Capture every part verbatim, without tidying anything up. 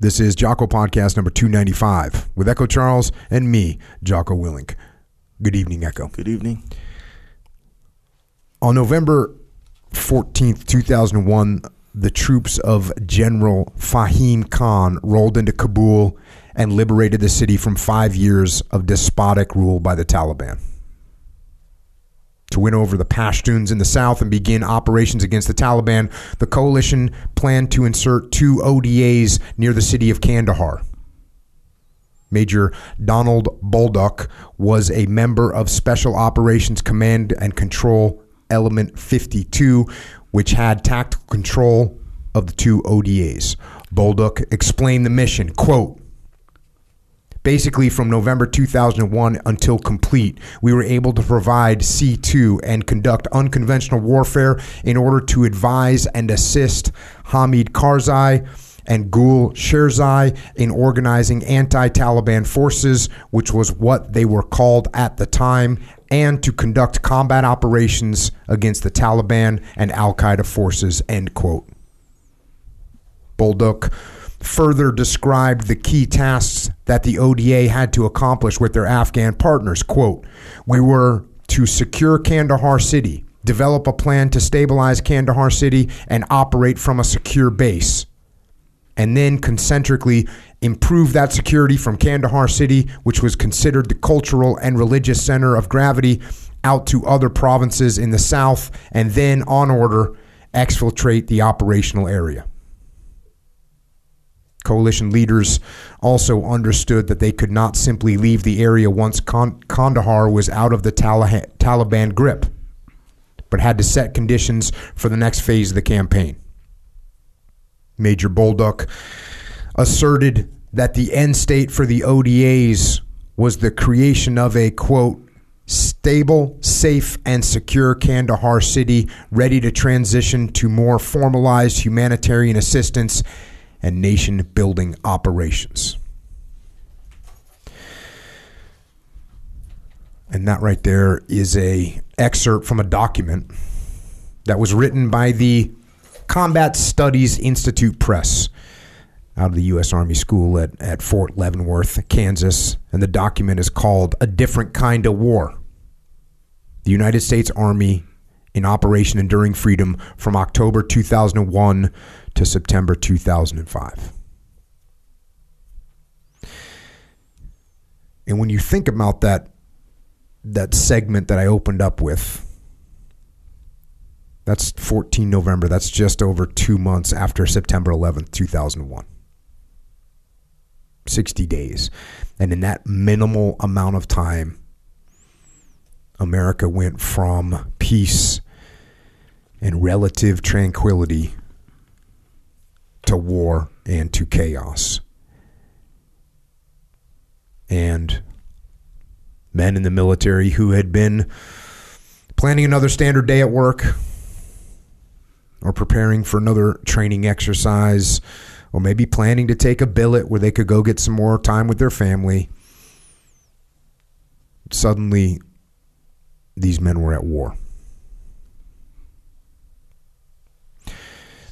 This is Jocko Podcast number two ninety-five with Echo Charles and me, Jocko Willink. Good evening, Echo. Good evening. On November fourteenth, two thousand one, the troops of General Fahim Khan rolled into Kabul and liberated the city from five years of despotic rule by the Taliban. To win over the Pashtuns in the south and begin operations against the Taliban, the coalition planned to insert two O D As near the city of Kandahar. Major Donald Bolduc was a member of Special Operations Command and Control Element fifty-two, which had tactical control of the two O D As. Bolduc explained the mission, quote, "Basically, from November two thousand one until complete, we were able to provide C two and conduct unconventional warfare in order to advise and assist Hamid Karzai and Gul Sherzai in organizing anti-Taliban forces, which was what they were called at the time, and to conduct combat operations against the Taliban and Al Qaeda forces," end quote. Bolduc further described the key tasks that the O D A had to accomplish with their Afghan partners, quote, "We were to secure Kandahar City, develop a plan to stabilize Kandahar City and operate from a secure base, and then concentrically improve that security from Kandahar City, which was considered the cultural and religious center of gravity, out to other provinces in the south, and then on order, exfiltrate the operational area." Coalition leaders also understood that they could not simply leave the area once Kandahar was out of the Taliban grip, but had to set conditions for the next phase of the campaign. Major Bolduc asserted that the end state for the O D As was the creation of a, quote, "stable, safe, and secure Kandahar City, ready to transition to more formalized humanitarian assistance and nation-building operations." And that right there is an excerpt from a document that was written by the Combat Studies Institute Press out of the U S Army School at, at Fort Leavenworth, Kansas. And the document is called "A Different Kind of War: The United States Army in Operation Enduring Freedom from October two thousand one to September two thousand five. And when you think about that, that segment that I opened up with, that's the fourteenth of November. That's just over two months after September eleventh, two thousand one. sixty days. And in that minimal amount of time, America went from peace and relative tranquility to war and to chaos. And men in the military who had been planning another standard day at work, or preparing for another training exercise, or maybe planning to take a billet where they could go get some more time with their family. Suddenly, these men were at war.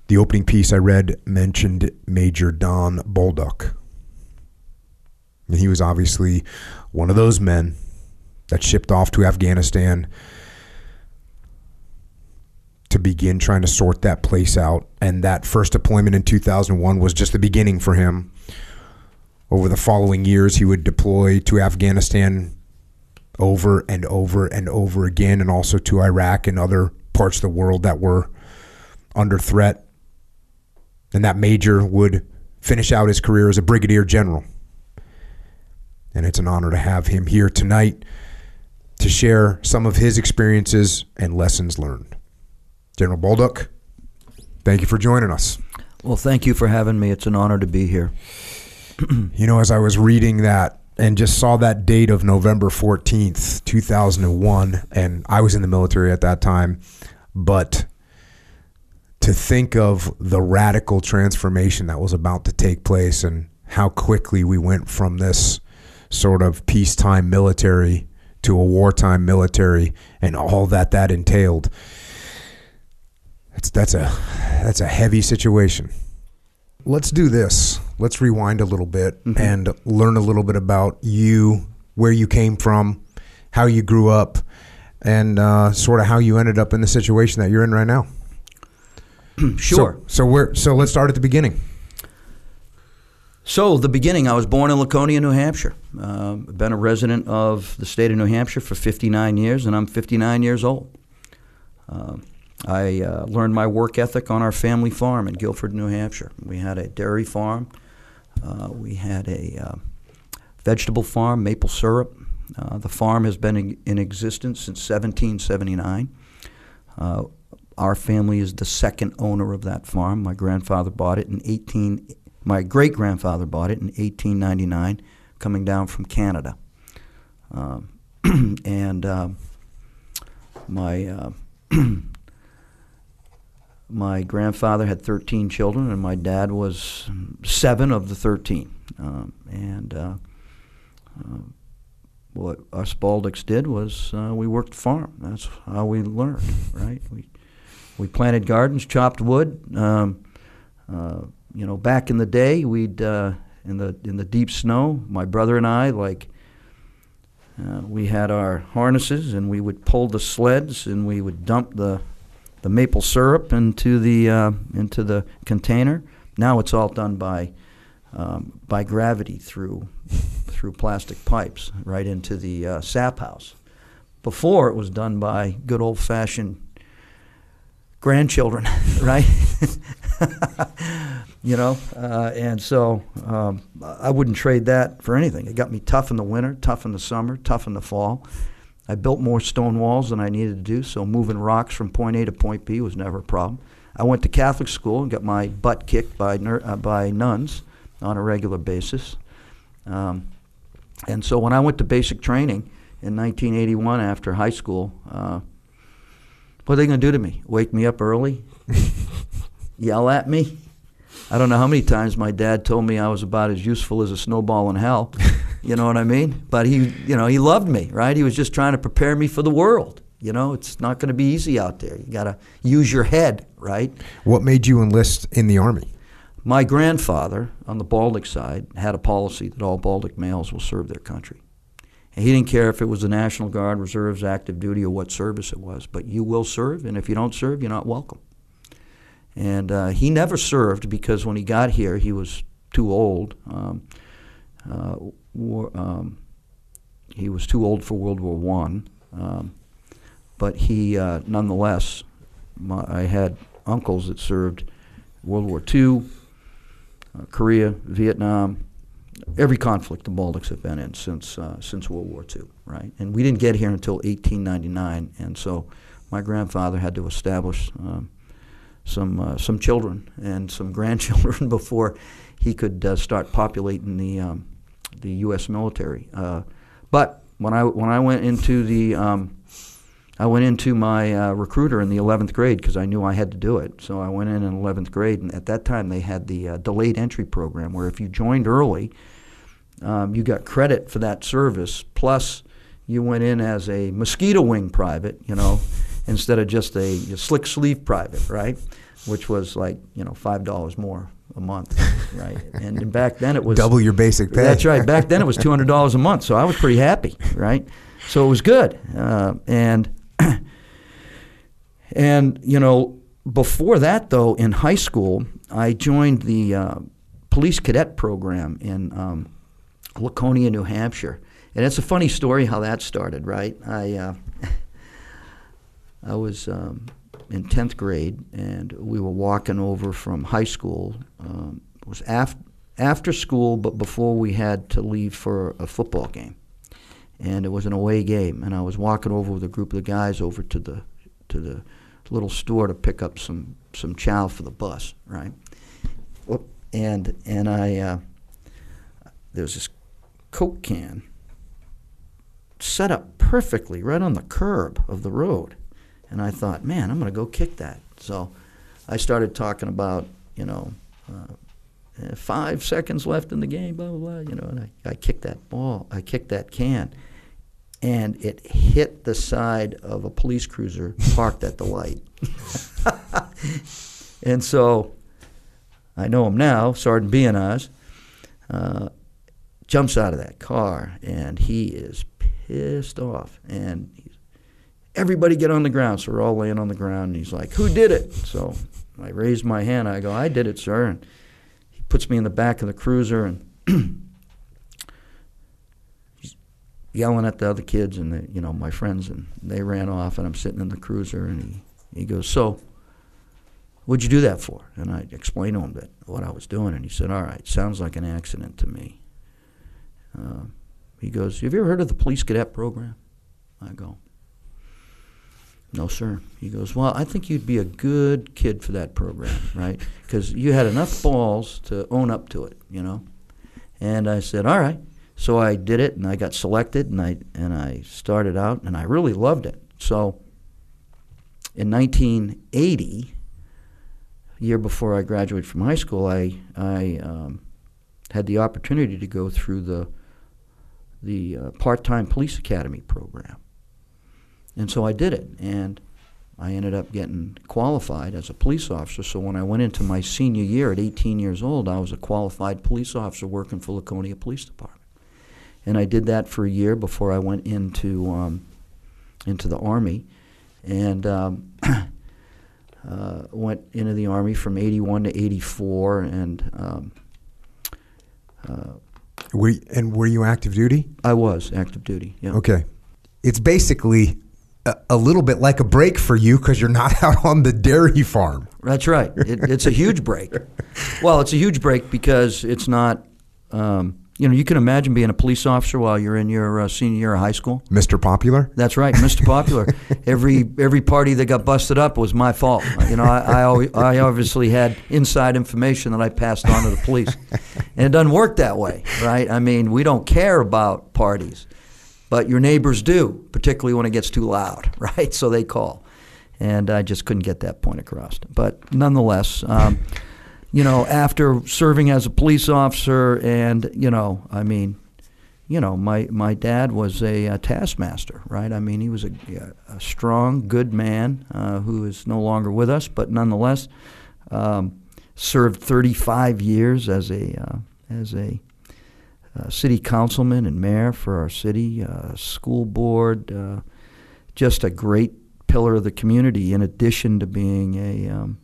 The opening piece I read mentioned Major Don Bolduc. And he was obviously one of those men that shipped off to Afghanistan to begin trying to sort that place out. And that first deployment in two thousand one was just the beginning for him. Over the following years, he would deploy to Afghanistan over and over and over again, and also to Iraq and other parts of the world that were under threat. And that major would finish out his career as a brigadier general. And it's an honor to have him here tonight to share some of his experiences and lessons learned. General Bolduc, thank you for joining us. Well, thank you for having me. It's an honor to be here. You know, as I was reading that and just saw that date of November fourteenth, two thousand one, and I was in the military at that time, but to think of the radical transformation that was about to take place and how quickly we went from this sort of peacetime military to a wartime military and all that that entailed. That's that's a that's a heavy situation. Let's do this. let's rewind a little bit mm-hmm. and learn a little bit about you, where you came from, how you grew up, and uh, sort of how you ended up in the situation that you're in right now. Sure. So, so we're so let's start at the beginning. So the beginning, I was born in Laconia, New Hampshire. Uh, been a resident of the state of New Hampshire for fifty-nine years, and I'm fifty-nine years old. Uh, I uh, learned my work ethic on our family farm in Guilford, New Hampshire. We had a dairy farm. Uh, we had a uh, vegetable farm, maple syrup. Uh, the farm has been in, in existence since seventeen seventy-nine. Uh, our family is the second owner of that farm. My grandfather bought it in eighteen. My great-grandfather bought it in eighteen ninety-nine, coming down from Canada. Um, and uh, my uh, my grandfather had thirteen children, and my dad was seven of the thirteen. Um, and uh, uh, what us Bolducs did was uh, we worked the farm. That's how we learned, right? We, we planted gardens, chopped wood. Um, uh, You know, back in the day, we'd uh, in the in the deep snow. My brother and I, like, uh, we had our harnesses, and we would pull the sleds, and we would dump the the maple syrup into the uh, into the container. Now it's all done by um, by gravity through through plastic pipes right into the uh, sap house. Before it was done by good old fashioned grandchildren, right? You know, uh, and so um, I wouldn't trade that for anything. It got me tough in the winter, tough in the summer, tough in the fall. I built more stone walls than I needed to do, so moving rocks from point A to point B was never a problem. I went to Catholic school and got my butt kicked by ner- uh, by nuns on a regular basis. Um, and so when I went to basic training in nineteen eighty-one after high school, uh, what are they going to do to me? Wake me up early? Yell at me? I don't know how many times my dad told me I was about as useful as a snowball in hell. You know what I mean? But he, you know, he loved me, right? He was just trying to prepare me for the world. You know, it's not going to be easy out there. You got to use your head, right? What made you enlist in the Army? My grandfather, on the Bolduc side, had a policy that all Bolduc males will serve their country. And he didn't care if it was the National Guard, Reserves, active duty, or what service it was, but you will serve, and if you don't serve, you're not welcome. And uh, he never served because when he got here, he was too old. Um, uh, war, um, he was too old for World War One. Um, but he, uh, nonetheless, my, I had uncles that served World War Two, uh, Korea, Vietnam, every conflict the Bolducs have been in since uh, since World War Two, right? And we didn't get here until eighteen ninety-nine, and so my grandfather had to establish Um, some uh, some children and some grandchildren before he could uh, start populating the um, the U S military. Uh, but when I when I went into the um, I went into my uh, recruiter in the eleventh grade because I knew I had to do it. So I went in in eleventh grade, and at that time they had the uh, delayed entry program where if you joined early, um, you got credit for that service. Plus, you went in as a mosquito wing private, you know. Instead of just a slick sleeve private, right? Which was like, you know, five dollars more a month, right? And, and back then it was double your basic pay. That's right. Back then it was two hundred dollars a month, so I was pretty happy, right? So it was good. Uh, and, and you know, before that, though, in high school, I joined the uh, police cadet program in um, Laconia, New Hampshire. And it's a funny story how that started, right? I... Uh, I was um, in tenth grade, and we were walking over from high school. Um, it was af- after school, but before we had to leave for a football game, and it was an away game. And I was walking over with a group of the guys over to the to the little store to pick up some, some chow for the bus, right? And and I uh, there was this Coke can set up perfectly right on the curb of the road. And I thought, man, I'm going to go kick that. So I started talking about, you know, uh, five seconds left in the game, blah, blah, blah, you know, and I, I kicked that ball. I kicked that can. And it hit the side of a police cruiser parked at the light. And so I know him now, Sergeant Bionaz, uh, jumps out of that car, and he is pissed off. And he's, everybody get on the ground. So we're all laying on the ground, and he's like, who did it? So I raised my hand. I go, I did it, sir. And he puts me in the back of the cruiser, and he's yelling at the other kids and the, you know, my friends, and they ran off, and I'm sitting in the cruiser, and he, he goes, so what'd you do that for? And I explained to him that what I was doing, and he said, all right, sounds like an accident to me. Uh, he goes, have you ever heard of the police cadet program? I go, no, sir. He goes, well, I think you'd be a good kid for that program, right? Because you had enough balls to own up to it, you know? And I said, all right. So I did it, and I got selected, and I, and I started out, and I really loved it. So in nineteen eighty, a year before I graduated from high school, I, I um, had the opportunity to go through the, the uh, part-time police academy program. And so I did it, and I ended up getting qualified as a police officer. So when I went into my senior year at eighteen years old, I was a qualified police officer working for Laconia Police Department. And I did that for a year before I went into, um, into the Army, and um, uh, went into the Army from eighty-one to eighty-four. And um, uh, were you, and were you active duty? I was active duty, yeah. Okay. It's basically a, a little bit like a break for you because you're not out on the dairy farm. That's right. It, it's a huge break. Well, it's a huge break because it's not, um, you know, you can imagine being a police officer while you're in your uh, senior year of high school. Mister Popular? That's right, Mister Popular. every every party that got busted up was my fault. You know, I, I, always, I obviously had inside information that I passed on to the police. And it doesn't work that way, right? I mean, we don't care about parties. But your neighbors do, particularly when it gets too loud, right? So they call. And I just couldn't get that point across. But nonetheless, um, you know, after serving as a police officer and, you know, I mean, you know, my, my dad was a, a taskmaster, right? I mean, he was a, a strong, good man uh, who is no longer with us, but nonetheless um, served thirty-five years as a uh, as a Uh, city councilman and mayor for our city, uh, school board, uh, just a great pillar of the community in addition to being a, um,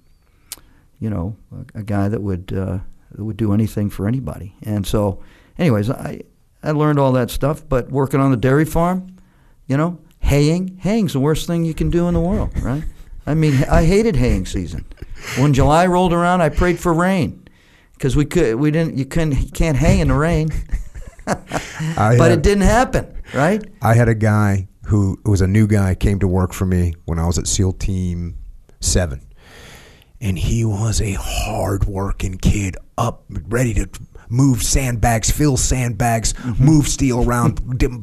you know, a, a guy that would uh, would do anything for anybody. And so, anyways, I, I learned all that stuff, but working on the dairy farm, you know, haying, haying's the worst thing you can do in the world, right? I mean, I hated haying season. When July rolled around, I prayed for rain. Because we could, we didn't. You couldn't. You can't hang in the rain. But had, it didn't happen, right? I had a guy who was a new guy came to work for me when I was at SEAL Team Seven, and he was a hard-working kid, up ready to move sandbags, fill sandbags, mm-hmm. move steel around,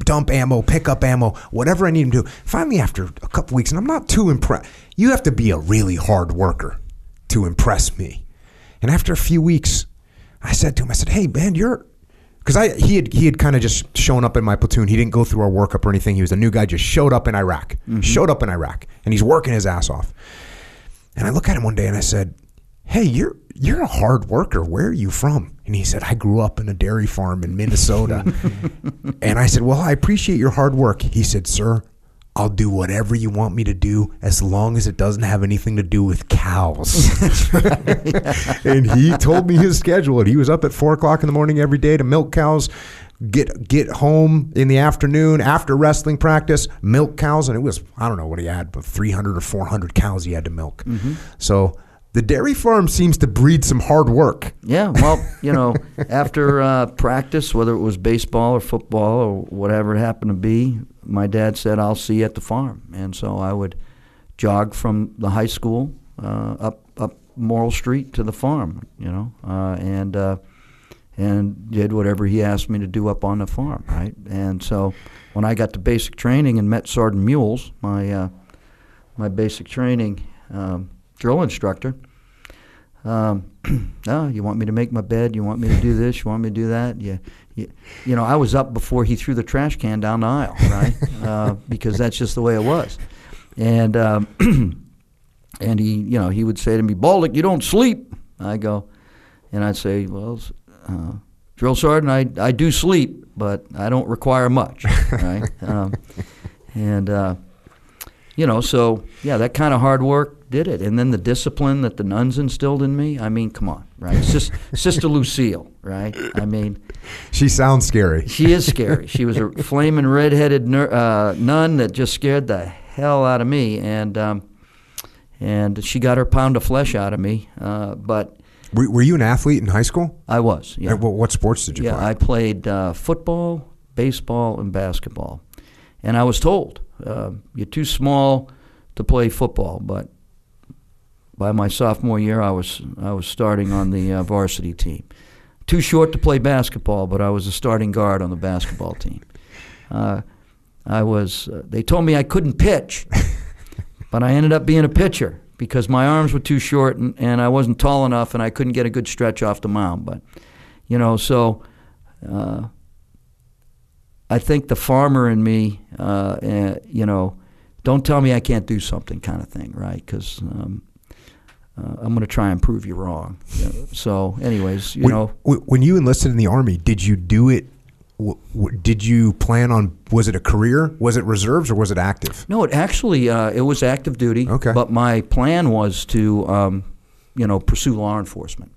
dump ammo, pick up ammo, whatever I need him to do. Finally, after a couple weeks, and I'm not too impressed. You have to be a really hard worker to impress me. And after a few weeks, I said to him, I said, hey, man, you're – because I he had he had kind of just shown up in my platoon. He didn't go through our workup or anything. He was a new guy, just showed up in Iraq, mm-hmm. showed up in Iraq, and he's working his ass off. And I look at him one day and I said, hey, you're you're a hard worker. Where are you from? And he said, I grew up in a dairy farm in Minnesota. And I said, well, I appreciate your hard work. He said, sir, I'll do whatever you want me to do as long as it doesn't have anything to do with cows. That's right. And he told me his schedule. And he was up at four o'clock in the morning every day to milk cows, get get home in the afternoon after wrestling practice, milk cows. And it was, I don't know what he had, but three hundred or four hundred cows he had to milk. Mm-hmm. So the dairy farm seems to breed some hard work. Yeah, well, you know, after uh, practice, whether it was baseball or football or whatever it happened to be, my dad said, I'll see you at the farm. And so I would jog from the high school uh, up up Morrill Street to the farm, you know, uh, and uh, and did whatever he asked me to do up on the farm, right? And so when I got to basic training and met Sergeant Mules, my, uh, my basic training um, drill instructor, um, oh, you want me to make my bed? You want me to do this? You want me to do that? Yeah. You know, I was up before he threw the trash can down the aisle, right? uh, because that's just the way it was. And um, and he, you know, he would say to me, Bolduc, you don't sleep. I go, and I'd say, well, uh, drill sergeant, I, I do sleep, but I don't require much, right? um, and, uh, you know, so, yeah, that kind of hard work did it. And then the discipline that the nuns instilled in me, I mean, come on, right? Sis, Sister Lucille, right? I mean. She sounds scary. She is scary. She was a flaming red-headed ner uh, nun that just scared the hell out of me. And, um, and she got her pound of flesh out of me, uh, but. Were you an athlete in high school? I was, yeah. And what sports did you yeah, play? Yeah, I played uh, football, baseball, and basketball. And I was told, uh, you're too small to play football. But by my sophomore year, I was I was starting on the uh, varsity team. Too short to play basketball, but I was a starting guard on the basketball team. Uh, I was. Uh, they told me I couldn't pitch, but I ended up being a pitcher, because my arms were too short and, and I wasn't tall enough and I couldn't get a good stretch off the mound. But, you know, so uh, I think the farmer in me, uh, uh, you know, don't tell me I can't do something kind of thing, right? Because um, uh, I'm going to try and prove you wrong. You know? So anyways, you when, know. When you enlisted in the Army, did you do it? Did you plan on, was it a career? Was it reserves or was it active? No, it actually, uh, it was active duty. Okay. But my plan was to, um, you know, pursue law enforcement.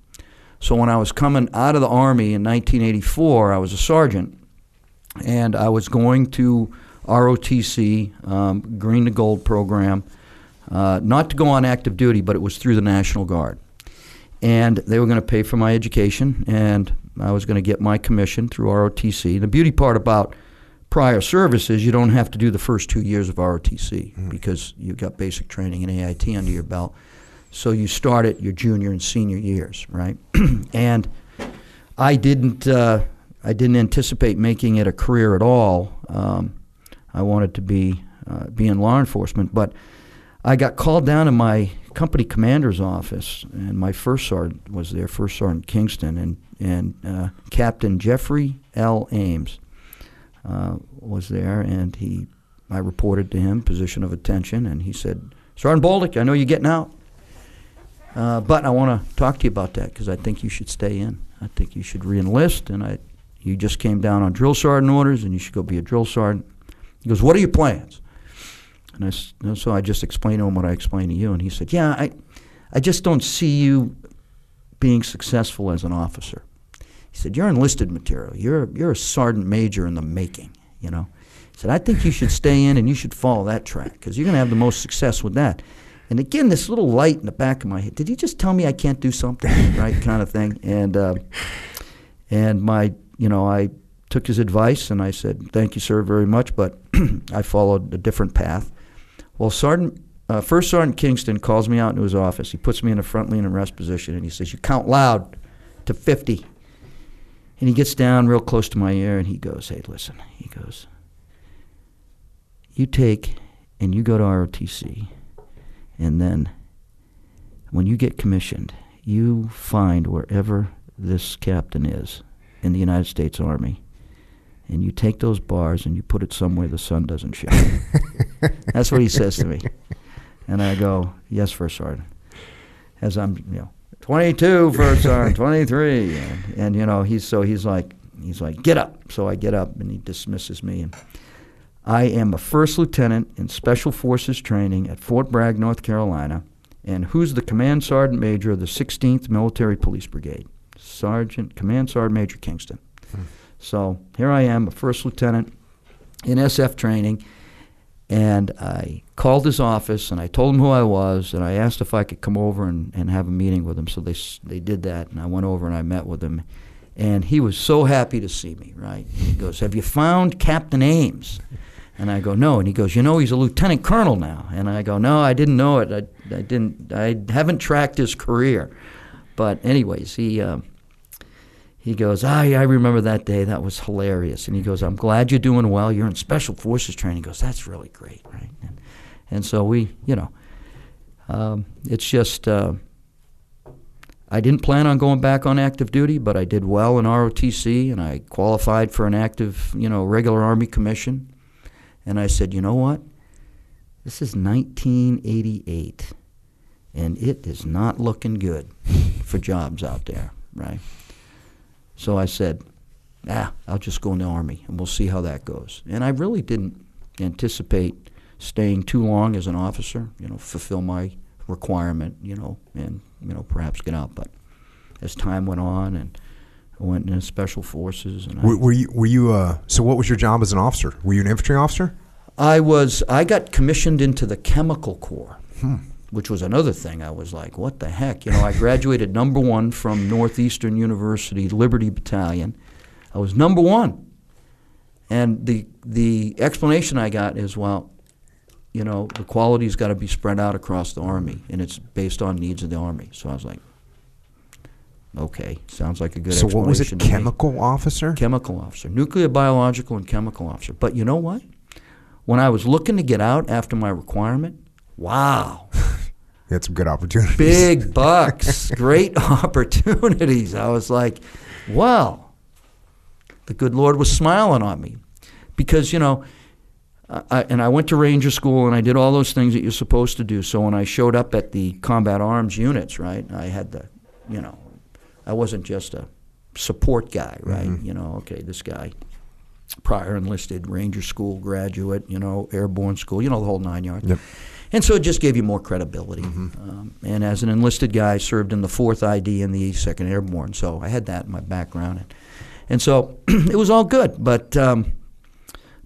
So when I was coming out of the Army in nineteen eighty-four, I was a sergeant. And I was going to R O T C, um, Green to Gold program, uh, not to go on active duty, but it was through the National Guard. And they were going to pay for my education and I was going to get my commission through R O T C. The beauty part about prior service is you don't have to do the first two years of R O T C mm. because you've got basic training and A I T under your belt. So you start at your junior and senior years, right? And I didn't, uh, I didn't anticipate making it a career at all. Um, I wanted to be, uh, be in law enforcement, but I got called down in my company commander's office, and my first sergeant was there, First Sergeant Kingston, and and uh, Captain Jeffrey L. Ames uh, was there, and he, I reported to him, position of attention, and he said, Sergeant Bolduc, I know you're getting out, uh, but I want to talk to you about that because I think you should stay in. I think you should re-enlist, and I, you just came down on drill sergeant orders, and you should go be a drill sergeant. He goes, what are your plans? And, I, and so I just explained to him what I explained to you, and he said, yeah, I, I just don't see you being successful as an officer. He said, you're enlisted material. You're, you're a sergeant major in the making, you know. He said, I think you should stay in and you should follow that track because you're going to have the most success with that. And again, this little light in the back of my head, did he just tell me I can't do something, right, kind of thing? And, uh, and my, you know, I took his advice and I said, thank you, sir, very much, but I followed a different path. Well, Sergeant, uh, First Sergeant Kingston calls me out into his office. He puts me in a front lean and rest position, and he says, you count loud to fifty. And he gets down real close to my ear, and he goes, hey, listen. He goes, you take and you go to R O T C, and then when you get commissioned, you find wherever this captain is in the United States Army, and you take those bars and you put it somewhere the sun doesn't shine. That's what he says to me. And I go, yes, First Sergeant. As I'm, you know, twenty-two, First Sergeant, twenty-three. And, and, you know, he's so he's like, he's like, get up. So I get up and he dismisses me. And I am a first lieutenant in special forces training at Fort Bragg, North Carolina. And who's the command sergeant major of the sixteenth Military Police Brigade? Sergeant, Command Sergeant Major Kingston. Hmm. So here I am, a first lieutenant in S F training. And I called his office, and I told him who I was, and I asked if I could come over and, and have a meeting with him. So they they did that, and I went over and I met with him. And he was so happy to see me, right? And he goes, have you found Captain Ames? And I go, no. And he goes, you know, he's a lieutenant colonel now. And I go, no, I didn't know it. I, I, didn't, I haven't tracked his career. But anyways, he, uh, he goes, ah, yeah, I remember that day. That was hilarious. And he goes, I'm glad you're doing well. You're in special forces training. He goes, that's really great, right? And, and so we, you know, um, it's just uh, I didn't plan on going back on active duty, but I did well in R O T C, and I qualified for an active, you know, regular Army commission. And I said, you know what? This is nineteen eighty-eight, and it is not looking good for jobs out there, right? So I said, ah, I'll just go in the Army, and we'll see how that goes. And I really didn't anticipate staying too long as an officer, you know, fulfill my requirement, you know, and, you know, perhaps get out. But as time went on, and I went into Special Forces. And were, I, were you, were you uh, so what was your job as an officer? Were you an infantry officer? I was, I got commissioned into the Chemical Corps, hmm. which was another thing. I was like, what the heck? You know, I graduated number one from Northeastern University, Liberty Battalion. I was number one. And the the explanation I got is, well, you know, the quality's got to be spread out across the Army, and it's based on needs of the Army. So I was like, okay, sounds like a good explanation. So what was it, chemical officer? Chemical officer, nuclear, biological, and chemical officer. But you know what? When I was looking to get out after my requirement, wow. You had some good opportunities. Big bucks, great opportunities. I was like, wow. The good Lord was smiling on me because, you know, I, and I went to Ranger School and I did all those things that you're supposed to do. So when I showed up at the combat arms units, right, I had the, you know, I wasn't just a support guy, right? Mm-hmm. You know, okay, this guy, prior enlisted, Ranger School graduate, you know, airborne school, you know, the whole nine yards. Yep. And so it just gave you more credibility. Mm-hmm. Um, and as an enlisted guy, I served in the fourth I D in the second Airborne. So I had that in my background. And, and so it was all good. But, um,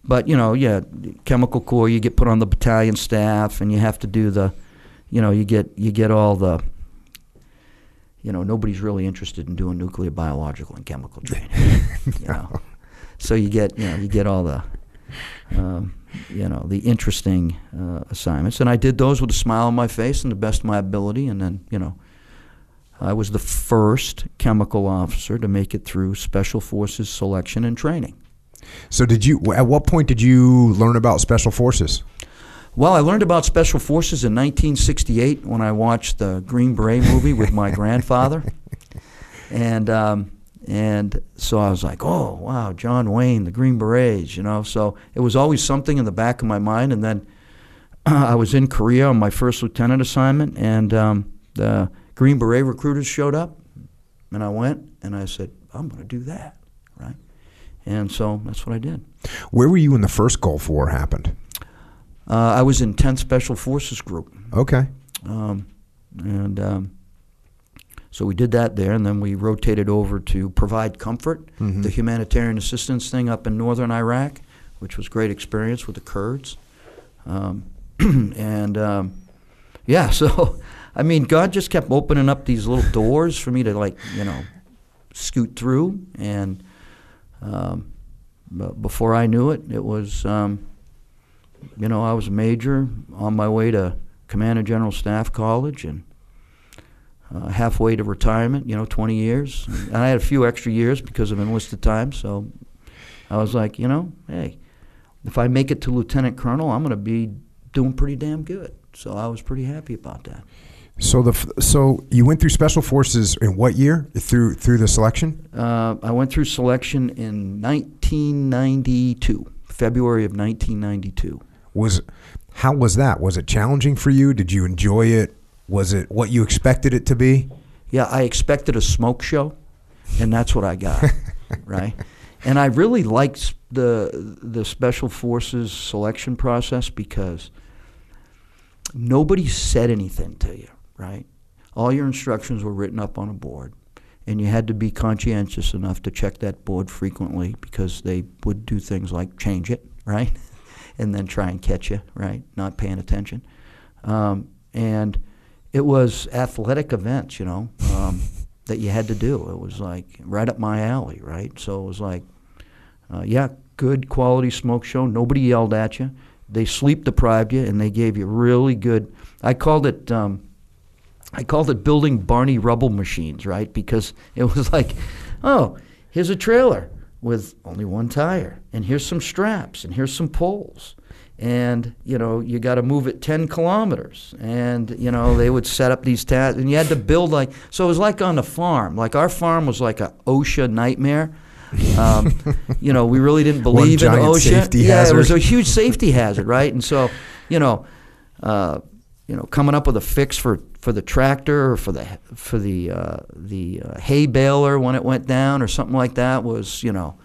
but you know, yeah, Chemical Corps, you get put on the battalion staff and you have to do the, you know, you get you get all the, you know, nobody's really interested in doing nuclear, biological, and chemical training. No. You know? So you get, you know, you get all the, um, you know, the interesting uh, assignments. And I did those with a smile on my face and the best of my ability. And then, you know, I was the first chemical officer to make it through Special Forces selection and training. So did you, at what point did you learn about Special Forces? Well, I learned about Special Forces in nineteen sixty-eight when I watched the Green Beret movie with my grandfather. And um, and so I was like, oh, wow, John Wayne, the Green Berets, you know. So it was always something in the back of my mind. And then uh, I was in Korea on my first lieutenant assignment, and um, the Green Beret recruiters showed up. And I went, and I said, I'm going to do that, right? And so that's what I did. Where were you when the first Gulf War happened? Uh, I was in tenth Special Forces Group. Okay. Um, and um, so we did that there, and then we rotated over to provide comfort, mm-hmm. the humanitarian assistance thing up in northern Iraq, which was great experience with the Kurds. Um, and, um, yeah, so, I mean, God just kept opening up these little doors for me to, like, you know, scoot through. And um, but before I knew it, it was um, – you know, I was a major on my way to Command and General Staff College and uh, halfway to retirement, you know, twenty years. And I had a few extra years because of enlisted time. So I was like, you know, hey, if I make it to lieutenant colonel, I'm going to be doing pretty damn good. So I was pretty happy about that. So the so you went through Special Forces in what year, through through the selection? Uh, I went through selection in nineteen ninety-two, February of nineteen ninety-two. Was how was that? Was it challenging for you? Did you enjoy it? Was it what you expected it to be? Yeah, I expected a smoke show, and that's what I got, right? And I really liked the the Special Forces selection process because nobody said anything to you, right? All your instructions were written up on a board, and you had to be conscientious enough to check that board frequently because they would do things like change it, right? And then try and catch you, right? Not paying attention. Um, and it was athletic events, you know, um, that you had to do. It was like right up my alley, right? So it was like, uh, yeah, good quality smoke show. Nobody yelled at you. They sleep deprived you, and they gave you really good. I called it. Um, I called it building Barney Rubble machines, right? Because it was like, oh, here's a trailer with only one tire, and here's some straps, and here's some poles, and you know you got to move it ten kilometers, and you know they would set up these tasks, and you had to build like so. It was like on the farm. Like our farm was like a OSHA nightmare. Um, you know, we really didn't believe in OSHA. One giant safety hazard. Yeah, it was a huge safety hazard, right? And so, you know, uh, you know, coming up with a fix for. For the tractor, or for the for the uh, the uh, hay baler when it went down, or something like that, was you know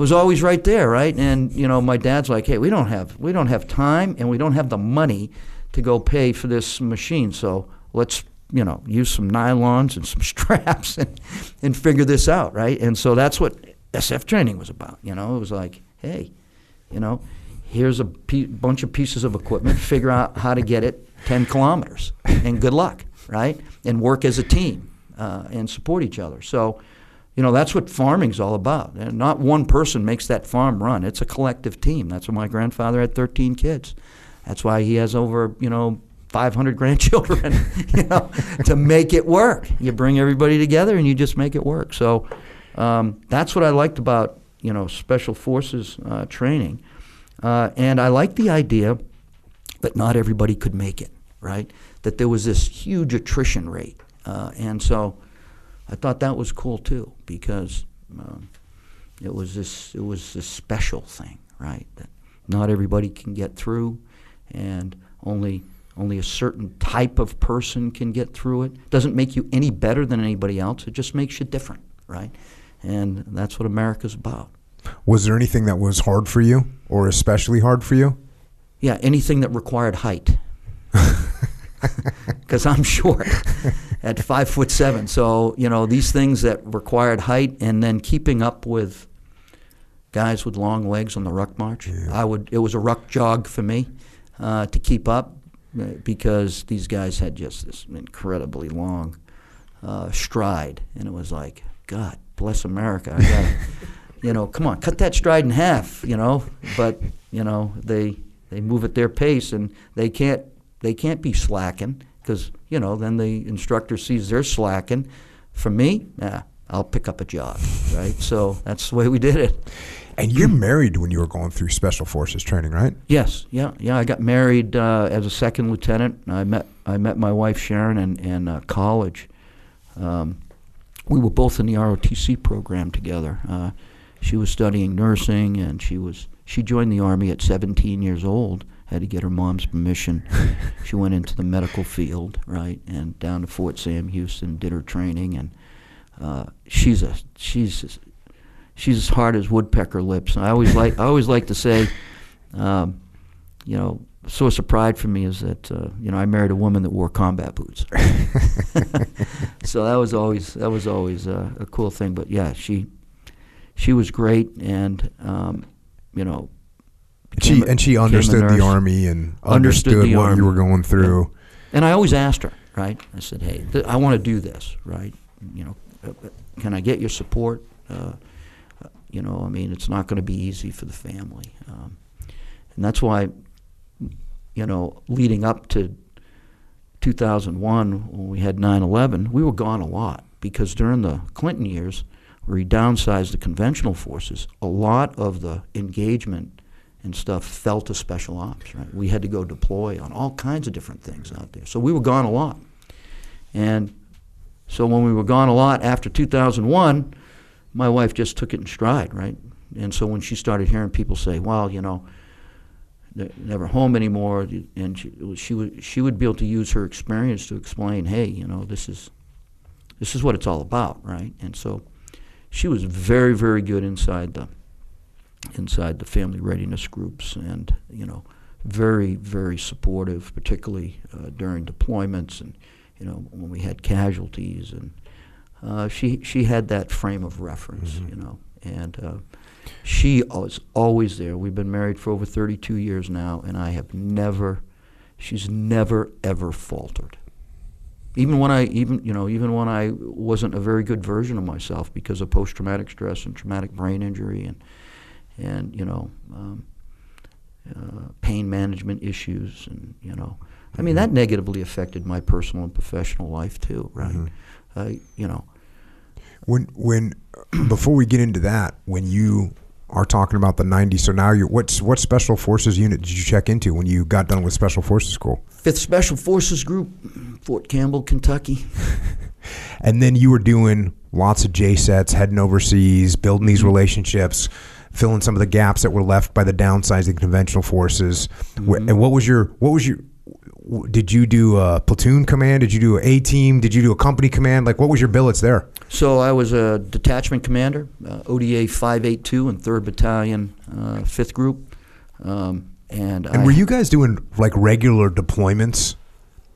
was always right there, right? And you know, my dad's like, hey, we don't have we don't have time, and we don't have the money to go pay for this machine. So let's, you know, use some nylons and some straps and and figure this out, right? And so that's what S F training was about. You know, it was like, hey, you know, here's a pe- bunch of pieces of equipment. Figure out how to get it ten kilometers, and good luck, right? And work as a team uh, and support each other. So, you know, that's what farming's all about. And not one person makes that farm run. It's a collective team. That's why my grandfather had thirteen kids. That's why he has over, you know, five hundred grandchildren, you know, to make it work. You bring everybody together and you just make it work. So um, that's what I liked about, you know, special forces uh, training. Uh, and I liked the idea that not everybody could make it, right? That there was this huge attrition rate. Uh, and so I thought that was cool too, because um, it was this it was this special thing, right? That not everybody can get through, and only only a certain type of person can get through it. It doesn't make you any better than anybody else. It just makes you different, right? And that's what America's about. Was there anything that was hard for you, or especially hard for you? Yeah, anything that required height. Because I'm short at five foot seven. So, you know, these things that required height, and then keeping up with guys with long legs on the ruck march. Yeah. I would. It was a ruck jog for me uh, to keep up, because these guys had just this incredibly long uh, stride. And it was like, God bless America. I gotta, you know, come on, cut that stride in half, you know. But, you know, they they move at their pace, and they can't They can't be slacking, because, you know, then the instructor sees they're slacking. For me, nah, I'll pick up a job, right? So that's the way we did it. And you're married when you were going through Special Forces training, right? Yes, yeah, yeah. I got married uh, as a second lieutenant. I met I met my wife Sharon in, in uh, college. Um, we were both in the R O T C program together. Uh, she was studying nursing, and she was she joined the Army at seventeen years old. Had to get her mom's permission. She went into the medical field, right, and down to Fort Sam Houston, did her training, and uh, she's a she's she's as hard as woodpecker lips. And I always like I always like to say, um, you know, a source of pride for me is that uh, you know, I married a woman that wore combat boots. So that was always that was always uh, a cool thing. But yeah, she she was great, and um, you know. She, and she understood the Army and understood, understood what Army. You were going through. And, and I always asked her, right? I said, hey, th- I want to do this, right? You know, uh, can I get your support? Uh, uh, you know, I mean, it's not going to be easy for the family. Um, and that's why, you know, leading up to two thousand one, when we had nine eleven, we were gone a lot, because during the Clinton years, where he downsized the conventional forces, a lot of the engagement and stuff fell to special ops, right? We had to go deploy on all kinds of different things out there. So we were gone a lot. And so when we were gone a lot after two thousand one, my wife just took it in stride, right? And so when she started hearing people say, well, you know, they're never home anymore, and she, she, would, she would be able to use her experience to explain, hey, you know, this is this is what it's all about, right? And so she was very, very good inside the inside the family readiness groups, and, you know, very, very supportive, particularly uh, during deployments, and, you know, when we had casualties, and uh, she she had that frame of reference, mm-hmm. you know, and uh, she was always there. We've been married for over thirty-two years now, and I have never, she's never ever faltered. Even when I even you know even when I wasn't a very good version of myself because of post-traumatic stress and traumatic brain injury and and, you know, um, uh, pain management issues, and, you know, I mean, that negatively affected my personal and professional life too, right? Mm-hmm. Uh, you know. When, when, before we get into that, when you are talking about the nineties, so now you're, what's, what special forces unit did you check into when you got done with special forces school? Fifth Special Forces Group, Fort Campbell, Kentucky. And then you were doing lots of J SATs, heading overseas, building these mm-hmm. relationships, fill in some of the gaps that were left by the downsizing conventional forces. Mm-hmm. And what was your what was your did you do a platoon command? Did you do an A team? Did you do a company command? Like, what was your billets there? So I was a detachment commander, uh, O D A five eighty-two and third Battalion, uh, fifth Group. Um, and and I, were you guys doing, like, regular deployments?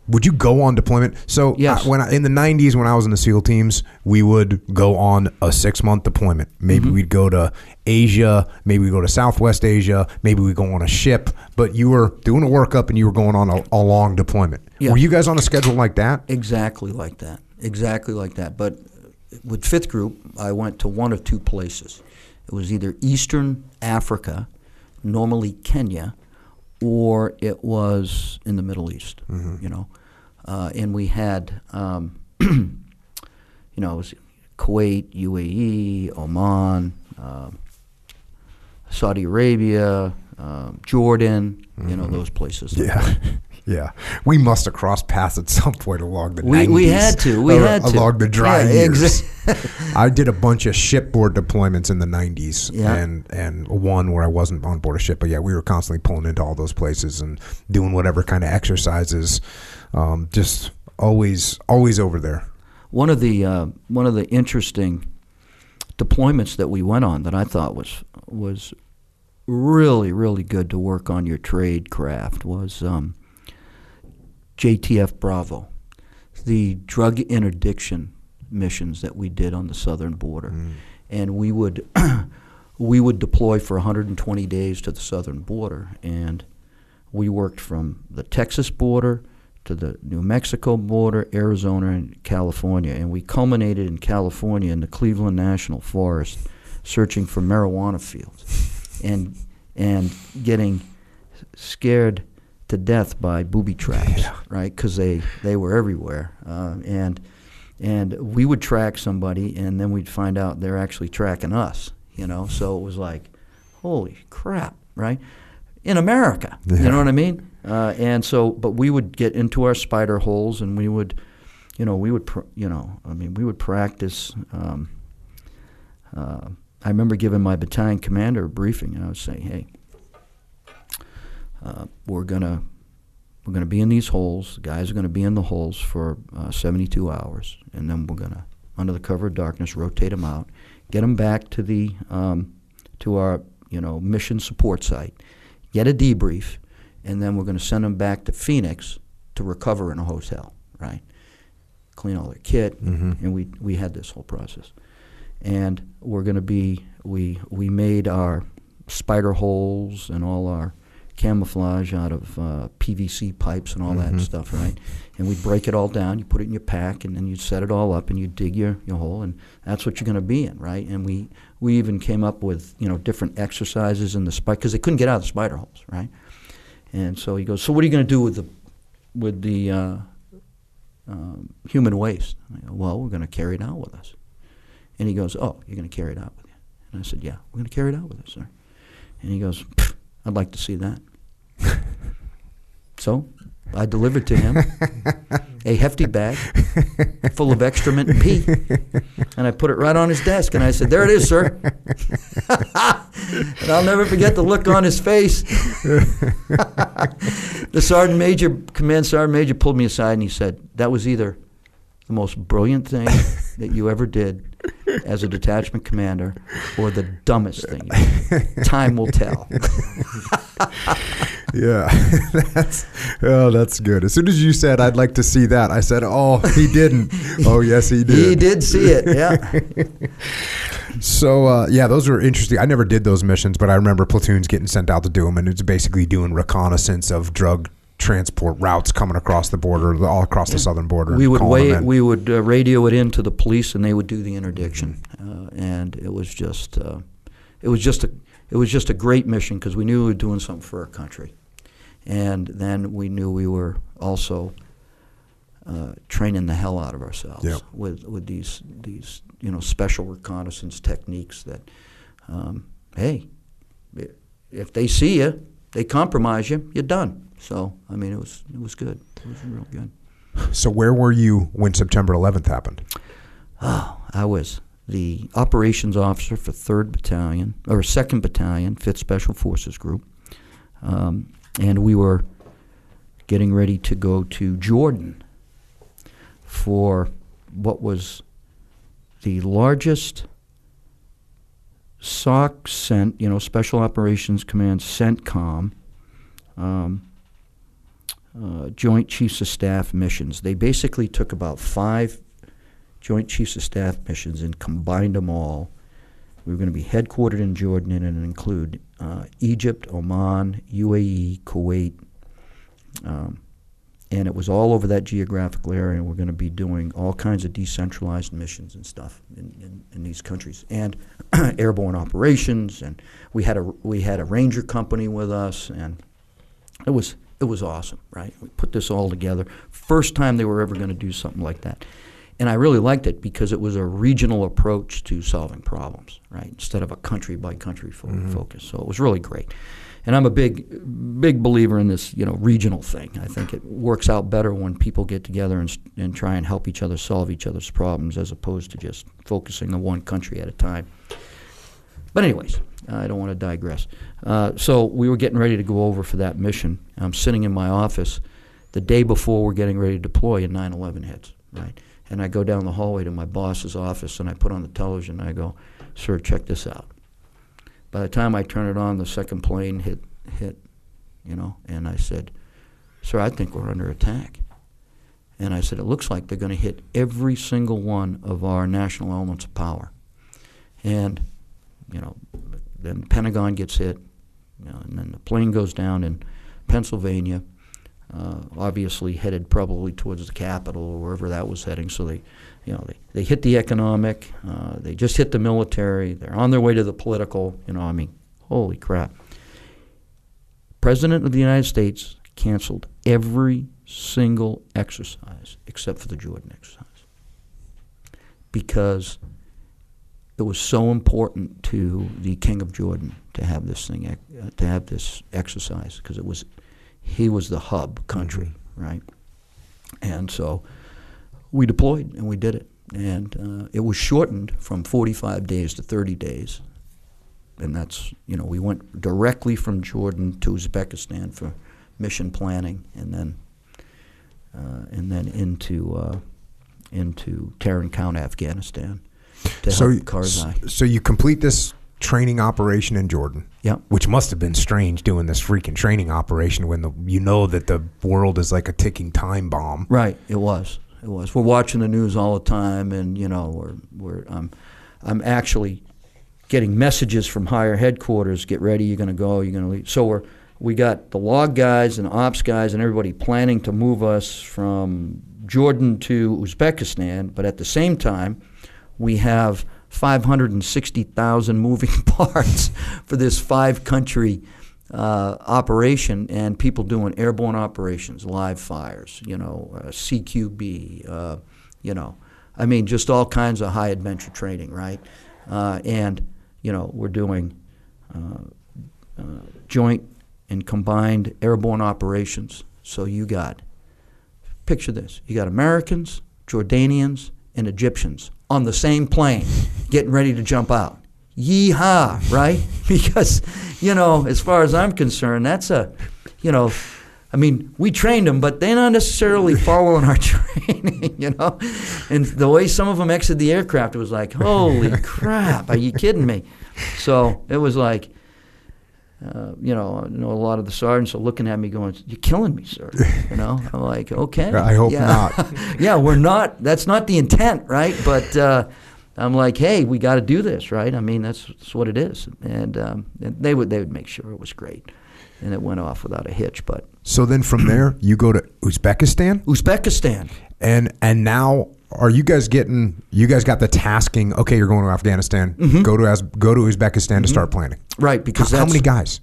Would you go on deployment? So yes. I, when I, in the nineties, when I was in the SEAL teams, we would go on a six-month deployment. Maybe mm-hmm. we'd go to Asia. Maybe we'd go to Southwest Asia. Maybe we'd go on a ship. But you were doing a workup, and you were going on a, a long deployment. Yeah. Were you guys on a schedule like that? Exactly like that. Exactly like that. But with fifth Group, I went to one of two places. It was either Eastern Africa, normally Kenya, or it was in the Middle East, mm-hmm. you know. Uh, and we had, um, you know, it was Kuwait, U A E, Oman, uh, Saudi Arabia, um, Jordan, mm-hmm. you know, those places. Yeah, yeah. We must have crossed paths at some point along the we, nineties. We had to, we uh, had along to. Along the dry yeah, years. Exactly. I did a bunch of shipboard deployments in the nineties, yeah. and, and one where I wasn't on board a ship. But, yeah, we were constantly pulling into all those places and doing whatever kind of exercises, um, just always always over there. One of the uh, one of the interesting deployments that we went on that I thought was was really, really good to work on your trade craft was um, J T F Bravo, the drug interdiction missions that we did on the southern border. Mm. And we would we would deploy for one hundred twenty days to the southern border, and we worked from the Texas border to the New Mexico border, Arizona, and California, and we culminated in California in the Cleveland National Forest searching for marijuana fields and and getting scared to death by booby traps, yeah. right? Because they, they were everywhere. Uh, and and we would track somebody, and then we'd find out they're actually tracking us, you know? So it was like, holy crap, right? In America, yeah. you know what I mean? Uh, and so, but we would get into our spider holes, and we would, you know, we would, pr- you know, I mean, we would practice. Um, uh, I remember giving my battalion commander a briefing, and I would say, hey, Uh, we're gonna we're gonna be in these holes. The guys are gonna be in the holes for uh, seventy-two hours, and then we're gonna, under the cover of darkness, rotate them out, get them back to the um, to our you know mission support site, get a debrief, and then we're gonna send them back to Phoenix to recover in a hotel, right? Clean all their kit, mm-hmm. and we we had this whole process, and we're gonna be we we made our spider holes and all our camouflage out of uh, P V C pipes and all mm-hmm. that stuff, right? And we'd break it all down. You put it in your pack, and then you'd set it all up, and you'd dig your, your hole, and that's what you're going to be in, right? And we, we even came up with, you know, different exercises in the spider, because they couldn't get out of the spider holes, right? And so he goes, so what are you going to do with the with the uh, uh, human waste? And I go, well, we're going to carry it out with us. And he goes, oh, you're going to carry it out with you? And I said, yeah, we're going to carry it out with us, sir. And he goes, pfft, I'd like to see that. So I delivered to him a hefty bag full of excrement and pee, and I put it right on his desk, and I said, there it is, sir. And I'll never forget the look on his face. The sergeant major, command sergeant major, pulled me aside, and he said, that was either the most brilliant thing that you ever did as a detachment commander, or the dumbest thing. Time will tell. Yeah, that's oh, that's good. As soon as you said, I'd like to see that, I said, oh, he didn't. Oh, yes, he did. He did see it, yeah. So, uh, yeah, those were interesting. I never did those missions, but I remember platoons getting sent out to do them, and it's basically doing reconnaissance of drug transport routes coming across the border, all across the southern border. We would wait, we would uh, radio it in to the police, and they would do the interdiction. Mm-hmm. Uh, and it was just, uh, it was just a, it was just a great mission, because we knew we were doing something for our country, and then we knew we were also uh, training the hell out of ourselves yep. with with these these you know special reconnaissance techniques that, um, hey, if they see you, they compromise you, you're done. So, I mean, it was it was good. It was real good. So where were you when September eleventh happened? Oh, I was the operations officer for third Battalion, or second Battalion, Fifth Special Forces Group. Um, and we were getting ready to go to Jordan for what was the largest S O C sent, you know, Special Operations Command CENTCOM, um, uh, Joint Chiefs of Staff missions. They basically took about five Joint Chiefs of Staff missions and combined them all. We were going to be headquartered in Jordan and include uh, Egypt, Oman, U A E, Kuwait, um, and it was all over that geographical area, and we're going to be doing all kinds of decentralized missions and stuff in, in, in these countries, and airborne operations, and we had a we had a ranger company with us, and it was it was awesome, right? We put this all together. First time they were ever going to do something like that. And I really liked it because it was a regional approach to solving problems, right, instead of a country-by-country fo- mm-hmm. focus. So it was really great. And I'm a big, big believer in this, you know, regional thing. I think it works out better when people get together and, and try and help each other solve each other's problems as opposed to just focusing on one country at a time. But anyways, I don't want to digress. Uh, so we were getting ready to go over for that mission. I'm sitting in my office the day before we're getting ready to deploy, and nine eleven hits, right? And I go down the hallway to my boss's office, and I put on the television, and I go, "Sir, check this out." By the time I turn it on, the second plane hit, hit, you know, and I said, "Sir, I think we're under attack." And I said, "It looks like they're going to hit every single one of our national elements of power." And, you know, then the Pentagon gets hit, you know, and then the plane goes down in Pennsylvania. Uh, obviously headed probably towards the capital or wherever that was heading. So they, you know, they, they hit the economic, uh, they just hit the military, they're on their way to the political, you know, I mean, holy crap. President of the United States canceled every single exercise except for the Jordan exercise because it was so important to the King of Jordan to have this thing, uh, to have this exercise because it was he was the hub country, mm-hmm. right? And so we deployed and we did it. And uh, it was shortened from forty-five days to thirty days. And that's, you know, we went directly from Jordan to Uzbekistan for mission planning and then uh, and then into uh, into Tarinkot, Afghanistan to so help Karzai. So you complete this training operation in Jordan, yeah, which must have been strange doing this freaking training operation when the you know that the world is like a ticking time bomb. Right, it was, it was. We're watching the news all the time, and you know, we're we're um, I'm actually getting messages from higher headquarters. Get ready, you're going to go, you're going to leave. So we're we got the log guys and ops guys and everybody planning to move us from Jordan to Uzbekistan, but at the same time, we have five hundred sixty thousand moving parts for this five-country uh, operation, and people doing airborne operations, live fires, you know, uh, C Q B, uh, you know, I mean, just all kinds of high adventure training, right? Uh, and you know, we're doing uh, uh, joint and combined airborne operations. So you got, picture this: you got Americans, Jordanians, and Egyptians on the same plane, getting ready to jump out. Yeehaw, right? Because, you know, as far as I'm concerned, that's a, you know, I mean, we trained them, but they're not necessarily following our training, you know? And the way some of them exited the aircraft, it was like, holy crap, are you kidding me? So it was like, uh, you know, I know a lot of the sergeants are looking at me going, "You're killing me, sir." You know, I'm like, okay. I hope yeah. not. yeah, we're not, that's not the intent, right? But uh, I'm like, hey, we got to do this, right? I mean, that's, that's what it is. And, um, and they would they would make sure it was great. And it went off without a hitch. But so then from there, you go to Uzbekistan? Uzbekistan. And and now are you guys getting, you guys got the tasking, okay, you're going to Afghanistan, mm-hmm. go to go to Uzbekistan mm-hmm. to start planning. Right, because how, that's, how many guys?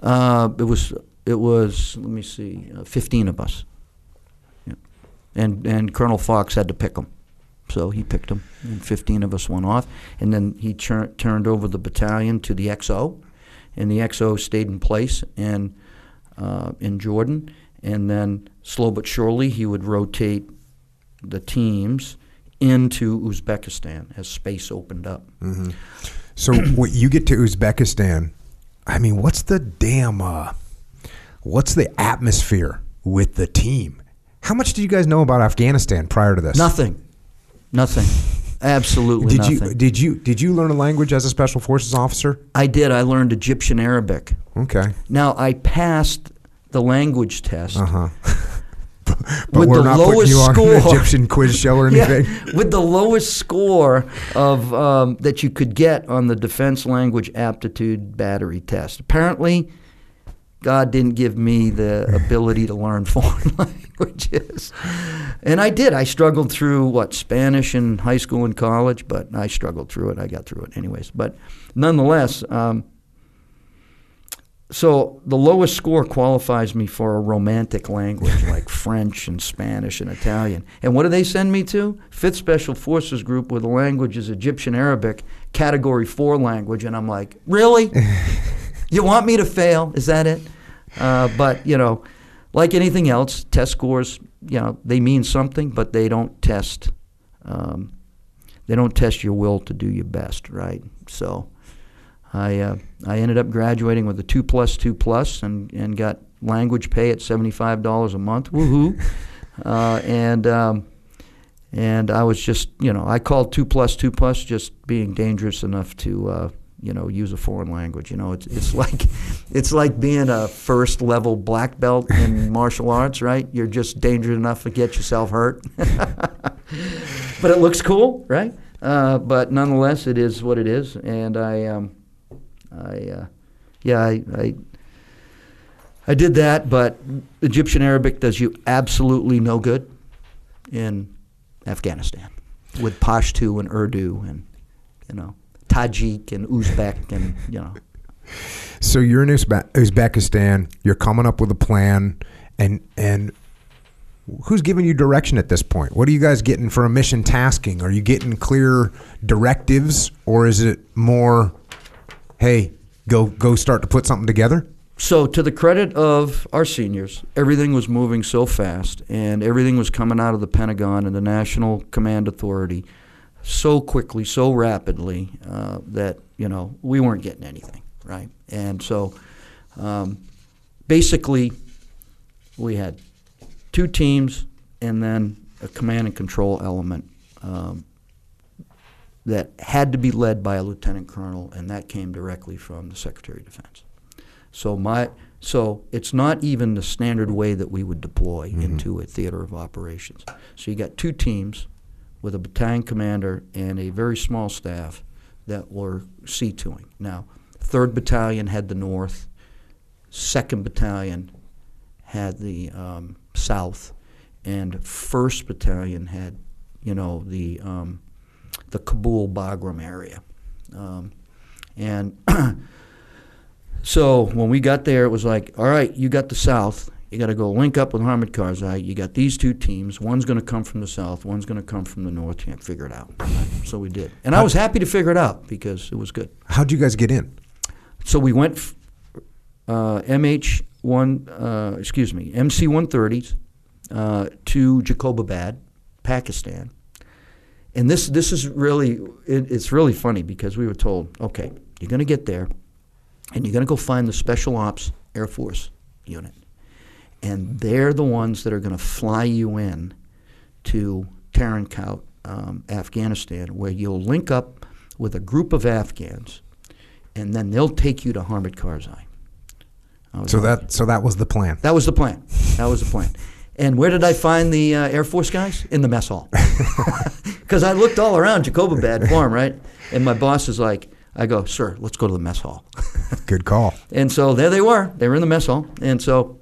Uh, it was it was let me see, uh, fifteen of us, yeah. and and Colonel Fox had to pick them, so he picked them, and fifteen of us went off, and then he tur- turned over the battalion to the X O, and the X O stayed in place and uh, in Jordan, and then slow but surely he would rotate the teams into Uzbekistan as space opened up. Mm-hmm. So when you get to Uzbekistan, I mean, what's the damn, uh, what's the atmosphere with the team. How much did you guys know about Afghanistan prior to this? Nothing. Nothing. Absolutely did nothing. You, did you did you learn a language as a special forces officer? I did. I learned Egyptian Arabic. Okay. Now, I passed the language test. Uh-huh. But with we're the not lowest putting you on score, an Egyptian quiz show or anything. Yeah, with the lowest score of um, that you could get on the Defense Language Aptitude Battery Test. Apparently, God didn't give me the ability to learn foreign languages. And I did. I struggled through, what, Spanish in high school and college, but I struggled through it. I got through it anyways. But nonetheless, um, so the lowest score qualifies me for a romantic language like French and Spanish and Italian. And what do they send me to? Fifth Special Forces Group, where the language is Egyptian Arabic, Category four language. And I'm like, really? You want me to fail? Is that it? Uh, but, you know, like anything else, test scores, you know, they mean something, but they don't test um, they don't test your will to do your best, right? So I uh, I ended up graduating with a two plus two plus and, and got language pay at seventy-five dollars a month. Woohoo. uh, and um, and I was just, you know, I called two plus two plus just being dangerous enough to uh, you know, use a foreign language. You know, it's it's like it's like being a first level black belt in martial arts, right? You're just dangerous enough to get yourself hurt, but it looks cool, right? Uh, but nonetheless, it is what it is, and I, um, I, uh, yeah, I, I, I did that. But Egyptian Arabic does you absolutely no good in Afghanistan with Pashto and Urdu and, you know, Tajik and Uzbek and, you know. So you're in Uzbekistan, you're coming up with a plan, and and who's giving you direction at this point? What are you guys getting for a mission tasking? Are you getting clear directives, or is it more, hey, go go start to put something together? So to the credit of our seniors, everything was moving so fast, and everything was coming out of the Pentagon and the National Command Authority so quickly, so rapidly, uh, that, you know, we weren't getting anything, right? And so um, basically we had two teams and then a command and control element um, that had to be led by a lieutenant colonel, and that came directly from the Secretary of Defense. So my so it's not even the standard way that we would deploy mm-hmm. into a theater of operations. So you got two teams with a battalion commander and a very small staff that were C two ing. Now, third Battalion had the north, second Battalion had the um, south, and first Battalion had, you know, the um, the Kabul Bagram area. Um, and so when we got there, it was like, all right, you got the south. You got to go link up with Hamid Karzai. You got these two teams. One's going to come from the south. One's going to come from the north. You can't figure it out. So we did. And I was happy to figure it out because it was good. How'd you guys get in? So we went uh, M H one, uh, excuse me, M C one thirties uh, to Jacobabad, Pakistan. And this this is really, it, it's really funny because we were told, okay, you're going to get there and you're going to go find the Special Ops Air Force unit. And they're the ones that are going to fly you in to Tarinkot, um, Afghanistan, where you'll link up with a group of Afghans, and then they'll take you to Hamid Karzai. So that there. so that was the plan. That was the plan. That was the plan. And where did I find the uh, Air Force guys? In the mess hall, because I looked all around Jacobabad for them, right? And my boss is like, I go, sir, let's go to the mess hall. Good call. And so there they were. They were in the mess hall, and so.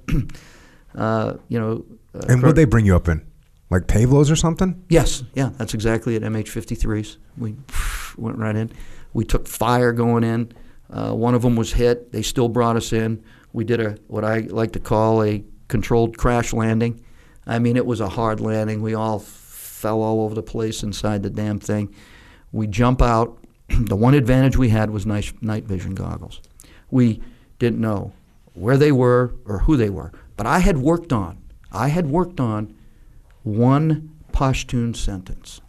Uh, you know, uh, and would they bring you up in, like Pavlos or something? Yes, yeah, that's exactly it. M H fifty-threes, we pff, went right in. We took fire going in. Uh, one of them was hit. They still brought us in. We did a what I like to call a controlled crash landing. I mean, it was a hard landing. We all fell all over the place inside the damn thing. We jump out. The one advantage we had was nice night vision goggles. We didn't know where they were or who they were. But I had worked on, I had worked on one Pashtun sentence.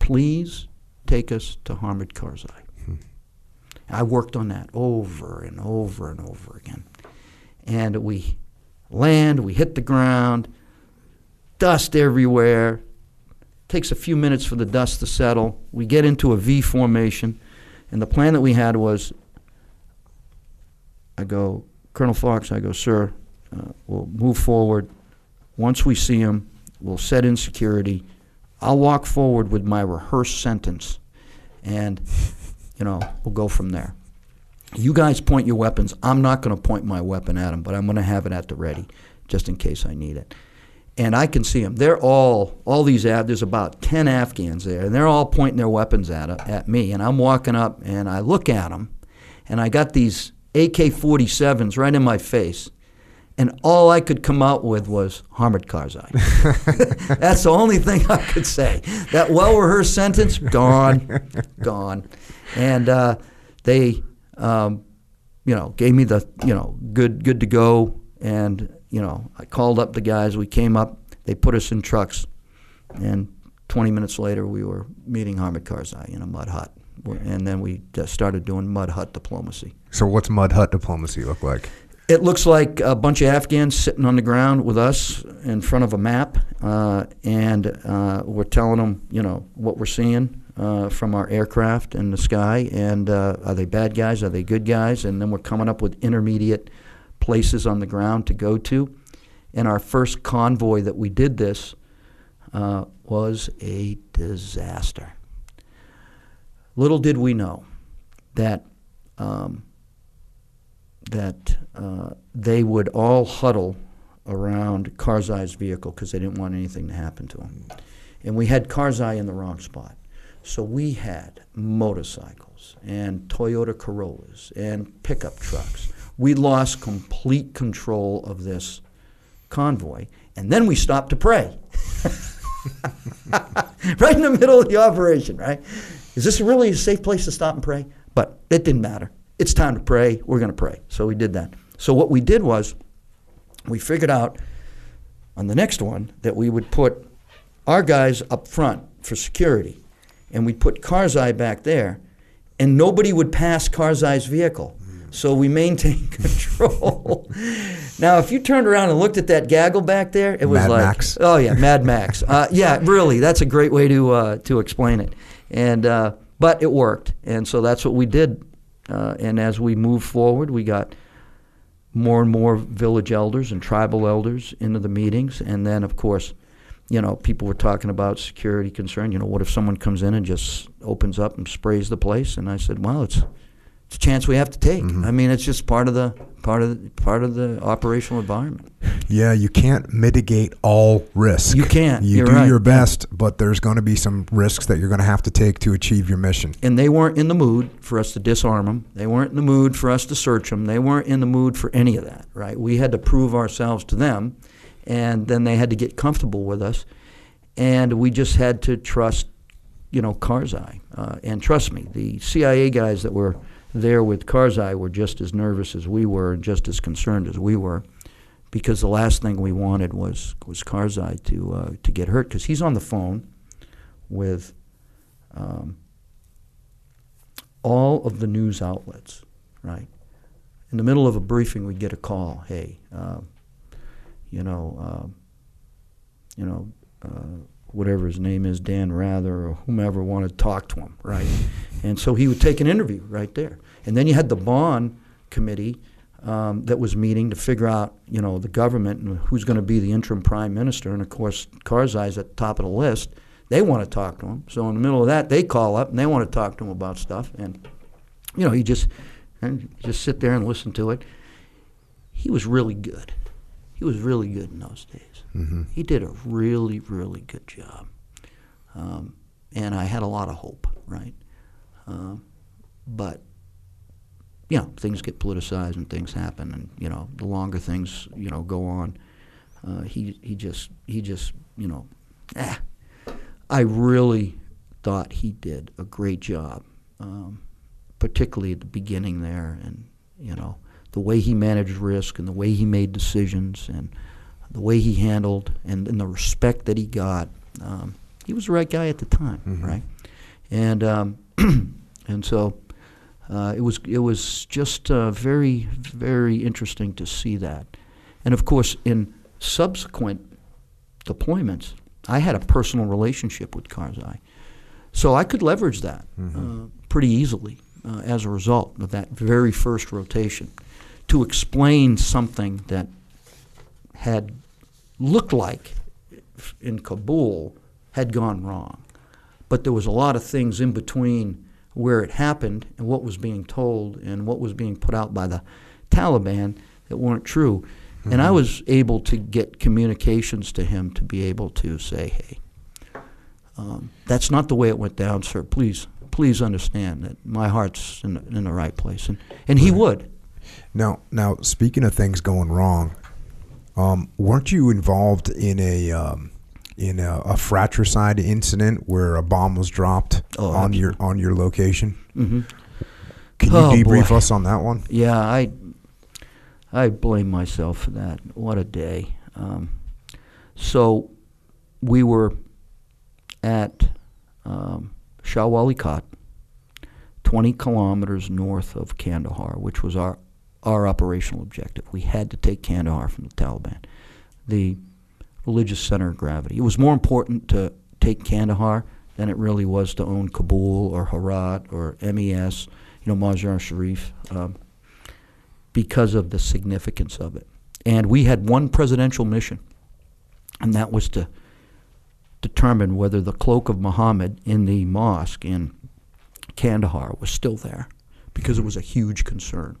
Please take us to Hamid Karzai. Hmm. I worked on that over and over and over again. And we land, we hit the ground, dust everywhere. Takes a few minutes for the dust to settle. We get into a V formation, and the plan that we had was, I go, Colonel Fox, I go, sir, uh, we'll move forward. Once we see him, we'll set in security. I'll walk forward with my rehearsed sentence, and, you know, we'll go from there. You guys point your weapons. I'm not going to point my weapon at him, but I'm going to have it at the ready just in case I need it. And I can see them. They're all, all these, Af there's about ten Afghans there, and they're all pointing their weapons at, at me. And I'm walking up, and I look at them, and I got these A K forty-sevens right in my face. And all I could come out with was Hamid Karzai. That's the only thing I could say. That well-rehearsed sentence, gone, gone. And uh, they, um, you know, gave me the, you know, good, good to go. And, you know, I called up the guys. We came up. They put us in trucks. And twenty minutes later, we were meeting Hamid Karzai in a mud hut. And then we just started doing mud hut diplomacy. So what's mud hut diplomacy look like? It looks like a bunch of Afghans sitting on the ground with us in front of a map, uh, and uh, we're telling them, you know, what we're seeing uh, from our aircraft in the sky, and uh, are they bad guys, are they good guys, and then we're coming up with intermediate places on the ground to go to. And our first convoy that we did this uh, was a disaster. Little did we know that um, that uh, they would all huddle around Karzai's vehicle because they didn't want anything to happen to him. And we had Karzai in the wrong spot. So we had motorcycles and Toyota Corollas and pickup trucks. We lost complete control of this convoy, and then we stopped to pray. Right in the middle of the operation, right? Is this really a safe place to stop and pray? But it didn't matter. It's time to pray. We're going to pray. So we did that. So what we did was we figured out on the next one that we would put our guys up front for security, and we put Karzai back there, and nobody would pass Karzai's vehicle. So we maintained control. Now, if you turned around and looked at that gaggle back there, it was Mad like, Max. Oh yeah, Mad Max. Uh, yeah, really, that's a great way to uh, to explain it. And uh, but it worked, and so that's what we did. Uh, and as we moved forward, we got more and more village elders and tribal elders into the meetings. And then, of course, you know, people were talking about security concern. You know, what if someone comes in and just opens up and sprays the place? And I said, well, it's it's a chance we have to take. Mm-hmm. I mean, it's just part of the part of the, part of the operational environment. Yeah, you can't mitigate all risk. You can't. You you're do right. your best, yeah. But there's going to be some risks that you're going to have to take to achieve your mission. And they weren't in the mood for us to disarm them. They weren't in the mood for us to search them. They weren't in the mood for any of that, right? We had to prove ourselves to them, and then they had to get comfortable with us, and we just had to trust, you know, Karzai. Uh, and trust me, the C I A guys that were there with Karzai were just as nervous as we were and just as concerned as we were, because the last thing we wanted was was Karzai to uh, to get hurt, because he's on the phone with um, all of the news outlets, right? In the middle of a briefing, we get a call, hey, uh, you know, uh, you know, uh, whatever his name is, Dan Rather or whomever wanted to talk to him, right? And so he would take an interview right there. And then you had the Bond Committee um, that was meeting to figure out, you know, the government and who's going to be the interim prime minister. And, of course, Karzai's at the top of the list. They want to talk to him. So in the middle of that, they call up and they want to talk to him about stuff. And, you know, he just, just sit there and listen to it. He was really good. He was really good in those days. Mm-hmm. He did a really, really good job. Um, and I had a lot of hope, right? Um, but, you know, things get politicized and things happen, and, you know, the longer things, you know, go on, uh, he, he just, he just, you know, eh. I really thought he did a great job, um, particularly at the beginning there, and, you know, the way he managed risk and the way he made decisions and the way he handled and, and the respect that he got. Um, he was the right guy at the time, mm-hmm. right? And um, and so uh, it was it was just uh, very, very interesting to see that. And of course, in subsequent deployments, I had a personal relationship with Karzai. So I could leverage that mm-hmm. uh, pretty easily uh, as a result of that very first rotation to explain something that had looked like in Kabul had gone wrong. But there was a lot of things in between where it happened and what was being told and what was being put out by the Taliban that weren't true. Mm-hmm. And I was able to get communications to him to be able to say, hey, um, that's not the way it went down, sir. Please, please understand that my heart's in the, in the right place. And, and he right. would. Now, now, speaking of things going wrong, um, weren't you involved in a um, in a, a fratricide incident where a bomb was dropped oh, on your on your location? Mm-hmm. Can you oh, debrief boy. us on that one? Yeah, I I blame myself for that. What a day! Um, so we were at um, Shahwalikot, twenty kilometers north of Kandahar, which was our our operational objective. We had to take Kandahar from the Taliban, the religious center of gravity. It was more important to take Kandahar than it really was to own Kabul or Herat or M E S, you know, Mazar Sharif, um, because of the significance of it. And we had one presidential mission, and that was to determine whether the cloak of Muhammad in the mosque in Kandahar was still there, because it was a huge concern.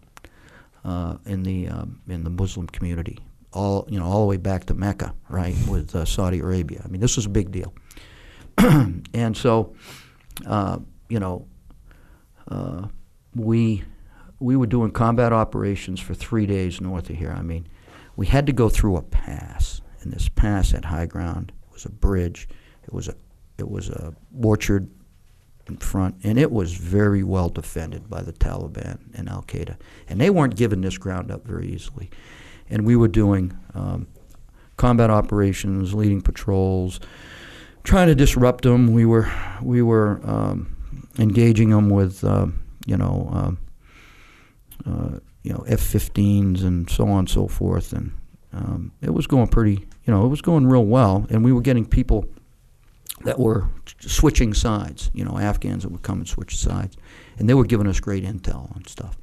Uh, in the um, in the Muslim community, all you know, all the way back to Mecca, right, with uh, Saudi Arabia. I mean, this was a big deal, and so uh, you know, uh, we we were doing combat operations for three days north of here. I mean, we had to go through a pass, and this pass had high ground. It was a bridge. It was a it was a orchard in front, and it was very well defended by the Taliban and Al Qaeda, and they weren't giving this ground up very easily. And we were doing um, combat operations, leading patrols, trying to disrupt them. We were we were um, engaging them with um, you know um, uh, you know F fifteens and so on and so forth, and um, it was going pretty you know it was going real well, and we were getting people that were switching sides, you know, Afghans that would come and switch sides. And they were giving us great intel and stuff.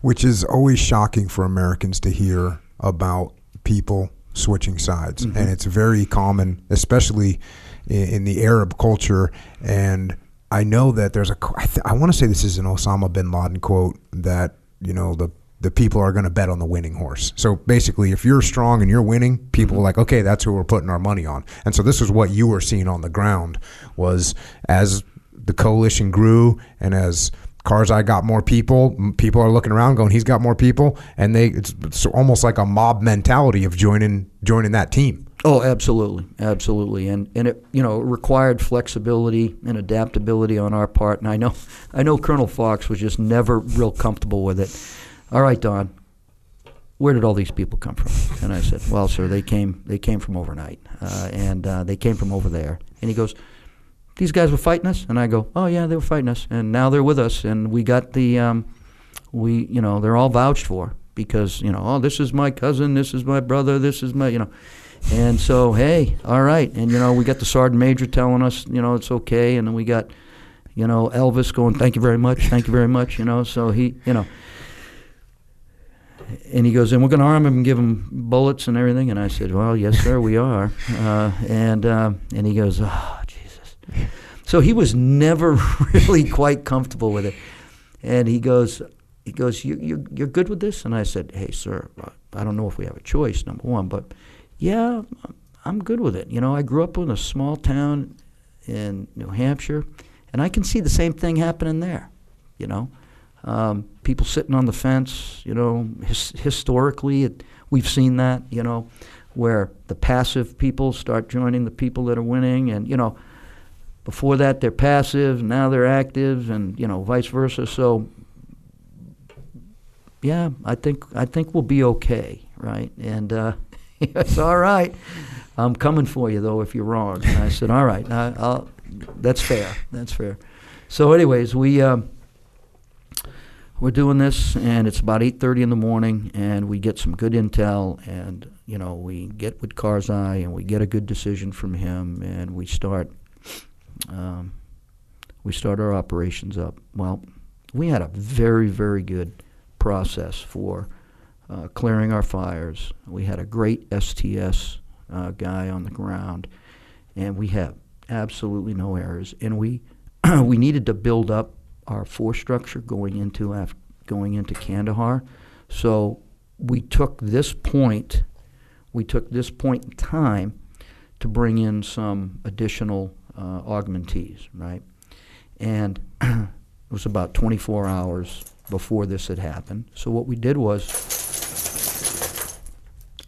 Which is always shocking for Americans to hear about people switching sides. Mm-hmm. And it's very common, especially in, in the Arab culture. And I know that there's a, I, th- I want to say this is an Osama bin Laden quote that, you know, the the people are going to bet on the winning horse. So basically, if you're strong and you're winning, people mm-hmm. are like, okay, that's who we're putting our money on. And so this is what you were seeing on the ground, was as the coalition grew and as Karzai got more people, people are looking around going, he's got more people. And they it's, it's almost like a mob mentality of joining joining that team. Oh, absolutely. Absolutely. And and it you know it required flexibility and adaptability on our part. And I know I know Colonel Fox was just never real comfortable with it. All right, Don, where did all these people come from? And I said, well, sir, they came They came from overnight, uh, and uh, they came from over there. And he goes, these guys were fighting us? And I go, oh, yeah, they were fighting us, and now they're with us, and we got the um, – we, you know, they're all vouched for because, you know, oh, this is my cousin, this is my brother, this is my – you know. And so, hey, all right. And, you know, we got the sergeant major telling us, you know, it's okay, and then we got, you know, Elvis going, thank you very much, thank you very much, you know. So he, you know. And he goes, and we're going to arm him and give him bullets and everything. And I said, well, yes, sir, we are. Uh, and uh, and he goes, oh, Jesus. So he was never really quite comfortable with it. And he goes, he goes, you, you, you're good with this? And I said, hey, sir, I don't know if we have a choice, number one. But, yeah, I'm good with it. You know, I grew up in a small town in New Hampshire, and I can see the same thing happening there, you know. Um, people sitting on the fence, you know, his, historically it, we've seen that, you know, where the passive people start joining the people that are winning. And, you know, before that they're passive, now they're active, and, you know, vice versa. So, yeah, I think I think we'll be okay, right? And uh, it's all right. I'm coming for you, though, if you're wrong. And I said, all right, I, I'll, that's fair, that's fair. So anyways, we... Um, we're doing this, and it's about eight thirty in the morning, and we get some good intel, and, you know, we get with Karzai, and we get a good decision from him, and we start um, we start our operations up. Well, we had a very, very good process for uh, clearing our fires. We had a great S T S uh, guy on the ground, and we had absolutely no errors, and we we needed to build up our force structure going into af going into Kandahar. So we took this point, we took this point in time to bring in some additional uh, augmentees, right? And it was about twenty-four hours before this had happened. So what we did was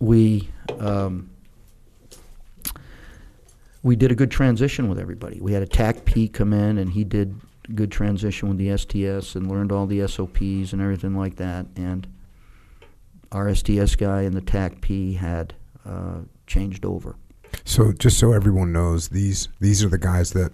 we um, we did a good transition with everybody. We had a T A C P come in, and he did good transition with the S T S and learned all the S O Ps and everything like that. And our S T S guy and the T A C P had uh, changed over. So just so everyone knows, these these are the guys that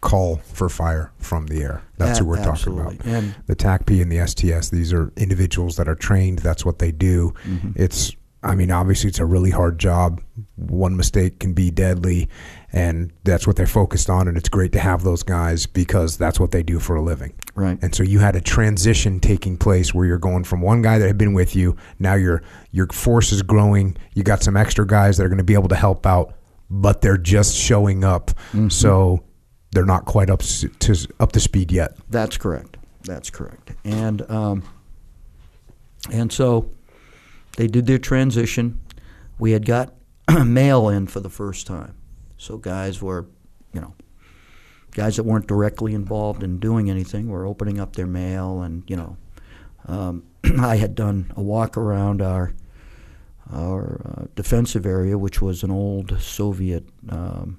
call for fire from the air. That's that, who we're absolutely. talking about. And the T A C P and the S T S, these are individuals that are trained. That's what they do. Mm-hmm. It's, I mean, obviously it's a really hard job. One mistake can be deadly, and that's what they're focused on, and it's great to have those guys because that's what they do for a living. Right. And so you had a transition taking place where you're going from one guy that had been with you, now your your force is growing, you got some extra guys that are going to be able to help out, but they're just showing up. Mm-hmm. So they're not quite up to up to speed yet. That's correct. That's correct. And um, and so they did their transition. We had got mail in for the first time, so guys were, you know, guys that weren't directly involved in doing anything were opening up their mail, and you know, um, I had done a walk around our our uh, defensive area, which was an old Soviet um,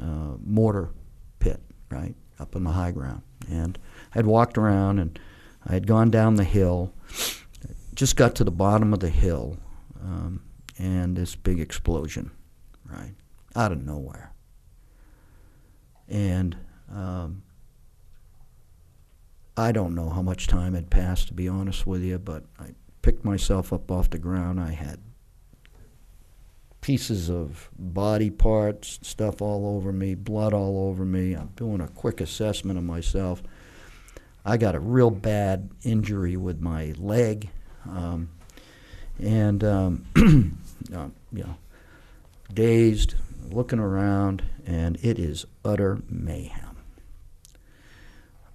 uh, mortar pit, right, up in the high ground. And I had walked around, and I had gone down the hill, just got to the bottom of the hill, um, and this big explosion, right, out of nowhere. And um, I don't know how much time had passed, to be honest with you, but I picked myself up off the ground. I had pieces of body parts, stuff all over me, blood all over me. I'm doing a quick assessment of myself. I got a real bad injury with my leg, um, and um, um, you know, dazed, looking around, and it is utter mayhem.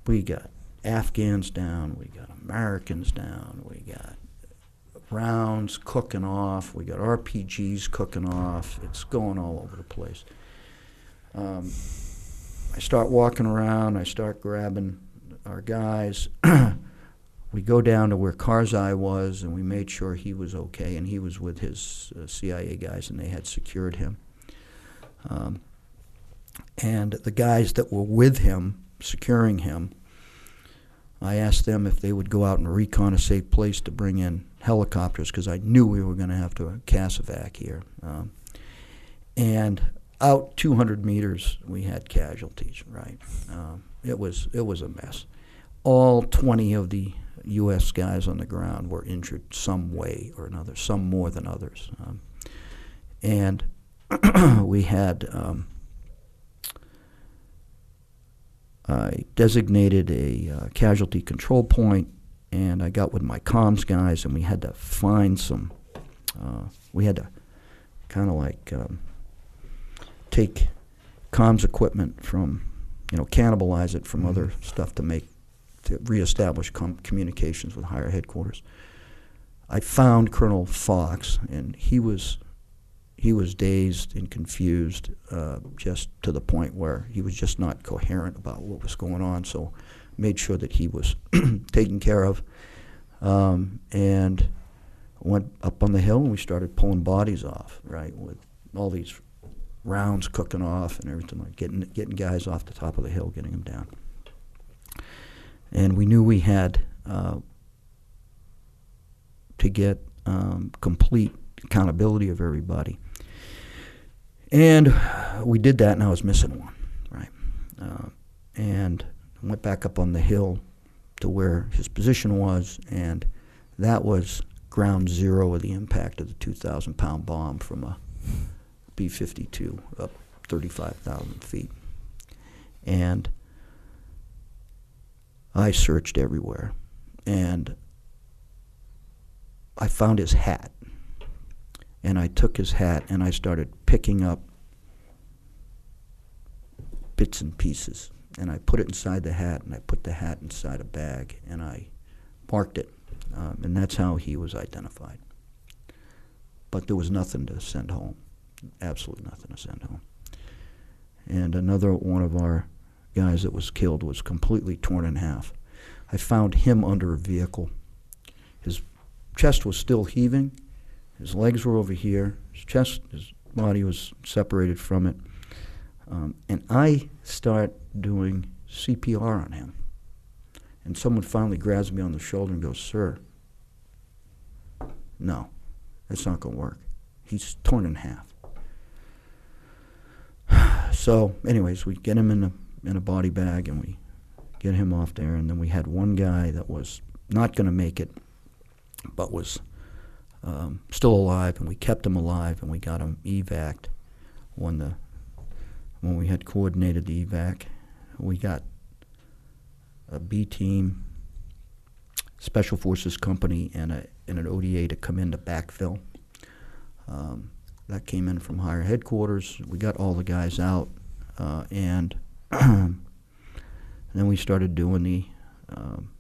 We got Afghans down, we got Americans down, we got rounds cooking off, we got R P Gs cooking off, it's going all over the place. Um, I start walking around, I start grabbing our guys. We go down to where Karzai was, and we made sure he was okay, and he was with his uh, C I A guys, and they had secured him. Um, and the guys that were with him, securing him, I asked them if they would go out and recon a safe place to bring in helicopters, because I knew we were going to have to Casavac here. Um, and out two hundred meters, we had casualties, right? Um, it was it was a mess. All twenty of the U S guys on the ground were injured some way or another, some more than others. Um, and we had um, I designated a uh, casualty control point, and I got with my comms guys, and we had to find some, uh, we had to kind of like um, take comms equipment from, you know, cannibalize it from other stuff to make, to reestablish com communications with higher headquarters. I found Colonel Fox, and he was, he was dazed and confused, uh, just to the point where he was just not coherent about what was going on, so made sure that he was taken care of, um, and went up on the hill, and we started pulling bodies off, right, with all these rounds cooking off and everything, like getting getting guys off the top of the hill, getting them down. And we knew we had uh, to get um, complete accountability of everybody. And we did that, and I was missing one, right? Uh, and went back up on the hill to where his position was, and that was ground zero of the impact of the two thousand pound bomb from a B fifty-two up thirty-five thousand feet. And I searched everywhere, and I found his hat, and I took his hat and I started picking up bits and pieces, and I put it inside the hat, and I put the hat inside a bag, and I marked it, um, and that's how he was identified. But there was nothing to send home, absolutely nothing to send home. And another one of our guys that was killed was completely torn in half. I found him under a vehicle. His chest was still heaving, his legs were over here, his chest, his body was separated from it, um, and I start doing C P R on him. And someone finally grabs me on the shoulder and goes, "Sir, no, that's not going to work. He's torn in half." So anyways, we get him in a, in a body bag, and we get him off there, and then we had one guy that was not going to make it, but was um, still alive, and we kept him alive, and we got him evac'd when the when we had coordinated the evac. We got a B team, Special Forces Company, and, a, and an O D A to come in to backfill. Um, that came in from higher headquarters. We got all the guys out, uh, and, and then we started doing the, um,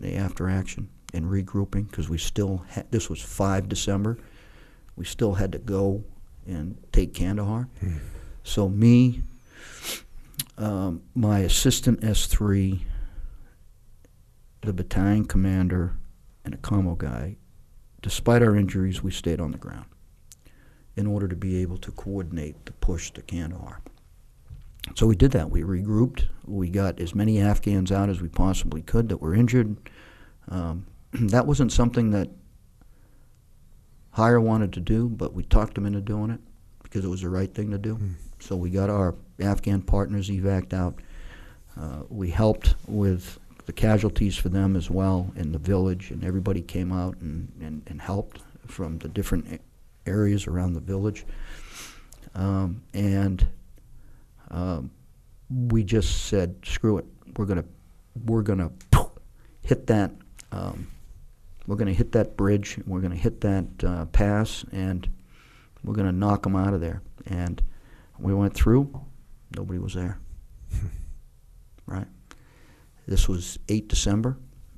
the after action and regrouping, because we still had, this was five December, we still had to go and take Kandahar. Mm. So me, um, my assistant S three, the battalion commander, and a commo guy, despite our injuries, we stayed on the ground in order to be able to coordinate the push to Kandahar. So we did that. We regrouped. We got as many Afghans out as we possibly could that were injured. Um, that wasn't something that Hire wanted to do, but we talked them into doing it because it was the right thing to do. Mm. So we got our Afghan partners evac'd out. Uh, we helped with the casualties for them as well in the village, and everybody came out and, and, and helped from the different areas around the village. Um, and um, we just said, screw it, we're gonna we're gonna hit that um, we're gonna hit that bridge, we're gonna hit that uh, pass, and we're gonna knock them out of there. And we went through, nobody was there. Right. This was eight December,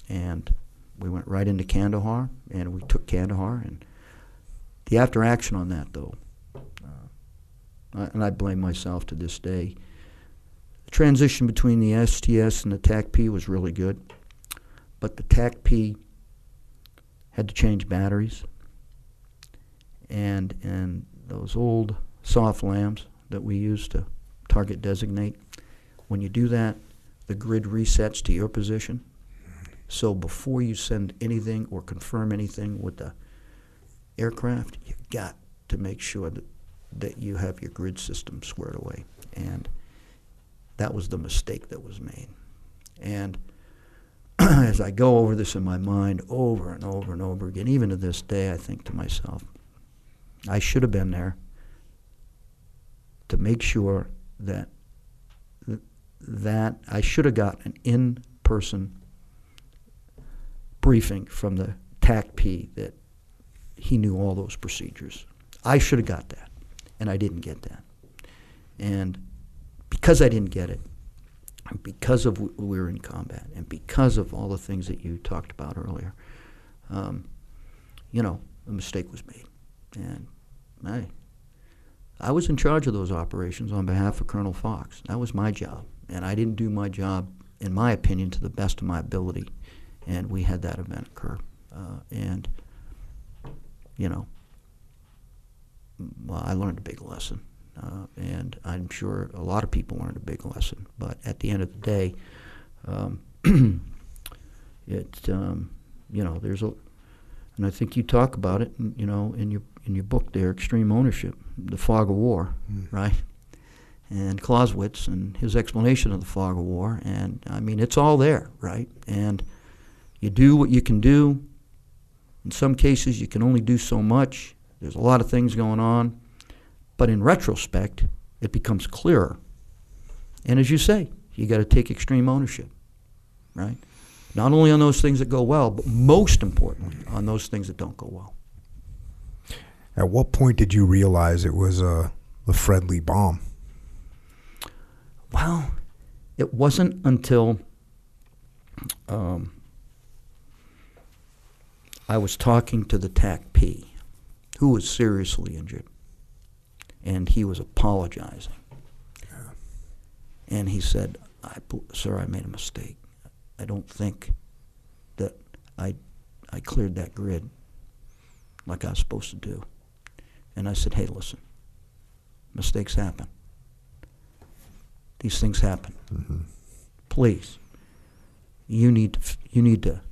and we went right into Kandahar, and we took Kandahar. And the after action on that, though, uh, and I blame myself to this day, the transition between the S T S and the TAC-P was really good, but the TAC-P had to change batteries, and and those old soft lambs that we used to target designate, when you do that, the grid resets to your position. So before you send anything or confirm anything with the aircraft, you've got to make sure that, that you have your grid system squared away. And that was the mistake that was made. And as I go over this in my mind over and over and over again, even to this day, I think to myself, I should have been there to make sure that that I should have got an in-person briefing from the TAC-P that he knew all those procedures. I should have got that, and I didn't get that. And because I didn't get it, and because of w we were in combat, and because of all the things that you talked about earlier, um, you know, a mistake was made. And I, I was in charge of those operations on behalf of Colonel Fox. That was my job. And I didn't do my job, in my opinion, to the best of my ability, and we had that event occur. Uh, and, you know, well, I learned a big lesson, uh, and I'm sure a lot of people learned a big lesson. But at the end of the day, um, it, um, you know, there's a, and I think you talk about it, you know, in your in your book there, Extreme Ownership, the fog of war, mm. Right? And Clausewitz and his explanation of the fog of war, and I mean, it's all there, right? And You do what you can do. In some cases, you can only do so much. There's a lot of things going on. But in retrospect, it becomes clearer. And as you say, you got to take extreme ownership, right? Not only on those things that go well, but most importantly, on those things that don't go well. At what point did you realize it was a, a friendly bomb? Well, it wasn't until um, I was talking to the T A C P, who was seriously injured, and he was apologizing. Yeah. And he said, I, sir, I made a mistake. I don't think that I, I cleared that grid like I was supposed to do. And I said, hey, listen, mistakes happen. These things happen. Mm-hmm. Please, you need, you need to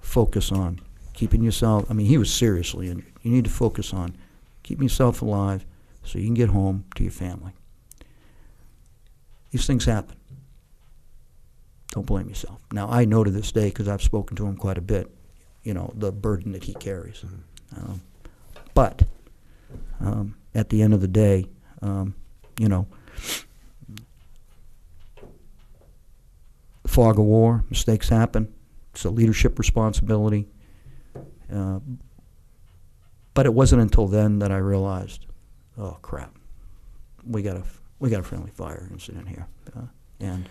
focus on keeping yourself, I mean, he was seriously injured. You need to focus on keeping yourself alive so you can get home to your family. These things happen. Don't blame yourself. Now, I know to this day, because I've spoken to him quite a bit, you know, the burden that he carries. Mm-hmm. um, but um, at the end of the day, um, you know, fog of war, mistakes happen. It's a leadership responsibility. Uh, but it wasn't until then that I realized, oh, crap, we got a, we got a friendly fire incident here. Uh, and...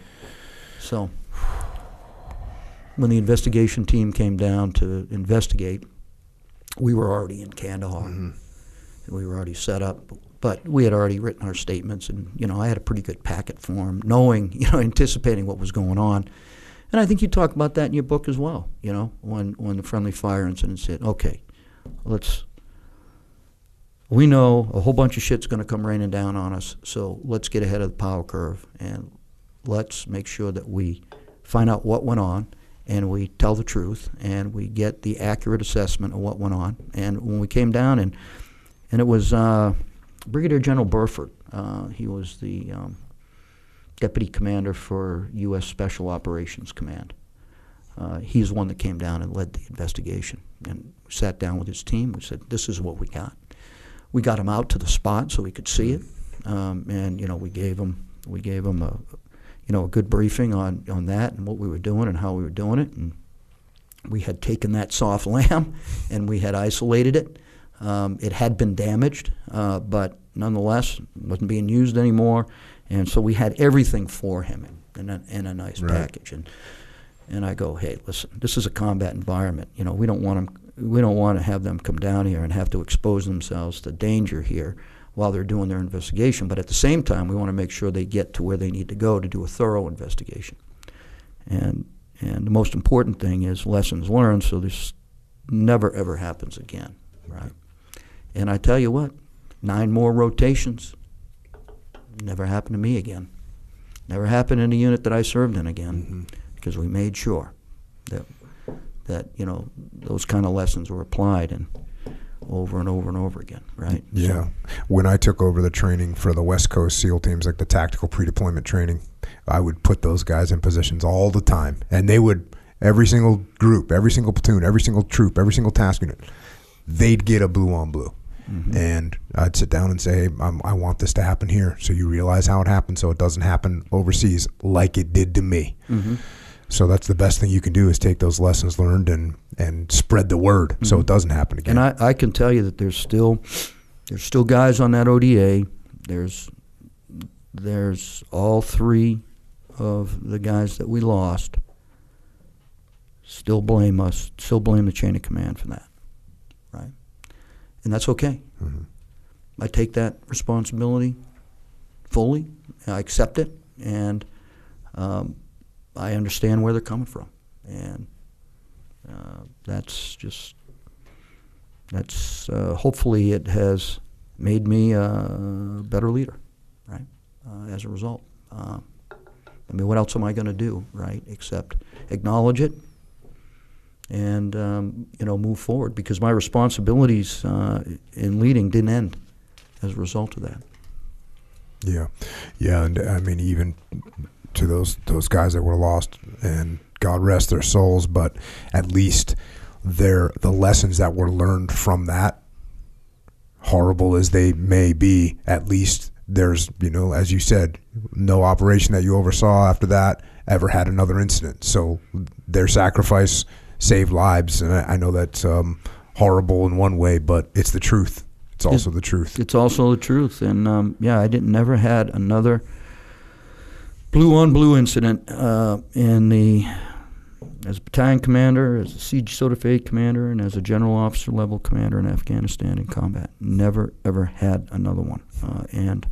So when the investigation team came down to investigate, we were already in Kandahar. Mm-hmm. We were already set up, but we had already written our statements, and you know I had a pretty good packet form, knowing, you know, anticipating what was going on. And I think you talk about that in your book as well. You know, when when the friendly fire incident said, okay, let's. We know a whole bunch of shit's going to come raining down on us, so let's get ahead of the power curve and. Let's make sure that we find out what went on, and we tell the truth, and we get the accurate assessment of what went on. And when we came down, and and it was uh, Brigadier General Burford. Uh, he was the um, deputy commander for U S Special Operations Command. Uh, he's the one that came down and led the investigation, and we sat down with his team. We said, "This is what we got." We got him out to the spot so he could see it, um, and you know we gave him we gave him a. you know, a good briefing on, on that and what we were doing and how we were doing it. And we had taken that soft lamb and we had isolated it. Um, it had been damaged, uh, but nonetheless, wasn't being used anymore. And so we had everything for him in a, in a nice right. package. And and I go, hey, listen, this is a combat environment. You know, we don't want them, we don't want to have them come down here and have to expose themselves to danger here while they're doing their investigation, but at the same time, we want to make sure they get to where they need to go to do a thorough investigation. And and the most important thing is lessons learned, so this never ever happens again, right? And I tell you what, nine more rotations, never happened to me again. Never happened in the unit that I served in again, mm-hmm. because we made sure that that you know those kind of lessons were applied and. Over and over and over again, right? Yeah. So. When I took over the training for the West Coast SEAL teams, like the tactical pre-deployment training, I would put those guys in positions all the time. And they would, every single group, every single platoon, every single troop, every single task unit, they'd get a blue on blue. Mm-hmm. And I'd sit down and say, hey, I'm, I want this to happen here. So you realize how it happened so it doesn't happen overseas like it did to me. Mm-hmm. So that's the best thing you can do is take those lessons learned and, and spread the word mm-hmm. so it doesn't happen again. And I, I can tell you that there's still there's still guys on that O D A. There's there's all three of the guys that we lost still blame us, still blame the chain of command for that, right? And that's okay. Mm-hmm. I take that responsibility fully. I accept it, and um, – I understand where they're coming from, and uh, that's just that's uh, hopefully it has made me a better leader, right? Uh, as a result, uh, I mean, what else am I going to do, right? Except acknowledge it and um, you know move forward, because my responsibilities uh, in leading didn't end as a result of that. Yeah, yeah, and I mean even. To those those guys that were lost and God rest their souls, but at least their the lessons that were learned from that, horrible as they may be, at least there's, you know, as you said, no operation that you oversaw after that ever had another incident. So their sacrifice saved lives, and I, I know that's um, horrible in one way, but it's the truth. It's also it, the truth. It's also the truth, and um, yeah, I didn't never had another blue-on-blue incident. Uh, in the as a battalion commander, as a C J S O T F commander, and as a general officer level commander in Afghanistan in combat, never ever had another one. Uh, and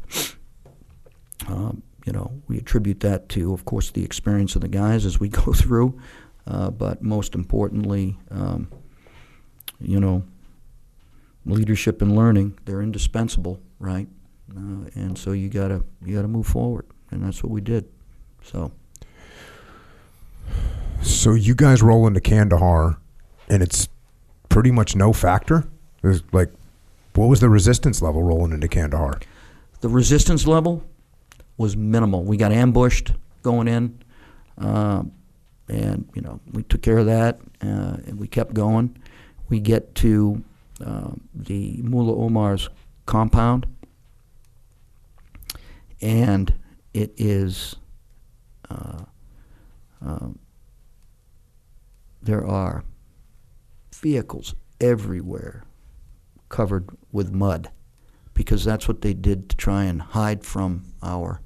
um, you know, we attribute that to, of course, the experience of the guys as we go through, uh, but most importantly, um, you know. leadership and learning, they're indispensable, right? Uh, and so you gotta you gotta move forward, and that's what we did. So so you guys roll into Kandahar, and it's pretty much no factor? There's like, what was the resistance level rolling into Kandahar? The resistance level was minimal. We got ambushed going in, um, and you know, we took care of that, uh, and we kept going. We get to Uh, the Mullah Omar's compound, and it is uh, uh, there are vehicles everywhere covered with mud, because that's what they did to try and hide from our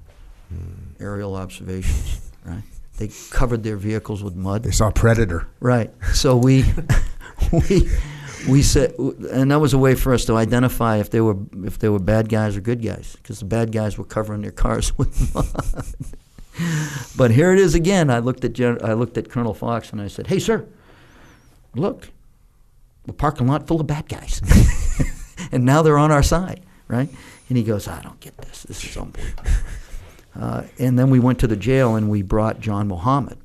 mm. aerial observations, right? They covered their vehicles with mud. They saw Predator. Right. So we we We said, and that was a way for us to identify if they were if they were bad guys or good guys, because the bad guys were covering their cars with mud. But here it is again. I looked at Gen- I looked at Colonel Fox and I said, "Hey, sir, look, the parking lot full of bad guys, and now they're on our side, right?" And he goes, "I don't get this. This is unbelievable." Uh, and then we went to the jail and we brought John Muhammad.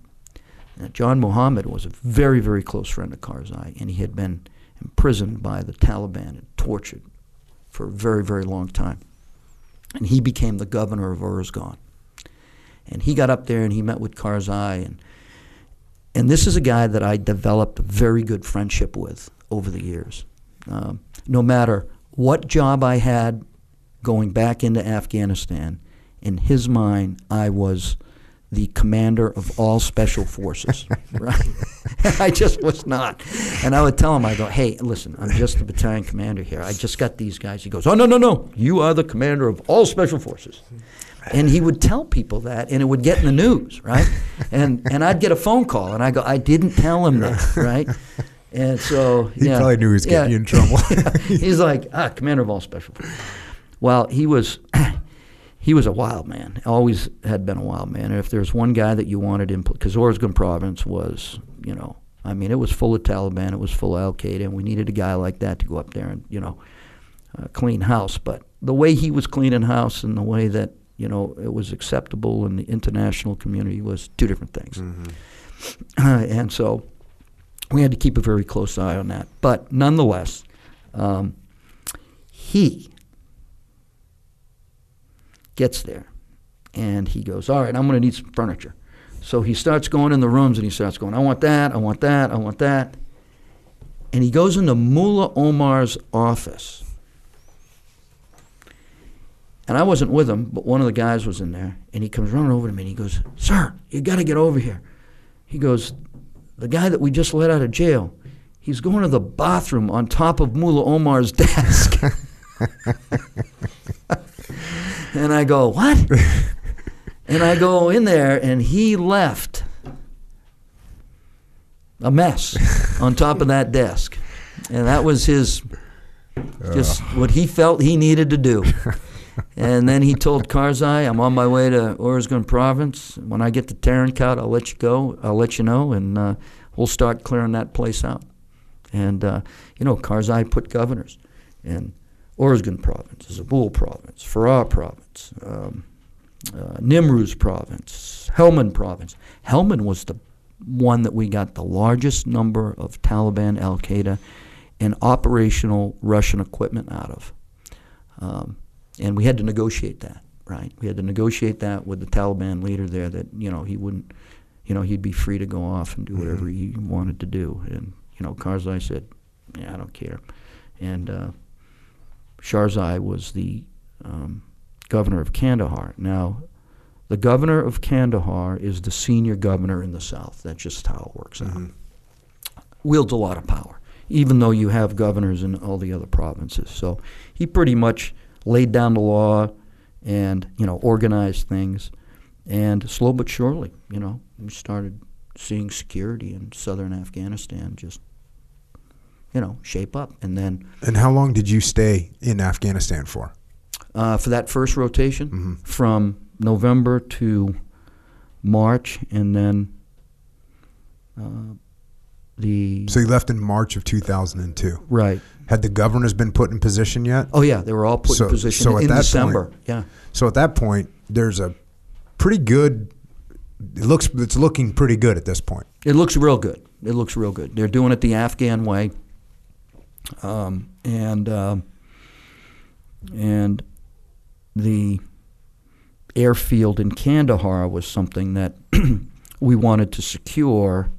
Now, John Muhammad was a very very close friend of Karzai, and he had been imprisoned by the Taliban and tortured for a very, very long time. And he became the governor of Uruzgan. And he got up there and he met with Karzai. And, and this is a guy that I developed a very good friendship with over the years. Um, no matter what job I had going back into Afghanistan, in his mind I was the commander of all special forces, right? I just was not. And I would tell him, I go, "Hey, listen, I'm just the battalion commander here. I just got these guys." He goes, "Oh, no, no, no. You are the commander of all special forces." And he would tell people that, and it would get in the news, right? And and I'd get a phone call, and I go, "I didn't tell him that," right? And so, He yeah, probably knew he was getting yeah, you in trouble. yeah. He's like, ah, commander of all special forces. Well, he was... He was a wild man, always had been a wild man. And if there's one guy that you wanted in, because Uruzgan Province was, you know, I mean, it was full of Taliban, it was full of Al Qaeda, and we needed a guy like that to go up there and, you know, uh, clean house. But the way he was cleaning house and the way that, you know, it was acceptable in the international community was two different things. Mm-hmm. Uh, and so we had to keep a very close eye on that. But nonetheless, um, he... gets there, and he goes, "All right, I'm going to need some furniture." So he starts going in the rooms, and he starts going, "I want that, I want that, I want that." And he goes into Mullah Omar's office. And I wasn't with him, but one of the guys was in there, and he comes running over to me, and he goes, "Sir, you got to get over here." He goes, "The guy that we just let out of jail, he's going to the bathroom on top of Mullah Omar's desk." And I go, "What?" And I go in there, and he left a mess on top of that desk. And that was his, just uh. what he felt he needed to do. And then he told Karzai, "I'm on my way to Uruzgan Province. When I get to Tarinkot, I'll let you go. I'll let you know, and uh, we'll start clearing that place out." And, uh, you know, Karzai put governors in Uruzgan Province, Zabul Province, Farah Province, um, uh, Nimruz Province, Helmand Province. Helmand was the one that we got the largest number of Taliban, Al Qaeda, and operational Russian equipment out of. Um, and we had to negotiate that, right? We had to negotiate that with the Taliban leader there that, you know, he wouldn't you know, he'd be free to go off and do whatever mm-hmm. he wanted to do. And, you know, Karzai said, yeah, I don't care. And uh, Sherzai was the um, governor of Kandahar. Now, the governor of Kandahar is the senior governor in the South. That's just how it works mm-hmm. out. Wields a lot of power, even though you have governors in all the other provinces. So he pretty much laid down the law and, you know, organized things. And slow but surely, you know, we started seeing security in southern Afghanistan just, you know, shape up. And then. And how long did you stay in Afghanistan for? Uh, for that first rotation, mm-hmm. from November to March, and then uh, the. So you left in March of two thousand two. Right. Had the governors been put in position yet? Oh yeah, they were all put so, in position so in, in December. Point, yeah. So at that point, there's a. Pretty good. It looks. It's looking pretty good at this point. It looks real good. It looks real good. They're doing it the Afghan way, um, and uh, and the airfield in Kandahar was something that we wanted to secure,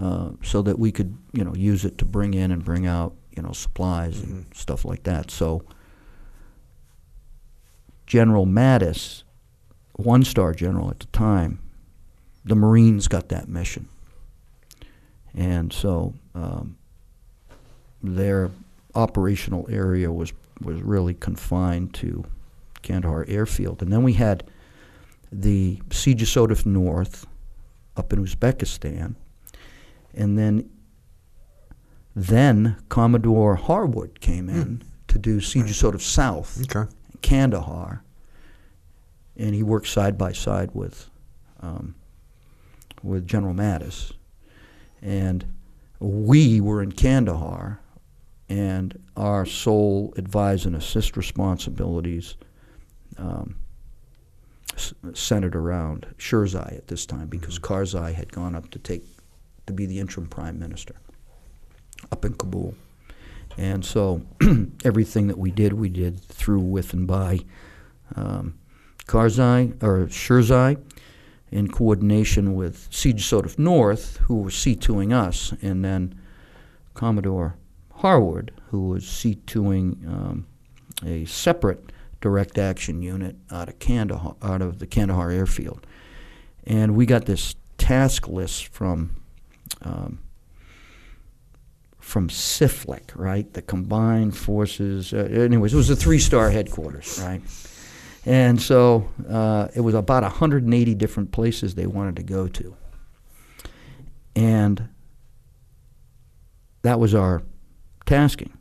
uh, so that we could, you know, use it to bring in and bring out, you know, supplies mm-hmm. and stuff like that. So General Mattis. One-star general at the time, the Marines got that mission. And so um, their operational area was, was really confined to Kandahar Airfield. And then we had the C J S O T F North up in Uzbekistan. And then then Commodore Harwood came in mm. to do C J S O T F South, okay. Kandahar. And he worked side by side with um, with General Mattis. And we were in Kandahar, and our sole advise and assist responsibilities um, s- centered around Sherzai at this time, because mm-hmm. Karzai had gone up to take to be the interim prime minister up in Kabul. And so everything that we did, we did through, with, and by um, Karzai or Sherzai, in coordination with C J S O T F North, who was C twoing us, and then Commodore Harwood, who was C twoing um, a separate direct action unit out of Kandahar, out of the Kandahar airfield. And we got this task list from um, from C I F L C, right? The Combined Forces. Uh, anyways, it was a three-star headquarters, right? And so uh, it was about one hundred eighty different places they wanted to go to. And that was our tasking,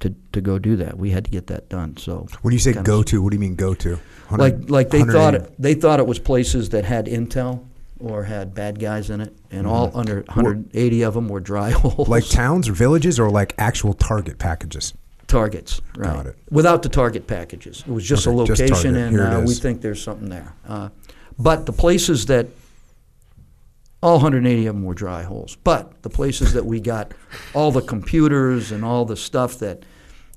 to, to go do that. We had to get that done. So when you say go to, what do you mean go to? Like like they thought it, they thought it was places that had intel or had bad guys in it, and mm-hmm. all under one hundred eighty what, of them were dry holes. Like towns or villages, or like actual target packages? Targets, right? Got it. Without the target packages, it was just okay, a location, just and uh, we think there's something there. Uh, but the places that all one hundred eighty of them were dry holes. But the places that we got all the computers and all the stuff that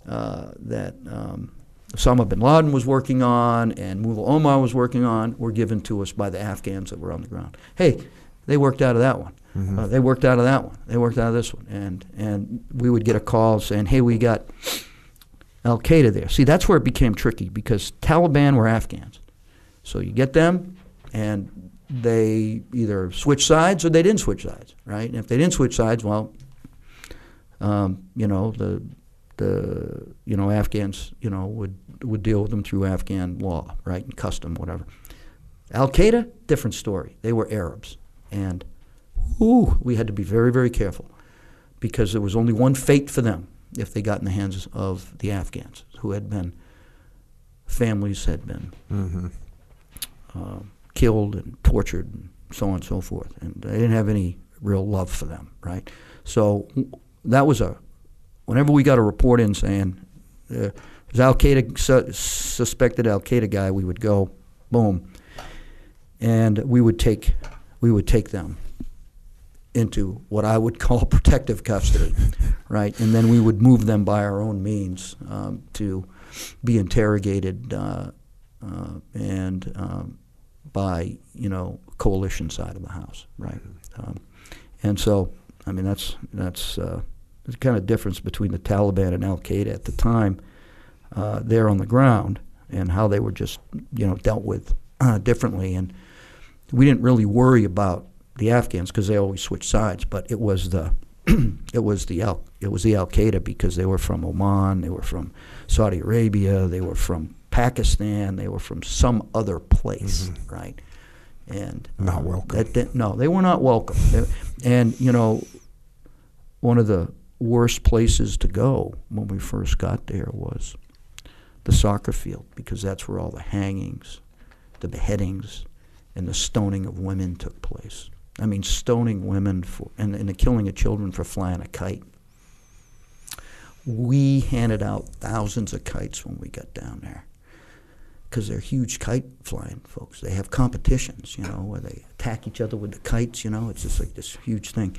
uh, that um, Osama bin Laden was working on and Mullah Omar was working on were given to us by the Afghans that were on the ground. Hey, they worked out of that one. Mm-hmm. Uh, they worked out of that one. They worked out of this one. And and we would get a call saying, hey, we got Al Qaeda there. See, that's where it became tricky, because Taliban were Afghans. So you get them, and they either switch sides or they didn't switch sides, right? And if they didn't switch sides, well, um, you know, the the you know Afghans, you know, would would deal with them through Afghan law, right, and custom, whatever. Al Qaeda, different story. They were Arabs, and ooh, we had to be very, very careful, because there was only one fate for them if they got in the hands of the Afghans, who had been, families had been mm-hmm. uh, killed and tortured and so on and so forth. And they didn't have any real love for them, right? So that was a, whenever we got a report in saying, uh, there's Al-Qaeda, su- suspected Al-Qaeda guy, we would go, boom, and we would take, we would take them into what I would call protective custody, right? And then we would move them by our own means um, to be interrogated uh, uh, and um, by, you know, coalition side of the house, right? Um, and so, I mean, that's that's uh, the kind of difference between the Taliban and Al Qaeda at the time, uh, there on the ground, and how they were just, you know, dealt with uh, differently. And we didn't really worry about the Afghans because they always switched sides, but it was the it was the Al it was the Al Qaeda because they were from Oman, they were from Saudi Arabia, they were from Pakistan, they were from some other place, mm-hmm. right? And not welcome. That, that, no, they were not welcome. They, and you know, one of the worst places to go when we first got there was the soccer field, because that's where all the hangings, the beheadings, and the stoning of women took place. I mean, stoning women for and, and the killing of children for flying a kite. We handed out thousands of kites when we got down there, because they're huge kite flying folks. They have competitions, you know, where they attack each other with the kites, you know. It's just like this huge thing.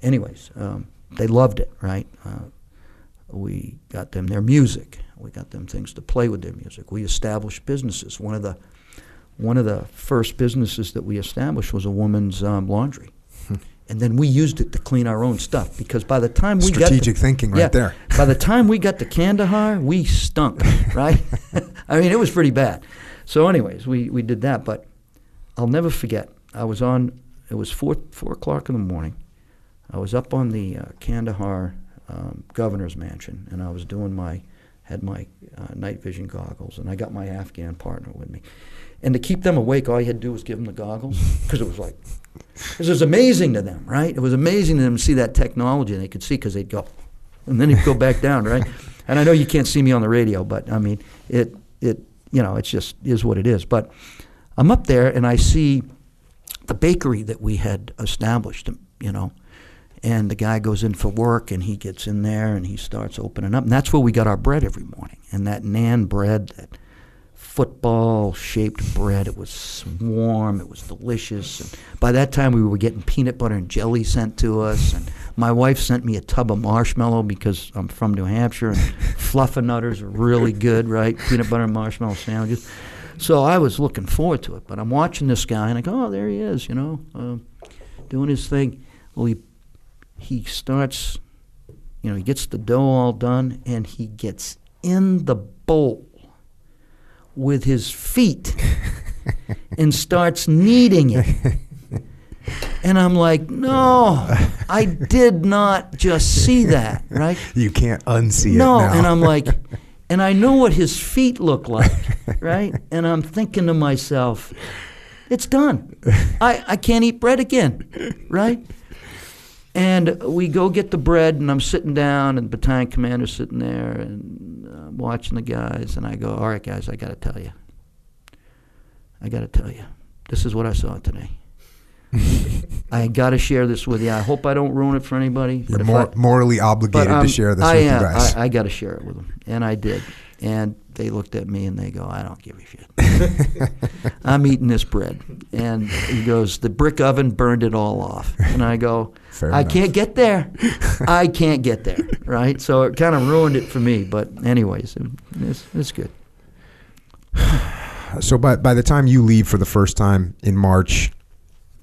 Anyways, um, they loved it, right? Uh, we got them their music. We got them things to play with their music. We established businesses. One of the one of the first businesses that we established was a woman's um, laundry. And then we used it to clean our own stuff, because by the time we strategic got strategic thinking right yeah, there. By the time we got to Kandahar, we stunk, right? I mean, it was pretty bad. So anyways, we, we did that. But I'll never forget, I was on, it was four, four o'clock in the morning. I was up on the uh, Kandahar um, governor's mansion, and I was doing my, had my uh, night vision goggles, and I got my Afghan partner with me. And to keep them awake, all you had to do was give them the goggles, because it was like, it was amazing to them, right? It was amazing to them to see that technology, and they could see because they'd go, and then they'd go back down, right? And I know you can't see me on the radio, but I mean, it, it, you know, it's just is what it is. But I'm up there, and I see the bakery that we had established, you know, and the guy goes in for work, and he gets in there, and he starts opening up, and that's where we got our bread every morning, and that nan bread, that football-shaped bread. It was warm. It was delicious. And by that time, we were getting peanut butter and jelly sent to us. And my wife sent me a tub of marshmallow, because I'm from New Hampshire, and fluffernutters are really good, right? Peanut butter and marshmallow sandwiches. So I was looking forward to it. But I'm watching this guy, and I go, oh, there he is, you know, uh, doing his thing. Well, he, he starts, you know, he gets the dough all done, and he gets in the bowl with his feet and starts kneading it. And I'm like, no, I did not just see that, right? You can't unsee no. it now. No, and I'm like, and I know what his feet look like, right? And I'm thinking to myself, it's done. I, I can't eat bread again, right? And we go get the bread, and I'm sitting down, and the battalion commander's sitting there, and I'm watching the guys, and I go, all right, guys, I got to tell you. I got to tell you. This is what I saw today. I got to share this with you. I hope I don't ruin it for anybody. You're but mor I, morally obligated but to share this I with am, you guys. I, I got to share it with them, and I did. And they looked at me, and they go, I don't give a shit. I'm eating this bread. And he goes, the brick oven burned it all off. And I go, Fair I enough. can't get there. I can't get there, right? So it kind of ruined it for me. But anyways, it's, it's good. So by, by the time you leave for the first time in March,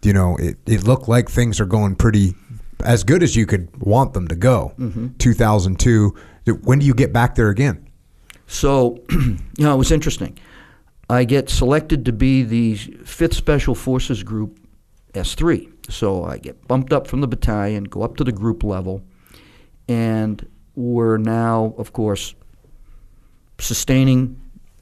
you know, it, it looked like things are going pretty as good as you could want them to go. Mm-hmm. two thousand two, when do you get back there again? So, you know, it was interesting. I get selected to be the Fifth Special Forces Group S three. So I get bumped up from the battalion, go up to the group level, and we're now, of course, sustaining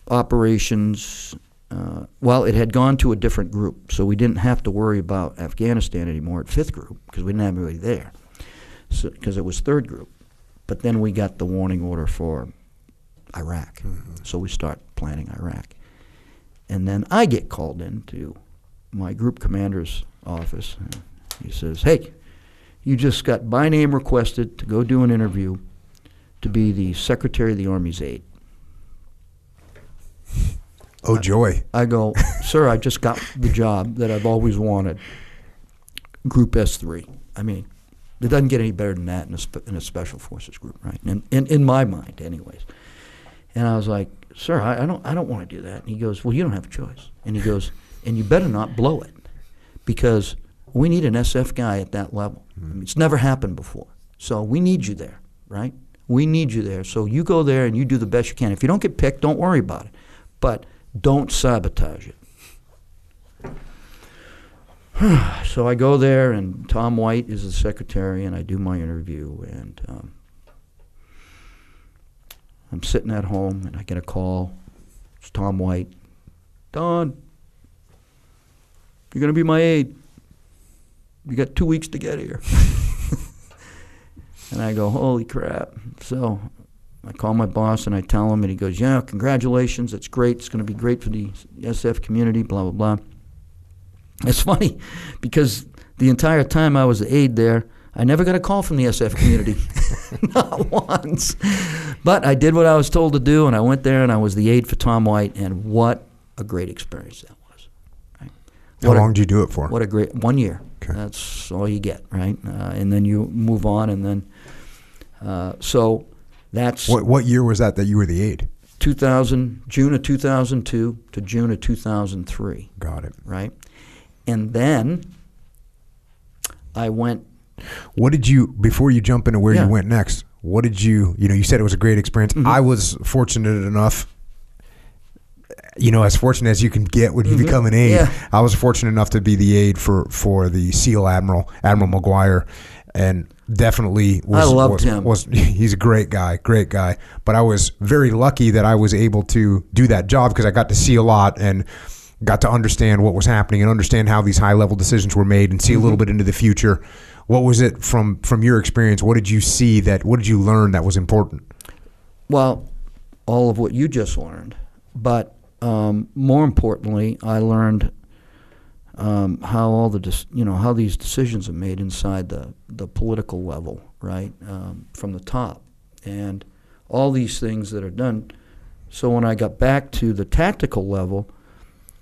operations. Uh, well, it had gone to a different group, so we didn't have to worry about Afghanistan anymore at Fifth Group, because we didn't have anybody there, because so, it was Third Group. But then we got the warning order for Iraq. Mm-hmm. So we start planning Iraq. And then I get called into my group commander's office. And he says, hey, you just got by name requested to go do an interview to be the Secretary of the Army's aide. Oh, I, joy. I go, sir, I just got the job that I've always wanted. Group S three. I mean, it doesn't get any better than that in a, spe in a special forces group, right? And, and, in my mind, anyways. And I was like, sir, I, I don't I don't want to do that. And he goes, well, you don't have a choice. And he goes, and you better not blow it, because we need an S F guy at that level. Mm-hmm. I mean, it's never happened before. So we need you there, right? We need you there. So you go there and you do the best you can. If you don't get picked, don't worry about it. But don't sabotage it. So I go there, and Tom White is the secretary, and I do my interview, and um, I'm sitting at home, and I get a call. It's Tom White. Don, you're going to be my aide. You got two weeks to get here. And I go, holy crap. So I call my boss, and I tell him, and he goes, yeah, congratulations. That's great. It's going to be great for the S F community, blah, blah, blah. It's funny because the entire time I was the aide there, I never got a call from the S F community, not once. But I did what I was told to do, and I went there, and I was the aide for Tom White, and what a great experience that was. Right? How long did you do it for? What a great one year. Okay. That's all you get, right? Uh, and then you move on, and then uh, so that's what. What year was that that you were the aide? Two thousand June of two thousand two to June of two thousand three. Got it. Right. And then I went. What did you, before you jump into where yeah. you went next, what did you, you know, you said it was a great experience. Mm-hmm. I was fortunate enough, you know, as fortunate as you can get when you mm-hmm. become an aide. Yeah. I was fortunate enough to be the aide for, for the SEAL Admiral, Admiral McGuire, and definitely was, I loved was, him. Was, he's a great guy, great guy. But I was very lucky that I was able to do that job because I got to see a lot and got to understand what was happening and understand how these high-level decisions were made and see a little bit into the future. What was it from, from your experience? What did you see that, what did you learn that was important? Well, all of what you just learned. But um, more importantly, I learned um, how all the, you know, how these decisions are made inside the, the political level, right, um, from the top. And all these things that are done. So when I got back to the tactical level,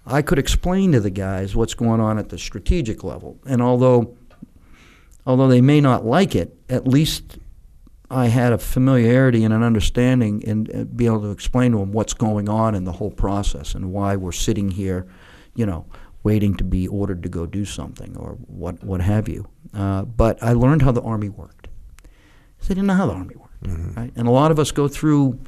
I could explain to the guys what's going on at the strategic level. And although although they may not like it, at least I had a familiarity and an understanding and, and be able to explain to them what's going on in the whole process and why we're sitting here, you know, waiting to be ordered to go do something or what, what have you. Uh, but I learned how the Army worked. They didn't know how the Army worked. Mm-hmm. Right? And a lot of us go through,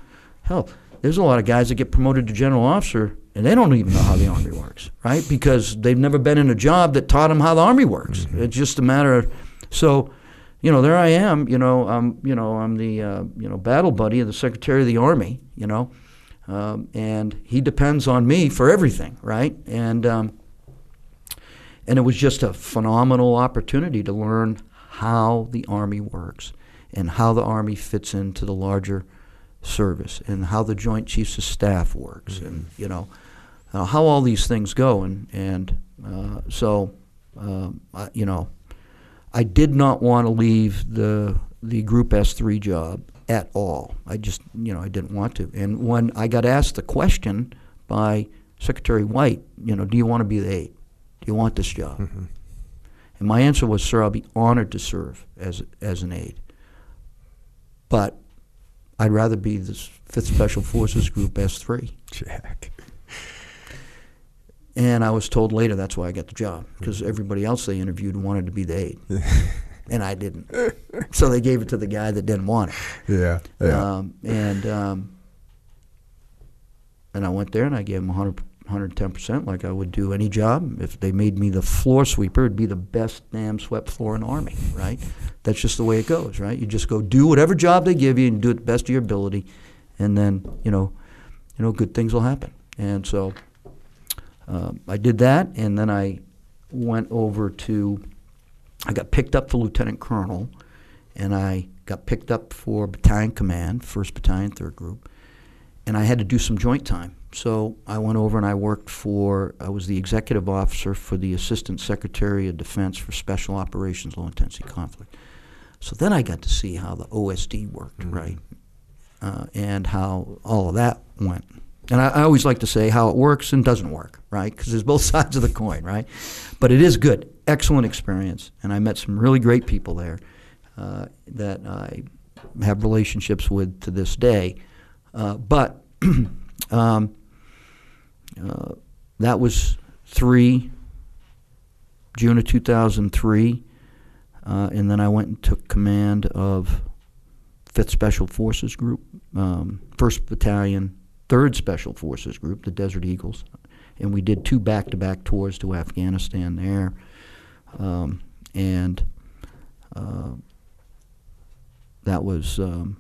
hell, there's a lot of guys that get promoted to general officer and they don't even know how the Army works, right? Because they've never been in a job that taught them how the Army works. Mm-hmm. It's just a matter of, so, you know, there I am, you know, I'm, you know, I'm the, uh, you know, battle buddy of the Secretary of the Army, you know, um, and he depends on me for everything, right? And um, and it was just a phenomenal opportunity to learn how the Army works and how the Army fits into the larger service and how the Joint Chiefs of Staff works mm-hmm. and, you know, Uh, how all these things go, and and uh, so um, I, you know, I did not want to leave the the Group S three job at all. I just you know I didn't want to. And when I got asked the question by Secretary White, you know, do you want to be the aide? Do you want this job? Mm-hmm. And my answer was, sir, I'll be honored to serve as as an aide, but I'd rather be the Fifth Special Forces Group S three. Jack. And I was told later that's why I got the job, because everybody else they interviewed wanted to be the aide, and I didn't. So they gave it to the guy that didn't want it. Yeah, yeah. Um, and um, and I went there and I gave him one hundred, one hundred ten percent like I would do any job. If they made me the floor sweeper, it'd be the best damn swept floor in the Army, right? That's just the way it goes, right? You just go do whatever job they give you and do it the best of your ability, and then, you know, you know, good things will happen. And so... Um, I did that, and then I went over to, I got picked up for lieutenant colonel, and I got picked up for battalion command, first battalion, third group, and I had to do some joint time. So I went over and I worked for, I was the executive officer for the assistant secretary of defense for special operations, low intensity conflict. So then I got to see how the O S D worked, mm-hmm. right, uh, and how all of that went. And I, I always like to say how it works and doesn't work, right? Because there's both sides of the coin, right? But it is good, excellent experience, and I met some really great people there uh, that I have relationships with to this day. Uh, but um, uh, that was three June of two thousand three, uh, and then I went and took command of Fifth Special Forces Group, um, First Battalion, Third Special Forces Group, the Desert Eagles, and we did two back-to-back tours to Afghanistan there, um, and uh, that was um,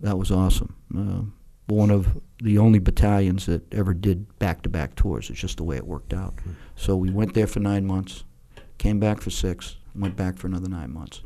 that was awesome. Uh, one of the only battalions that ever did back-to-back tours. It's just the way it worked out. Mm-hmm. So we went there for nine months, came back for six, went back for another nine months.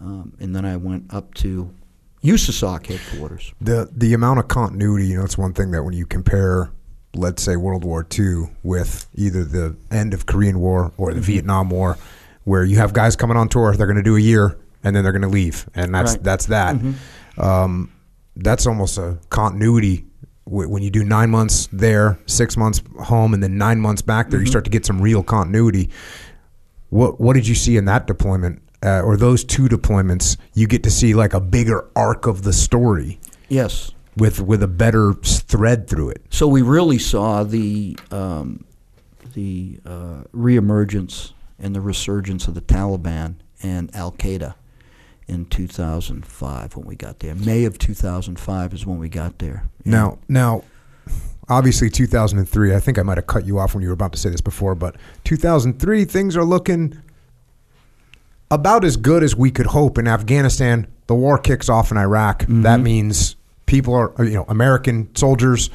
Um, and then I went up to U S A S O C headquarters. The the amount of continuity, you know, it's one thing that when you compare, let's say, World War Two with either the end of Korean War or the mm-hmm. Vietnam War, where you have guys coming on tour, they're going to do a year, and then they're going to leave. And that's, right. that's that. Mm-hmm. Um, that's almost a continuity w- when you do nine months there, six months home, and then nine months back there. Mm-hmm. You start to get some real continuity. What what did you see in that deployment uh, or those two deployments? You get to see like a bigger arc of the story. Yes, with with a better thread through it. So we really saw the um, the uh, reemergence and the resurgence of the Taliban and Al Qaeda. In two thousand five when we got there. May of two thousand five is when we got there. Yeah. Now, now, obviously two thousand three, I think I might have cut you off when you were about to say this before, but two thousand three, things are looking about as good as we could hope in Afghanistan. The war kicks off in Iraq. Mm-hmm. That means people are, you know, American soldiers,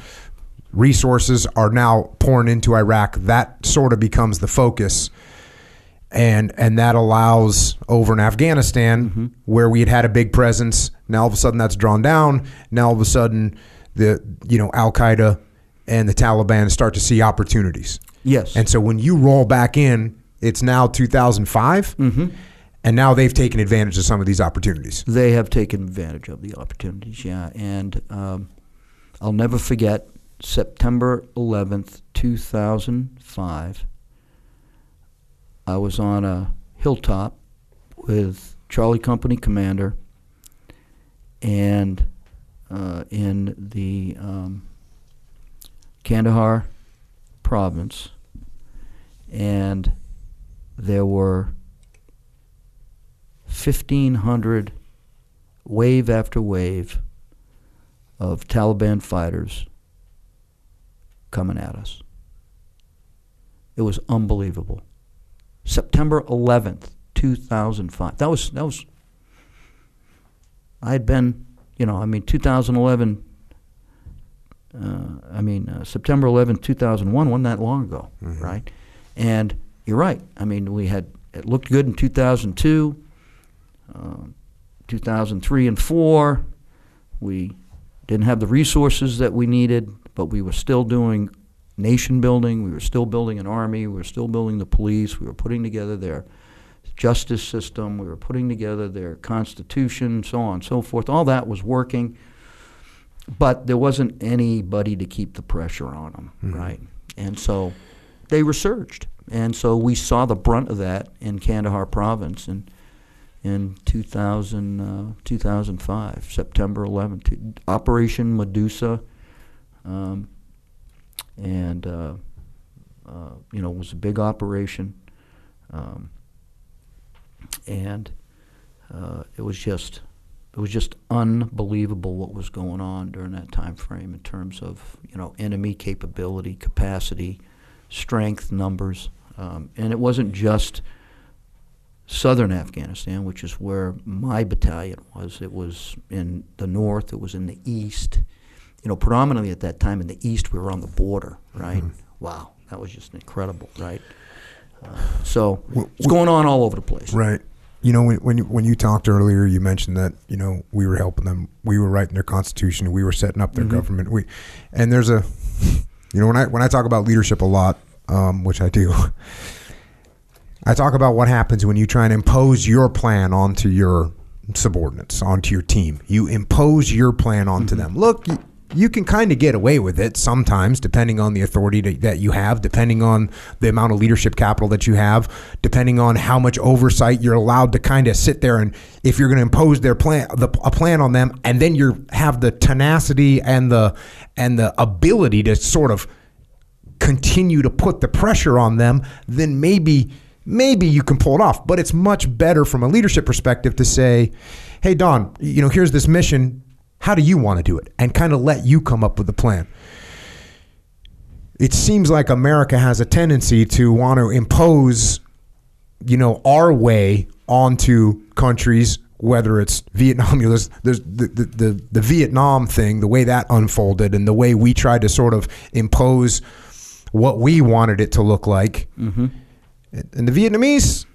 resources are now pouring into Iraq. That sort of becomes the focus. And and that allows over in Afghanistan mm-hmm. where we had had a big presence. Now all of a sudden that's drawn down. Now all of a sudden the you know Al Qaeda and the Taliban start to see opportunities. Yes. And so when you roll back in, it's now two thousand five, mm-hmm. and now they've taken advantage of some of these opportunities. They have taken advantage of the opportunities. Yeah, and um, I'll never forget September eleventh, two thousand five. I was on a hilltop with Charlie Company Commander and uh, in the um, Kandahar Province, and there were fifteen hundred wave after wave of Taliban fighters coming at us. It was unbelievable. September eleventh, two thousand five. That was, that was, I had been, you know, I mean, two thousand eleven, uh, I mean, uh, September eleventh, two thousand one, wasn't that long ago, mm-hmm. right? And you're right. I mean, we had, it looked good in two thousand two, uh, two thousand three and four. We didn't have the resources that we needed, but we were still doing nation building, we were still building an army, we were still building the police, we were putting together their justice system, we were putting together their constitution, so on and so forth. All that was working, but there wasn't anybody to keep the pressure on them, mm-hmm. right? And so they resurged. And so we saw the brunt of that in Kandahar Province in, in two thousand, uh, two thousand five, September eleventh, Operation Medusa, um, and, uh, uh, you know, it was a big operation, um, and uh, it was just it was just unbelievable what was going on during that time frame in terms of, you know, enemy capability, capacity, strength, numbers. Um, and it wasn't just southern Afghanistan, which is where my battalion was. It was in the north, it was in the east. You know, predominantly at that time in the east, we were on the border, right? Mm-hmm. Wow, that was just incredible, right? Uh, so well, it's going on all over the place, right? You know, when when you, when you talked earlier, you mentioned that you know we were helping them, we were writing their constitution, we were setting up their mm-hmm. government. We and there's a, you know, when I when I talk about leadership a lot, um, which I do, I talk about what happens when you try and impose your plan onto your subordinates, onto your team. You impose your plan onto mm-hmm. them. Look. You, You can kind of get away with it sometimes, depending on the authority to, that you have, depending on the amount of leadership capital that you have, depending on how much oversight you're allowed to kind of sit there. And if you're going to impose their plan, the, a plan on them, and then you have the tenacity and the and the ability to sort of continue to put the pressure on them, then maybe maybe you can pull it off. But it's much better from a leadership perspective to say, hey, Don, you know, here's this mission. How do you want to do it? And kind of let you come up with a plan. It seems like America has a tendency to want to impose, you know, our way onto countries, whether it's Vietnam, you know, there's, there's the, the, the, the Vietnam thing, the way that unfolded and the way we tried to sort of impose what we wanted it to look like. Mm-hmm. And the Vietnamese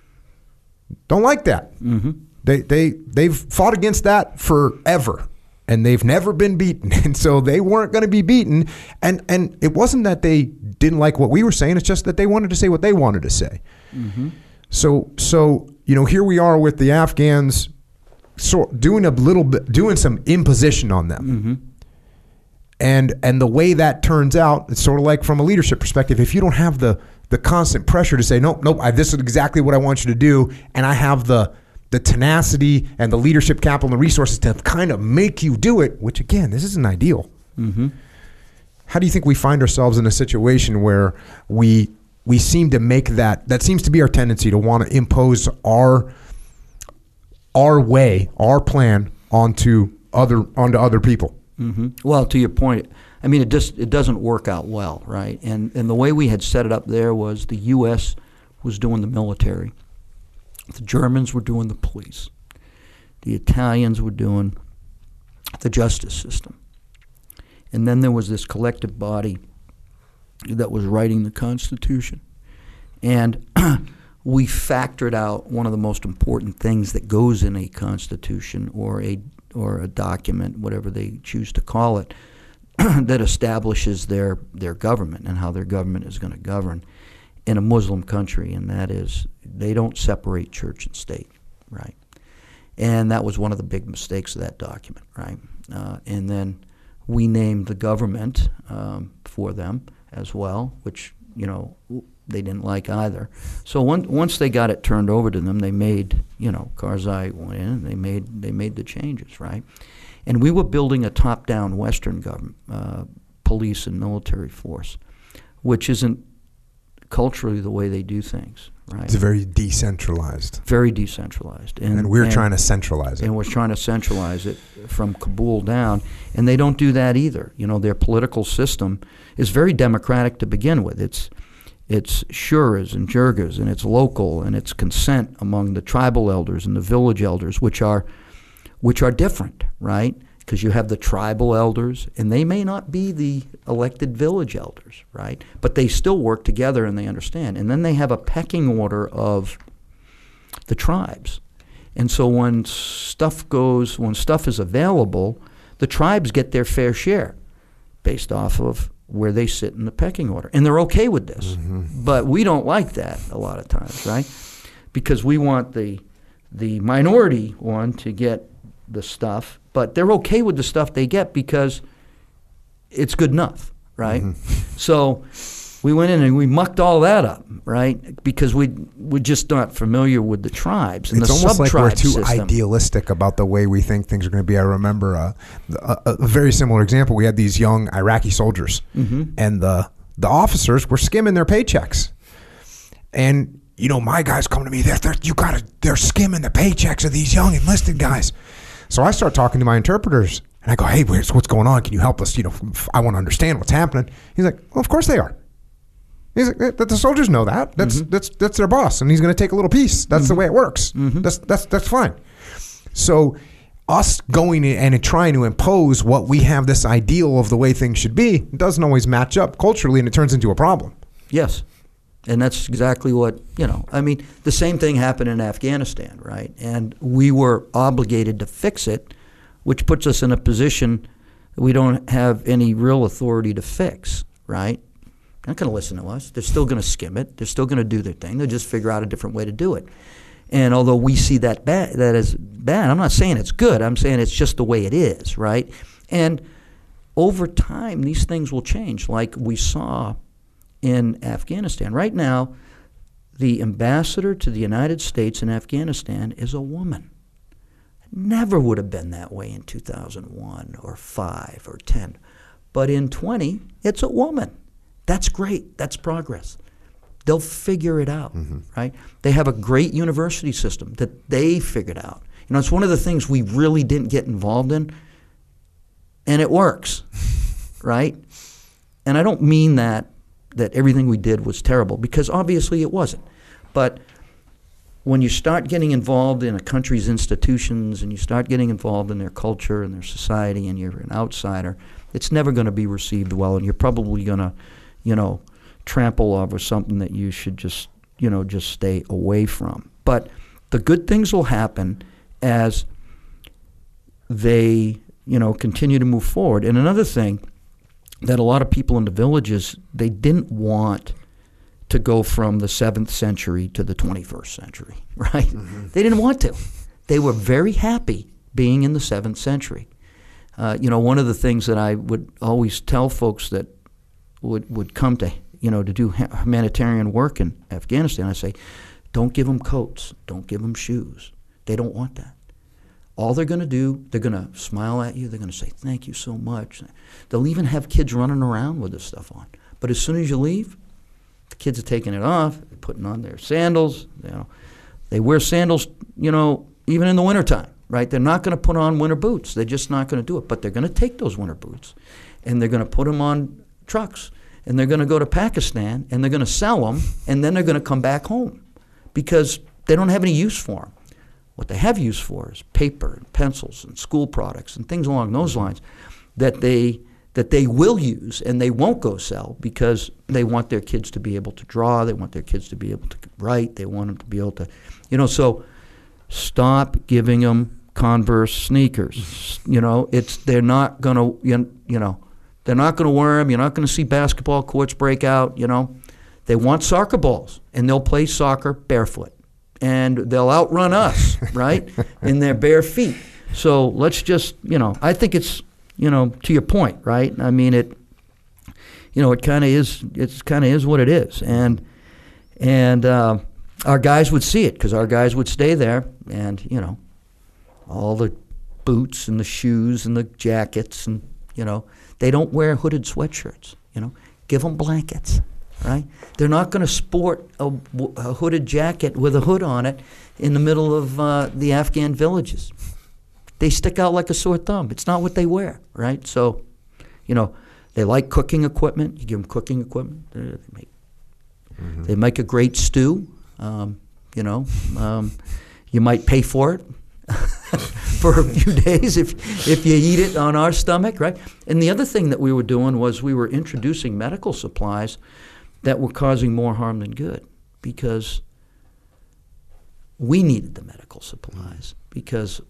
don't like that. Mm-hmm. They, they, they've fought against that forever. And they've never been beaten. And so they weren't going to be beaten. And and it wasn't that they didn't like what we were saying. It's just that they wanted to say what they wanted to say. Mm-hmm. So, so you know, here we are with the Afghans so doing a little bit, doing some imposition on them. Mm-hmm. And and the way that turns out, it's sort of like from a leadership perspective, if you don't have the, the constant pressure to say, nope, nope, I, this is exactly what I want you to do, and I have the the tenacity and the leadership capital and the resources to kind of make you do it, which again, this isn't ideal. Mm-hmm. How do you think we find ourselves in a situation where we we seem to make that, that seems to be our tendency to want to impose our our way, our plan onto other onto other people? Mm-hmm. Well, to your point, I mean, it just it doesn't work out well, right? And and the way we had set it up there was the U S was doing the military. The Germans were doing the police. The Italians were doing the justice system. And then there was this collective body that was writing the Constitution. And we factored out one of the most important things that goes in a constitution or a or a document, whatever they choose to call it, that establishes their, their government and how their government is going to govern in a Muslim country, and that is they don't separate church and state, right? And that was one of the big mistakes of that document, right? Uh, and then we named the government um, for them as well, which, you know, they didn't like either. So one, once they got it turned over to them, they made, you know, Karzai went in and they made, they made the changes, right? And we were building a top-down Western government, uh, police and military force, which isn't culturally the way they do things, right? It's very decentralized. Very decentralized. And, and we're and, trying to centralize it. And we're trying to centralize it from Kabul down, and they don't do that either. You know, their political system is very democratic to begin with. It's it's shuras and jirgas, and it's local, and it's consent among the tribal elders and the village elders, which are which are different, right? Because you have the tribal elders, and they may not be the elected village elders, right? But they still work together and they understand. And then they have a pecking order of the tribes. And so when stuff goes, when stuff is available, the tribes get their fair share based off of where they sit in the pecking order. And they're okay with this. Mm-hmm. But we don't like that a lot of times, right? Because we want the the minority one to get the stuff, but they're okay with the stuff they get because it's good enough, right? Mm-hmm. So we went in and we mucked all that up, right? Because we we're just not familiar with the tribes and it's the almost like we're too system. Idealistic about the way we think things are going to be. I remember a, a, a very similar example. We had these young Iraqi soldiers, mm-hmm. and the the officers were skimming their paychecks, and you know my guys come to me. They're, they're you got they're skimming the paychecks of these young enlisted guys. So I start talking to my interpreters, and I go, hey, what's going on? Can you help us? You know, I want to understand what's happening. He's like, well, of course they are. He's like, the soldiers know that. That's mm-hmm. that's that's their boss, and he's going to take a little piece. That's mm-hmm. the way it works. Mm-hmm. That's that's that's fine. So us going in and trying to impose what we have this ideal of the way things should be doesn't always match up culturally, and it turns into a problem. Yes, and that's exactly what, you know, I mean, the same thing happened in Afghanistan, right? And we were obligated to fix it, which puts us in a position we don't have any real authority to fix, right? They're not going to listen to us. They're still going to skim it. They're still going to do their thing. They'll just figure out a different way to do it. And although we see that bad, that as bad, I'm not saying it's good. I'm saying it's just the way it is, right? And over time, these things will change, like we saw in Afghanistan. Right now, the ambassador to the United States in Afghanistan is a woman. Never would have been that way in two thousand one or five or ten. But in twenty, it's a woman. That's great. That's progress. They'll figure it out, mm-hmm. right? They have a great university system that they figured out. You know, it's one of the things we really didn't get involved in, and it works, right? And I don't mean that that everything we did was terrible, because obviously it wasn't. But when you start getting involved in a country's institutions and you start getting involved in their culture and their society and you're an outsider, it's never going to be received well, and you're probably going to, you know, trample over something that you should just, you know, just stay away from. But the good things will happen as they, you know, continue to move forward. And another thing that a lot of people in the villages, they didn't want to go from the seventh century to the twenty-first century, right? Mm-hmm. They didn't want to. They were very happy being in the seventh century. Uh, you know, one of the things that I would always tell folks that would, would come to, you know, to do humanitarian work in Afghanistan, I say, don't give them coats, don't give them shoes. They don't want that. All they're going to do, they're going to smile at you, they're going to say, thank you so much. They'll even have kids running around with this stuff on. But as soon as you leave, the kids are taking it off, they're putting on their sandals. You know, they wear sandals, you know, even in the wintertime, right? They're not going to put on winter boots. They're just not going to do it. But they're going to take those winter boots, and they're going to put them on trucks, and they're going to go to Pakistan, and they're going to sell them, and then they're going to come back home because they don't have any use for them. What they have use for is paper and pencils and school products and things along those lines that they that they will use and they won't go sell because they want their kids to be able to draw, they want their kids to be able to write, they want them to be able to, you know, so stop giving them Converse sneakers. You know, it's they're not going to, you know, they're not going to wear them. You're not going to see basketball courts break out, you know. They want soccer balls, and they'll play soccer barefoot. And they'll outrun us, right, in their bare feet. So let's just, you know, I think it's, you know, to your point, right? I mean, it, you know, it kind of is, it's kind of is what it is. And and uh, our guys would see it because our guys would stay there and, you know, all the boots and the shoes and the jackets and, you know, they don't wear hooded sweatshirts, you know. Give them blankets. Right? They're not going to sport a, a hooded jacket with a hood on it in the middle of uh, the Afghan villages. They stick out like a sore thumb. It's not what they wear, right? So, you know, they like cooking equipment. You give them cooking equipment. They make, mm-hmm. they make a great stew. Um, you know, um, you might pay for it for a few days if if you eat it on our stomach, right? And the other thing that we were doing was we were introducing medical supplies that were causing more harm than good because we needed the medical supplies because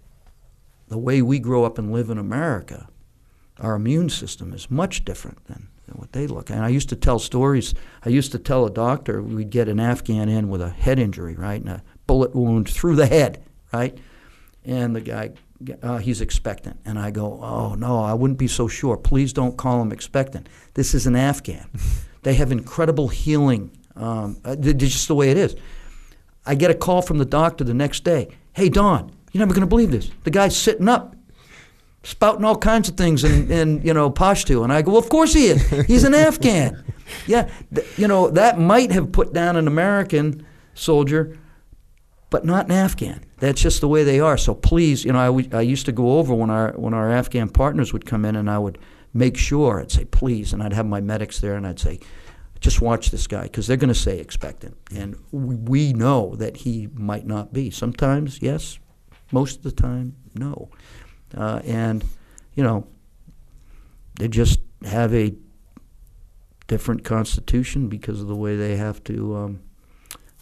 the way we grow up and live in America, our immune system is much different than, than what they look at. And I used to tell stories. I used to tell a doctor we'd get an Afghan in with a head injury, right, and a bullet wound through the head, right? And the guy, uh, he's expectant. And I go, oh, no, I wouldn't be so sure. Please don't call him expectant. This is an Afghan. They have incredible healing. Um, it's just the way it is. I get a call from the doctor the next day. Hey, Don, you're never going to believe this. The guy's sitting up, spouting all kinds of things in, in you know, Pashto. And I go, well, of course he is. He's an Afghan. Yeah, th- you know, that might have put down an American soldier, but not an Afghan. That's just the way they are. So please, you know, I, w- I used to go over when our when our Afghan partners would come in, and I would make sure, I'd say, please, and I'd have my medics there, and I'd say, just watch this guy, because they're going to say expectant. And we know that he might not be. Sometimes, yes. Most of the time, no. Uh, and, you know, they just have a different constitution because of the way they have to, um,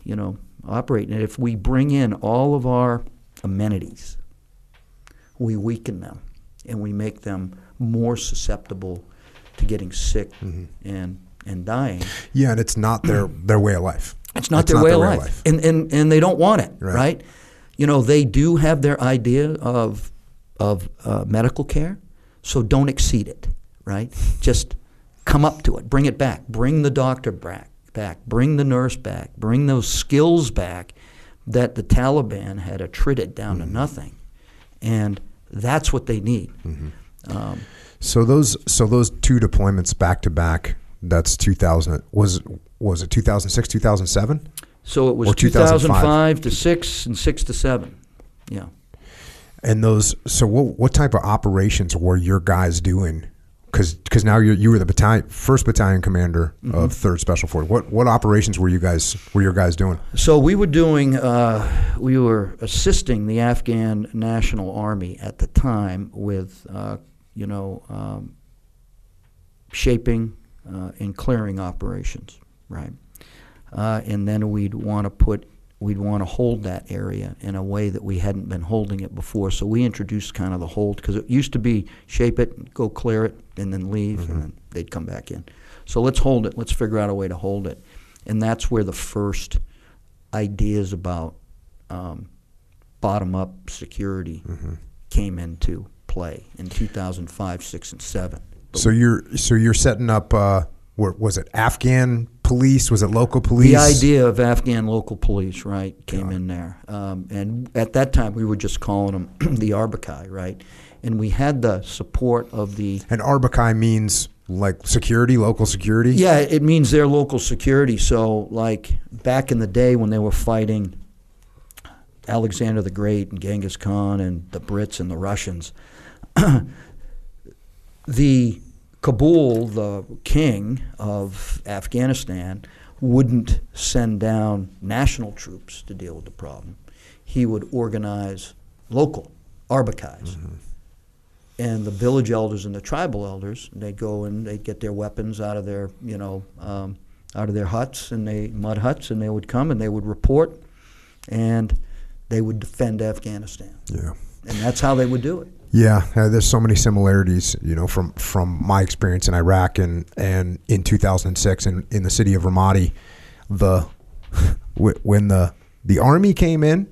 you know, operate. And if we bring in all of our amenities, we weaken them, and we make them more susceptible to getting sick mm-hmm. and and dying. Yeah, and it's not their, their way of life. It's not, it's their, not way their way of life. life. And, and and they don't want it, right? right? You know, they do have their idea of of uh, medical care, so don't exceed it, right? Just come up to it. Bring it back. Bring the doctor back. back. Bring the nurse back. Bring those skills back that the Taliban had attrited down mm-hmm. to nothing. And that's what they need. Mm-hmm. Um, so those so those two deployments back to back, that's two thousand. Was was it two thousand six, two thousand seven? So it was or two thousand five to six and six to seven. Yeah. And those, so what, what type of operations were your guys doing? Because because now you you were the battalion, first battalion commander mm-hmm. of Third Special Force. What what operations were you guys were your guys doing? So we were doing uh, we were assisting the Afghan National Army at the time with uh, you know um, shaping uh, and clearing operations, right? Uh, and then we'd want to put we'd want to hold that area in a way that we hadn't been holding it before. So we introduced kind of the hold, because it used to be shape it, go clear it, and then leave, mm-hmm. and then they'd come back in. So let's hold it. Let's figure out a way to hold it. And that's where the first ideas about um, bottom-up security mm-hmm. came into play in two thousand five, six, and seven. But so you're so you're setting up uh, where, was it Afghan police? Was it local police? The idea of Afghan local police, right, came yeah. in there. Um, and at that time, we were just calling them the Arbakai, right? And we had the support of the... And Arbakai means, like, security, local security? Yeah, it means their local security. So, like, back in the day when they were fighting Alexander the Great and Genghis Khan and the Brits and the Russians, the... Kabul, the king of Afghanistan, wouldn't send down national troops to deal with the problem. He would organize local arbakais. Mm-hmm. And the village elders and the tribal elders, they go and they get their weapons out of their, you know, um, out of their huts and they mud huts, and they would come and they would report, and they would defend Afghanistan. Yeah. And that's how they would do it. Yeah, uh, there's so many similarities, you know, from, from my experience in Iraq and, and in two thousand six in, in the city of Ramadi, the when the the army came in,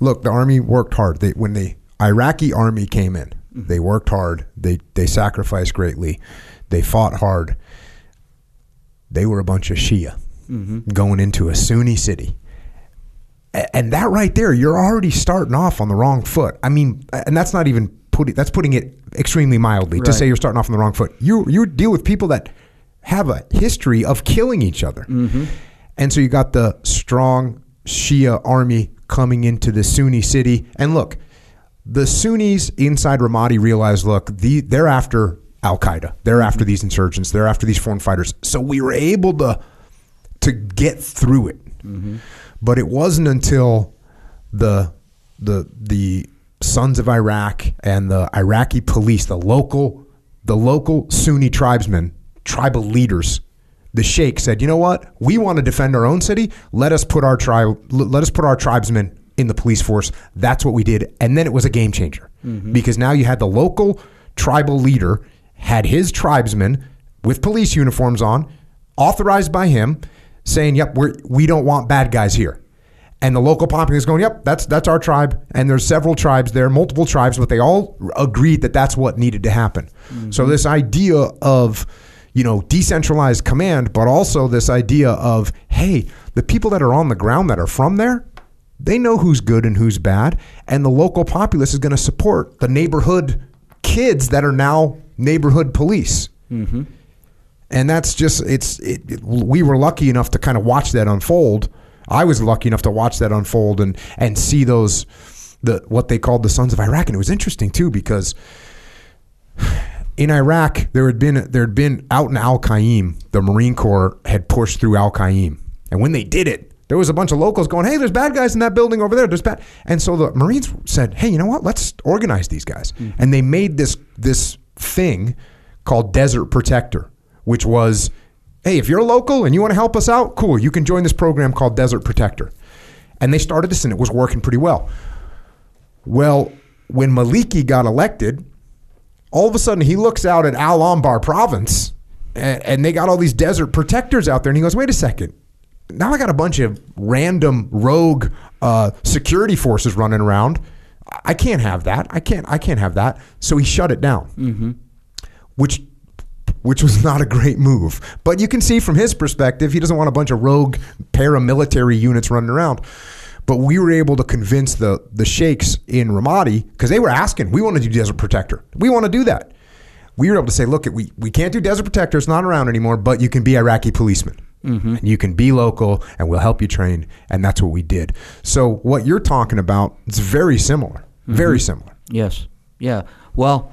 look, the army worked hard. They when the Iraqi army came in, they worked hard. They they sacrificed greatly. They fought hard. They were a bunch of Shia mm-hmm. going into a Sunni city. And that right there, you're already starting off on the wrong foot. I mean, and that's not even putting, that's putting it extremely mildly right. to say you're starting off on the wrong foot. You you deal with people that have a history of killing each other. Mm-hmm. And so you got the strong Shia army coming into the Sunni city. And look, the Sunnis inside Ramadi realized, look, the, they're after Al Qaeda. They're after mm-hmm. these insurgents. They're after these foreign fighters. So we were able to to get through it. Mm-hmm. But it wasn't until the the the Sons of Iraq and the Iraqi police, the local the local Sunni tribesmen, tribal leaders, the sheikh said, "You know what? We want to defend our own city. Let us put our tribe, let us put our tribesmen in the police force." That's what we did, and then it was a game changer mm-hmm. because now you had the local tribal leader had his tribesmen with police uniforms on, authorized by him, saying, yep, we we don't want bad guys here. And the local populace is going, yep, that's that's our tribe. And there's several tribes there, multiple tribes, but they all agreed that that's what needed to happen. Mm-hmm. So this idea of, you know, decentralized command, but also this idea of, hey, the people that are on the ground that are from there, they know who's good and who's bad. And the local populace is going to support the neighborhood kids that are now neighborhood police. Mm-hmm. And that's just, it's. It, it, we were lucky enough to kind of watch that unfold. I was lucky enough to watch that unfold and, and see those, the what they called the Sons of Iraq. And it was interesting too, because in Iraq, there had been, there had been out in Al-Qaim, the Marine Corps had pushed through Al-Qaim. And when they did it, there was a bunch of locals going, hey, there's bad guys in that building over there. There's bad. And so the Marines said, hey, you know what? Let's organize these guys. Mm-hmm. And they made this this thing called Desert Protector, which was, hey, if you're local and you want to help us out, cool, you can join this program called Desert Protector. And they started this, and it was working pretty well. Well, when Maliki got elected, all of a sudden he looks out at Al Anbar Province, and, and they got all these Desert Protectors out there, and he goes, wait a second. Now I got a bunch of random rogue uh, security forces running around. I can't have that. I can't, I can't have that. So he shut it down, mm-hmm. which... which was not a great move. But you can see from his perspective, he doesn't want a bunch of rogue paramilitary units running around. But we were able to convince the the sheikhs in Ramadi, because they were asking, we want to do Desert Protector. We want to do that. We were able to say, look, we, we can't do Desert Protector. It's not around anymore, but you can be Iraqi policemen. Mm-hmm. And you can be local and we'll help you train. And that's what we did. So what you're talking about, it's very similar, mm-hmm. very similar. Yes. Yeah. Well,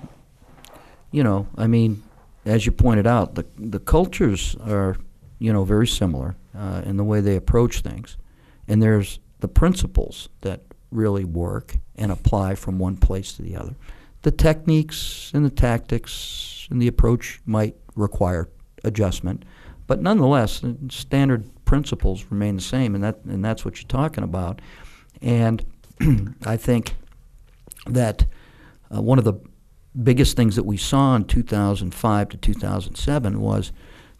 you know, I mean, as you pointed out, the the cultures are, you know, very similar uh, in the way they approach things. And there's the principles that really work and apply from one place to the other. The techniques and the tactics and the approach might require adjustment. But nonetheless, the standard principles remain the same, and that and that's what you're talking about. And I think that uh, one of the biggest things that we saw in two thousand five to two thousand seven was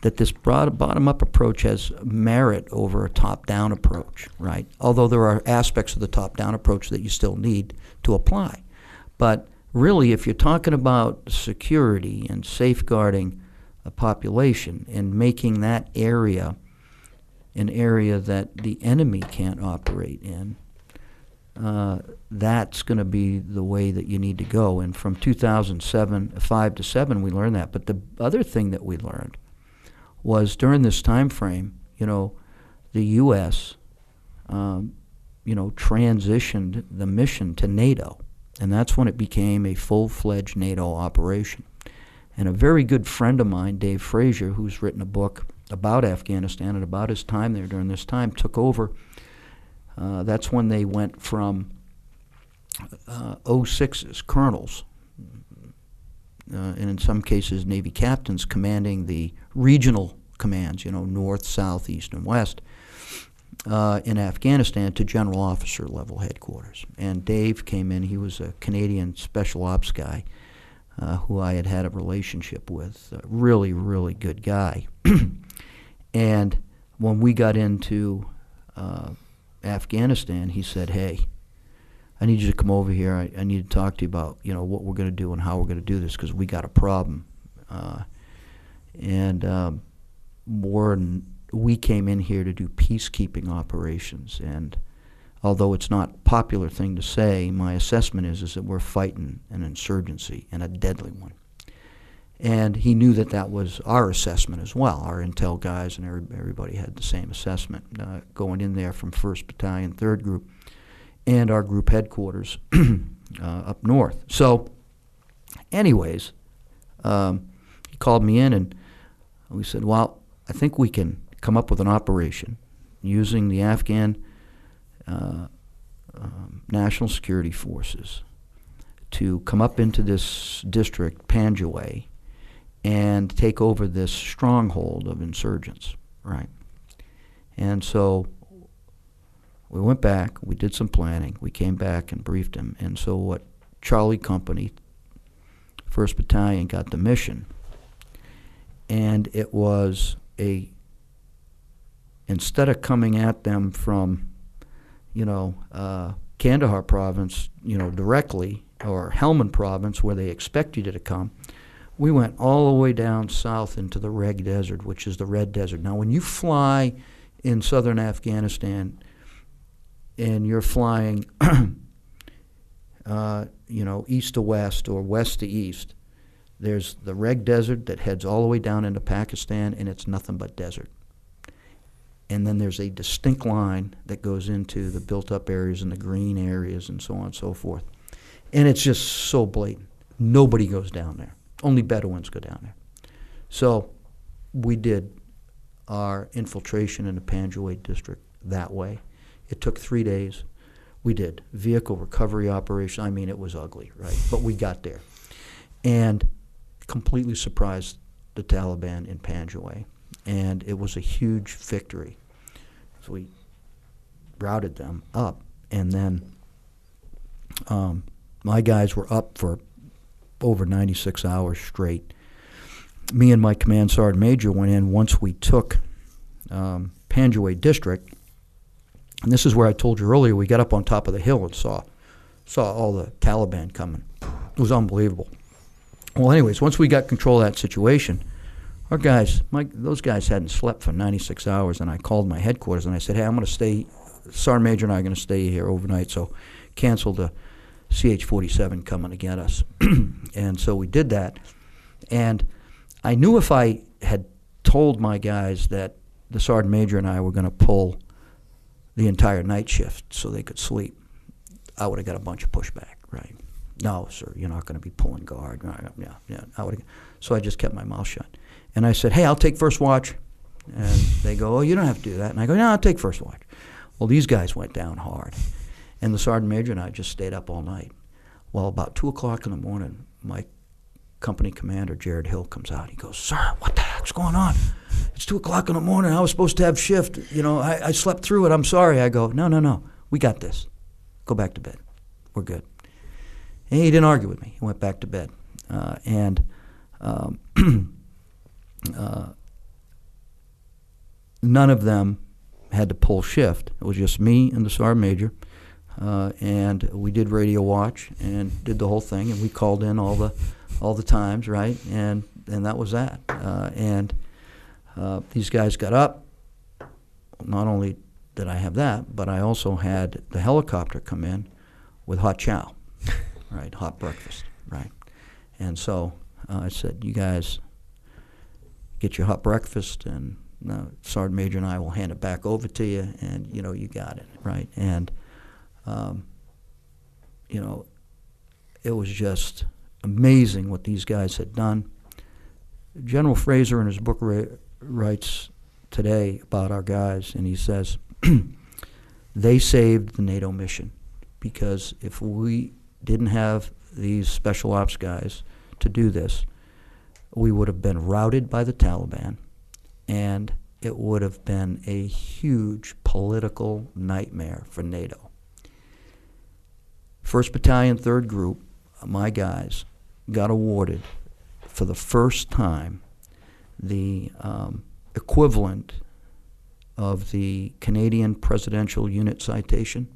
that this broad bottom-up approach has merit over a top-down approach, right? Although there are aspects of the top-down approach that you still need to apply. But really, if you're talking about security and safeguarding a population and making that area an area that the enemy can't operate in, uh, that's going to be the way that you need to go. And from two thousand seven, five to seven, we learned that. But the other thing that we learned was during this time frame, you know, the U S, um, you know, transitioned the mission to NATO. And that's when it became a full-fledged NATO operation. And a very good friend of mine, Dave Frazier, who's written a book about Afghanistan and about his time there during this time, took over. Uh, that's when they went from uh, oh six's colonels, uh, and in some cases Navy captains, commanding the regional commands, you know, north, south, east, and west, uh, in Afghanistan to general officer level headquarters. And Dave came in. He was a Canadian special ops guy. Uh, who I had had a relationship with, a really, really good guy. And when we got into uh, Afghanistan, he said, hey, I need you to come over here. I, I need to talk to you about, you know, what we're going to do and how we're going to do this because we got a problem. Uh, and um, Warren, we came in here to do peacekeeping operations. And although it's not a popular thing to say, my assessment is, is that we're fighting an insurgency and a deadly one. And he knew that that was our assessment as well. Our intel guys and everybody had the same assessment uh, going in there from first Battalion, third Group, and our group headquarters uh, up north. So anyways, um, he called me in and we said, well, I think we can come up with an operation using the Afghan Uh, um, National Security Forces to come up into this district, Panjwai, and take over this stronghold of insurgents, right? And so we went back, we did some planning, we came back and briefed him. And so what Charlie Company, first Battalion, got the mission, and it was a, instead of coming at them from you know, uh, Kandahar Province, you know, directly, or Helmand Province, where they expect you to come, we went all the way down south into the Reg Desert, which is the Red Desert. Now, when you fly in southern Afghanistan and you're flying, uh, you know, east to west or west to east, there's the Reg Desert that heads all the way down into Pakistan, and it's nothing but desert. And then there's a distinct line that goes into the built-up areas and the green areas and so on and so forth. And it's just so blatant. Nobody goes down there. Only Bedouins go down there. So we did our infiltration in the Panjwai District that way. It took three days. We did vehicle recovery operation. I mean, it was ugly, right? But we got there. And completely surprised the Taliban in Panjwai. And it was a huge victory. So we routed them up, and then um, my guys were up for over ninety-six hours straight. Me and my command sergeant major went in once we took um, Panjwai District, and this is where I told you earlier we got up on top of the hill and saw saw all the Taliban coming. It was unbelievable. Well, anyways, once we got control of that situation, our guys, my, those guys hadn't slept for ninety-six hours, and I called my headquarters, and I said, hey, I'm going to stay, Sergeant Major and I are going to stay here overnight, so cancel the C H forty-seven coming to get us. And so we did that. And I knew if I had told my guys that the sergeant major and I were going to pull the entire night shift so they could sleep, I would have got a bunch of pushback, right? No, sir, you're not going to be pulling guard. No, yeah, yeah. I would. So I just kept my mouth shut. And I said, hey, I'll take first watch. And they go, oh, you don't have to do that. And I go, no, I'll take first watch. Well, these guys went down hard. And the sergeant major and I just stayed up all night. Well, about two o'clock in the morning, my company commander, Jared Hill, comes out. He goes, sir, what the heck's going on? It's two o'clock in the morning. I was supposed to have shift. You know, I, I slept through it. I'm sorry. I go, no, no, no. We got this. Go back to bed. We're good. And he didn't argue with me. He went back to bed. Uh, and um, uh, none of them had to pull shift. It was just me and the sergeant major. Uh, and we did radio watch and did the whole thing. And we called in all the all the times, right? And, and that was that. Uh, and uh, these guys got up. Not only did I have that, but I also had the helicopter come in with hot chow. Right, hot breakfast, right? And so uh, I said, you guys get your hot breakfast, and uh, Sergeant Major and I will hand it back over to you, and, you know, you got it, right? And, um, you know, it was just amazing what these guys had done. General Fraser in his book writes today about our guys, and he says, they saved the NATO mission, because if we didn't have these special ops guys to do this, we would have been routed by the Taliban, and it would have been a huge political nightmare for NATO. First Battalion, Third Group, my guys, got awarded for the first time the um, equivalent of the Canadian Presidential Unit Citation,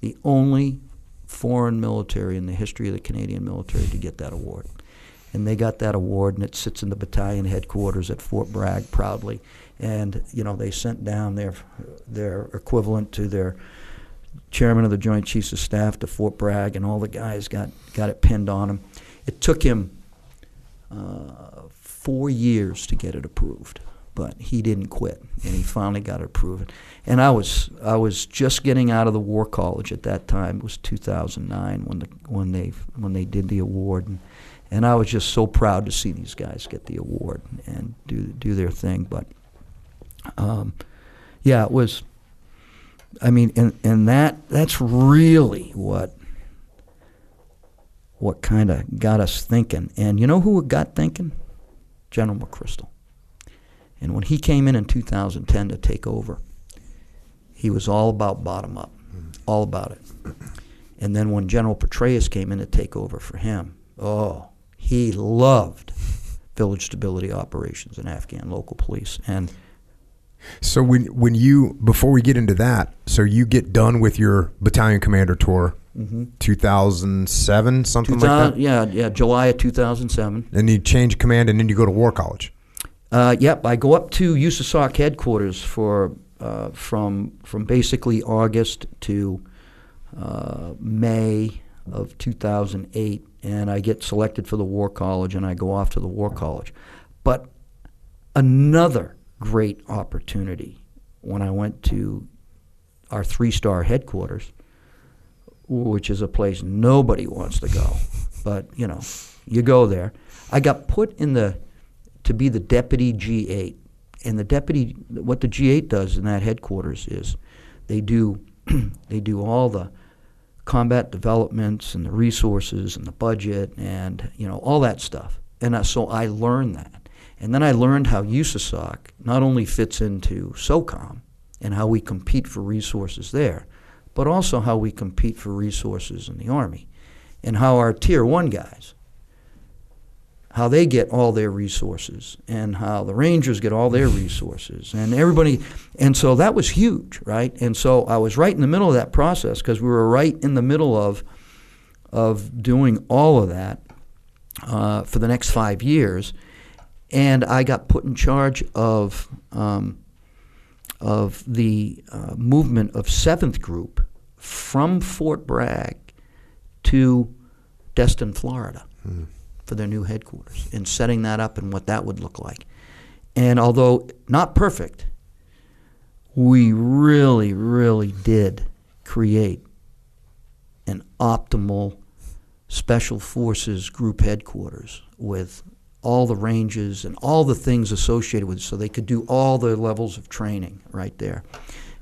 the only foreign military in the history of the Canadian military to get that award. And they got that award, and it sits in the battalion headquarters at Fort Bragg proudly. And, you know, they sent down their their equivalent to their chairman of the Joint Chiefs of Staff to Fort Bragg, and all the guys got, got it pinned on him. It took him uh, four years to get it approved, but he didn't quit, and he finally got it approved. And I was I was just getting out of the War College at that time. It was two thousand nine when the when they when they did the award, and, and I was just so proud to see these guys get the award and do do their thing. But um, yeah, it was. I mean, and and that that's really what what kind of got us thinking. And you know who it got thinking? General McChrystal. And when he came in in two thousand ten to take over, he was all about bottom up, all about it. And then when General Petraeus came in to take over for him, oh, he loved village stability operations and Afghan local police. And so when when you, before we get into that, so you get done with your battalion commander tour, mm-hmm. two thousand seven, something like that? Yeah, yeah, July of two thousand seven. And you change command, and then you go to War College. Uh, yep, I go up to USASOC headquarters for uh, from from basically August to uh, May of two thousand eight, and I get selected for the War College, and I go off to the War College. But another great opportunity when I went to our three-star headquarters, which is a place nobody wants to go, but, you know, you go there. I got put in the to be the deputy G eight. And the deputy, what the G eight does in that headquarters is they do they do all the combat developments and the resources and the budget and, you know, all that stuff. And I, so I learned that. And then I learned how USASOC not only fits into SOCOM and how we compete for resources there, but also how we compete for resources in the Army, and how our Tier one guys, how they get all their resources, and how the Rangers get all their resources, and everybody. And so that was huge, right? And so I was right in the middle of that process, because we were right in the middle of of doing all of that uh, for the next five years. And I got put in charge of um, of the uh, movement of seventh Group from Fort Bragg to Destin, Florida. Mm. For their new headquarters, and setting that up and what that would look like. And although not perfect, we really, really did create an optimal Special Forces Group headquarters with all the ranges and all the things associated with it, so they could do all the levels of training right there.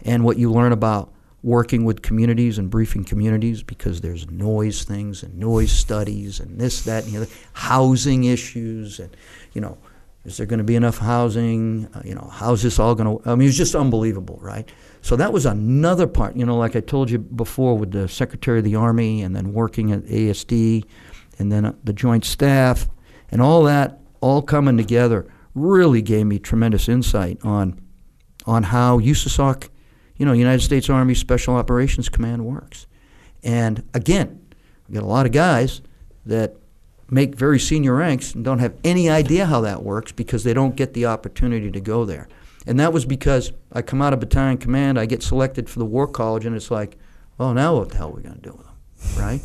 And what you learn about working with communities and briefing communities, because there's noise things and noise studies and this, that, and the other, housing issues, and, you know, is there going to be enough housing? Uh, you know, how's this all going to, I mean, it's just unbelievable, right? So that was another part, you know, like I told you before with the Secretary of the Army and then working at A S D and then uh, the Joint Staff and all that all coming together really gave me tremendous insight on on how USASOC, you know, United States Army Special Operations Command works. And again, I've got a lot of guys that make very senior ranks and don't have any idea how that works because they don't get the opportunity to go there. And that was because I come out of battalion command, I get selected for the war college, and it's like, oh, now what the hell are we going to do with them, right?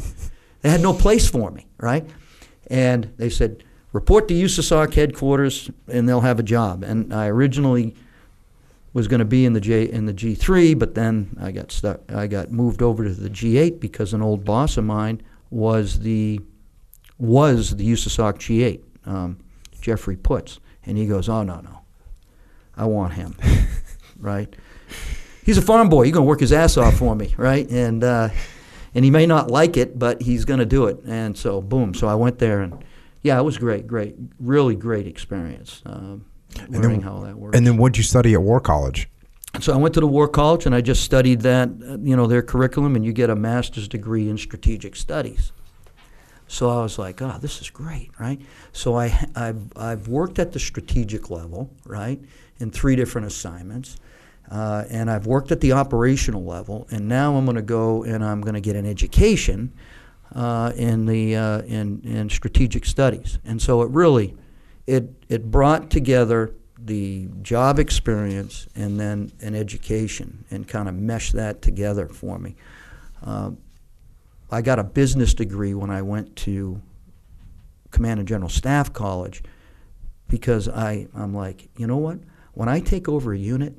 They had no place for me, right? And they said, report to USASOC headquarters, and they'll have a job. And I originally was going to be in the J in the G three, but then I got stuck. I got moved over to the G eight because an old boss of mine was the was the USASOC G eight, um, Jeffrey Putz, and he goes, oh no no. I want him, right? He's a farm boy. You're going to work his ass off for me, right? And uh, and he may not like it, but he's going to do it. And so, boom. So I went there, and yeah, it was great, great, really great experience um, learning and then, how that works. And then what did you study at War College? So I went to the War College, and I just studied that, you know, their curriculum, and you get a master's degree in strategic studies. So I was like, oh, this is great, right? So I, I've, I've worked at the strategic level, right, in three different assignments, uh, and I've worked at the operational level, and now I'm going to go and I'm going to get an education uh, in the uh, in in strategic studies. And so it really, it it brought together the job experience and then an education and kind of meshed that together for me. Uh, I got a business degree when I went to Command and General Staff College because I I'm like, you know what? When I take over a unit,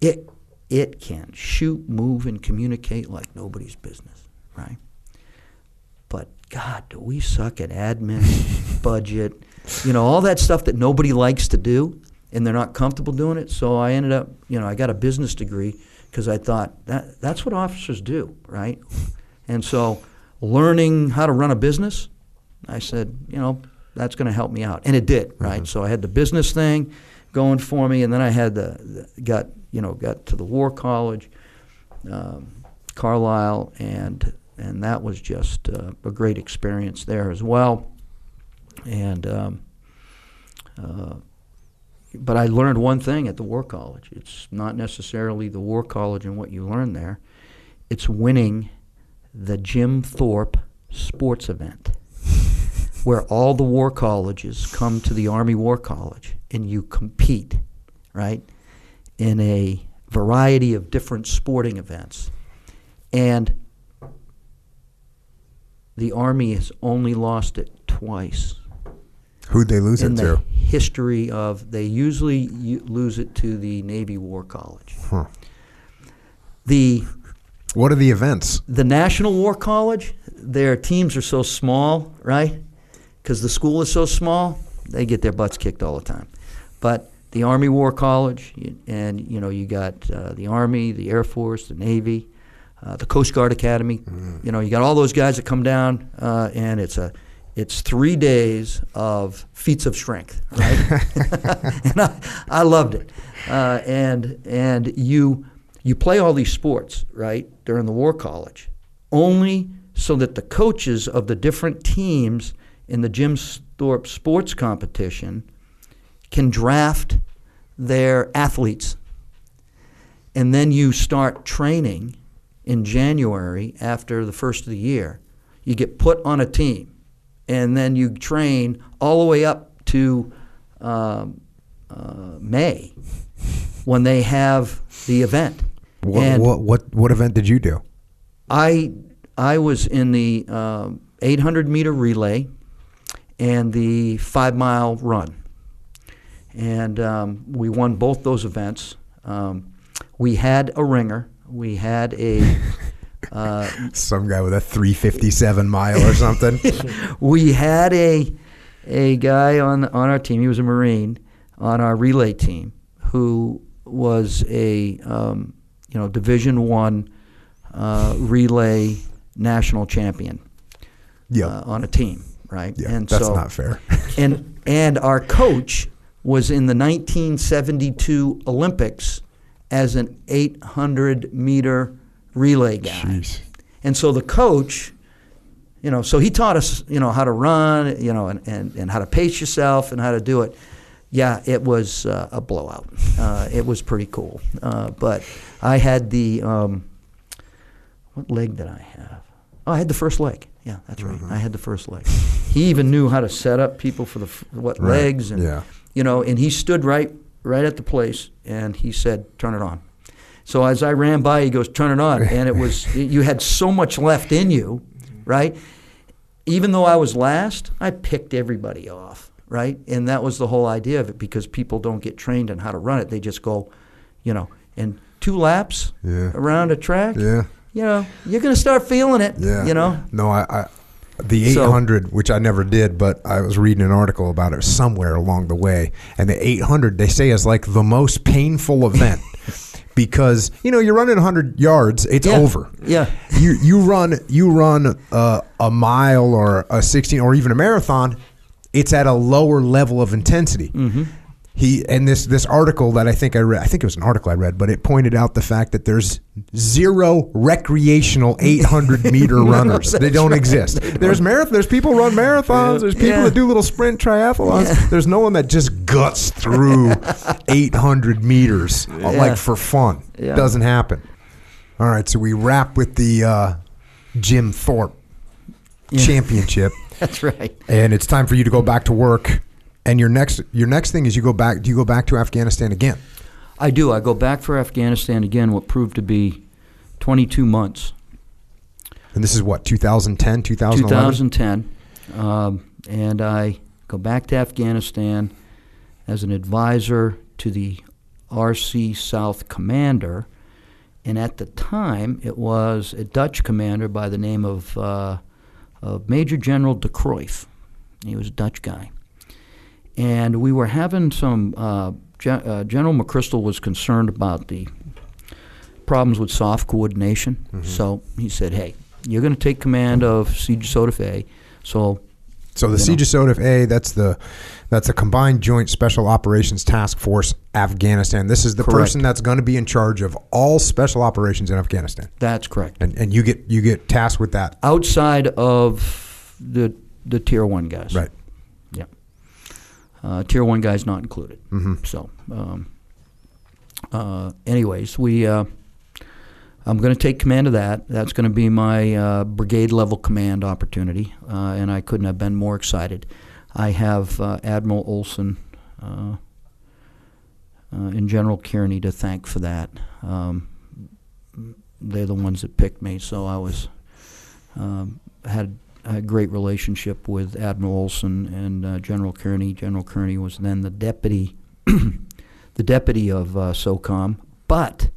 it it can shoot, move, and communicate like nobody's business, right? But God, do we suck at admin, budget, you know, all that stuff that nobody likes to do, and they're not comfortable doing it. So I ended up, you know, I got a business degree because I thought that that's what officers do, right? And so learning how to run a business, I said, you know, that's going to help me out, and it did, right? Mm-hmm. So I had the business thing going for me, and then I had the, the got you know got to the War College, um, Carlisle, and and that was just uh, a great experience there as well. And um, uh, but I learned one thing at the War College: it's not necessarily the War College and what you learn there; it's winning the Jim Thorpe sports event, where all the war colleges come to the Army War College and you compete, right, in a variety of different sporting events. And the Army has only lost it twice. Who'd they lose it to? In the history of, they usually lose it to the Navy War College. Huh. The What are the events? The National War College, their teams are so small, right? Because the school is so small, they get their butts kicked all the time. But the Army War College, and you know, you got uh, the Army, the Air Force, the Navy, uh, the Coast Guard Academy. Mm. You know, you got all those guys that come down, uh, and it's a, it's three days of feats of strength, right? And I, I loved it. Uh, and and you you play all these sports, right, during the War College, only so that the coaches of the different teams in the Jim Thorpe sports competition can draft their athletes. And then you start training in January after the first of the year. You get put on a team, and then you train all the way up to um, uh, May when they have the event. What, what, what, what event did you do? I, I was in the um, eight hundred meter relay and the five mile run. And um, we won both those events. Um, we had a ringer. We had a... Uh, some guy with a three fifty-seven mile or something. We had a a guy on on our team. He was a Marine on our relay team who was a um, you know Division One uh, relay national champion. Yeah, uh, on a team, right? Yeah, and that's so, not fair. and and our coach was in the nineteen seventy-two Olympics as an eight hundred meter relay guy. Jeez. And so the coach, you know, so he taught us, you know, how to run, you know, and, and, and how to pace yourself and how to do it. Yeah, it was uh, a blowout. Uh, it was pretty cool. Uh, but I had the, um, what leg did I have? Oh, I had the first leg. Yeah, that's right. Mm-hmm. I had the first leg. He even knew how to set up people for the what right. legs. And, yeah. You know, and he stood right, right at the place and he said, turn it on. So as I ran by, he goes, turn it on. And it was, you had so much left in you, right? Even though I was last, I picked everybody off, right? And that was the whole idea of it, because people don't get trained on how to run it. They just go, you know, and two laps yeah. around a track, yeah. you know, you're going to start feeling it, yeah. you know? No, I, I the eight hundred, so, which I never did, but I was reading an article about it somewhere along the way. And the eight hundred, they say, is like the most painful event. Because, you know, you're running one hundred yards, it's yeah. over. Yeah. You you run you run a, a mile or a sixteen or even a marathon, it's at a lower level of intensity. Mm-hmm. He and this this article that I think I read, I think it was an article I read, but it pointed out the fact that there's zero recreational eight hundred meter no, runners. They don't right. exist. They don't. There's marath- There's people run marathons. Yeah. There's people yeah. that do little sprint triathlons. Yeah. There's no one that just guts through eight hundred meters yeah. like for fun. Yeah. It doesn't happen. All right, so we wrap with the uh, Jim Thorpe yeah. championship. That's right. And it's time for you to go back to work. And your next your next thing is you go back. Do you go back to Afghanistan again? I do. I go back for Afghanistan again, what proved to be twenty-two months. And this is what, two thousand ten, two thousand eleven? two thousand ten. Um, and I go back to Afghanistan as an advisor to the R C South commander. And at the time, it was a Dutch commander by the name of, uh, of Major General de Cruyff. He was a Dutch guy. And we were having some, uh, Gen- uh, General McChrystal was concerned about the problems with soft coordination. Mm-hmm. So he said, hey, you're going to take command of C J S O T F A. So so the C J S O T F A, that's the that's a Combined Joint Special Operations Task Force Afghanistan. This is the correct. person that's going to be in charge of all special operations in Afghanistan. That's correct. And and you get you get tasked with that. Outside of the the Tier one guys. Right. Yeah. Uh, tier one guys not included. Mm-hmm. So, um, uh, anyways, we uh, I'm going to take command of that. That's going to be my uh, brigade level command opportunity, uh, and I couldn't have been more excited. I have uh, Admiral Olson uh, uh, and General Kearney to thank for that. Um, they're the ones that picked me, so I was um, had. I had a great relationship with Admiral Olson and uh, General Kearney. General Kearney was then the deputy, the deputy of uh, SOCOM. But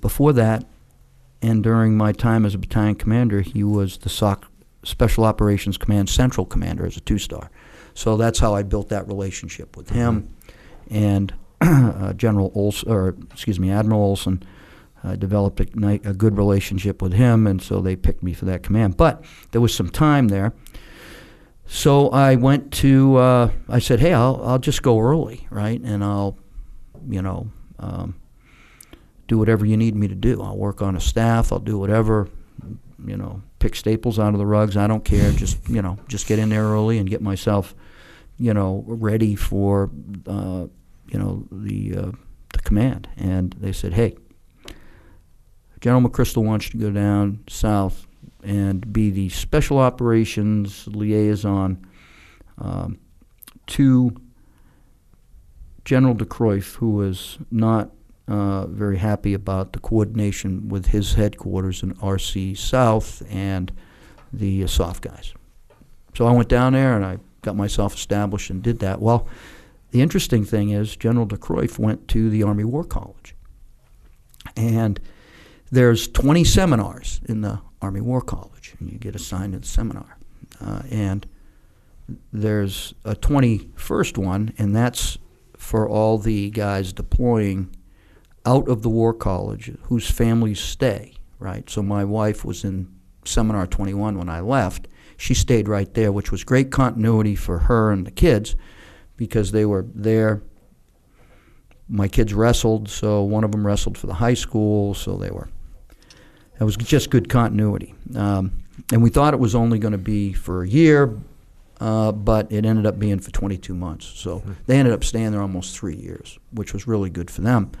before that, and during my time as a battalion commander, he was the S O C Special Operations Command Central Commander as a two-star. So that's how I built that relationship with him and uh, General Olson, or excuse me, Admiral Olson. I developed a, a good relationship with him, and so they picked me for that command. But there was some time there. So I went to, uh, I said, hey, I'll I'll just go early, right? And I'll, you know, um, do whatever you need me to do. I'll work on a staff. I'll do whatever, you know, pick staples out of the rugs. I don't care. Just, you know, just get in there early and get myself, you know, ready for, uh, you know, the, uh, the command. And they said, hey, General McChrystal wants you to go down south and be the special operations liaison um, to General de Cruyff, who was not uh, very happy about the coordination with his headquarters in R C South and the uh, soft guys. So I went down there and I got myself established and did that. Well, the interesting thing is General de Cruyff went to the Army War College. And there's twenty seminars in the Army War College, and you get assigned to the seminar. Uh, and there's a twenty-first one, and that's for all the guys deploying out of the War College whose families stay, right? So my wife was in Seminar twenty-one when I left. She stayed right there, which was great continuity for her and the kids because they were there. My kids wrestled, so one of them wrestled for the high school, so they were. It was just good continuity. Um, and we thought it was only going to be for a year, uh, but it ended up being for twenty-two months. So mm-hmm. they ended up staying there almost three years, which was really good for them.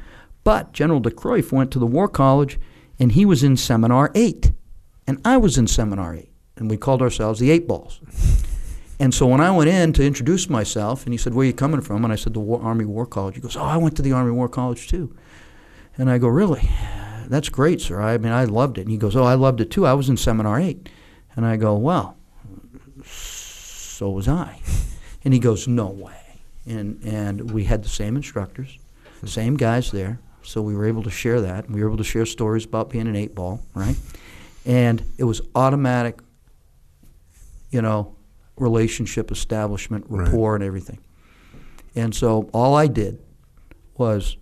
But General de Cruyff went to the War College, and he was in Seminar eight, and I was in Seminar eight, and we called ourselves the Eight Balls. And so when I went in to introduce myself, and he said, "Where are you coming from?" And I said, "The War, Army War College." He goes, "Oh, I went to the Army War College too." And I go, "Really? That's great, sir. I mean, I loved it." And he goes, "Oh, I loved it too. I was in Seminar eight." And I go, "Well, so was I." And he goes, "No way." And, and we had the same instructors, the same guys there, so we were able to share that. We were able to share stories about being an eight ball, right? And it was automatic, you know, relationship establishment, rapport, right, and everything. And so all I did was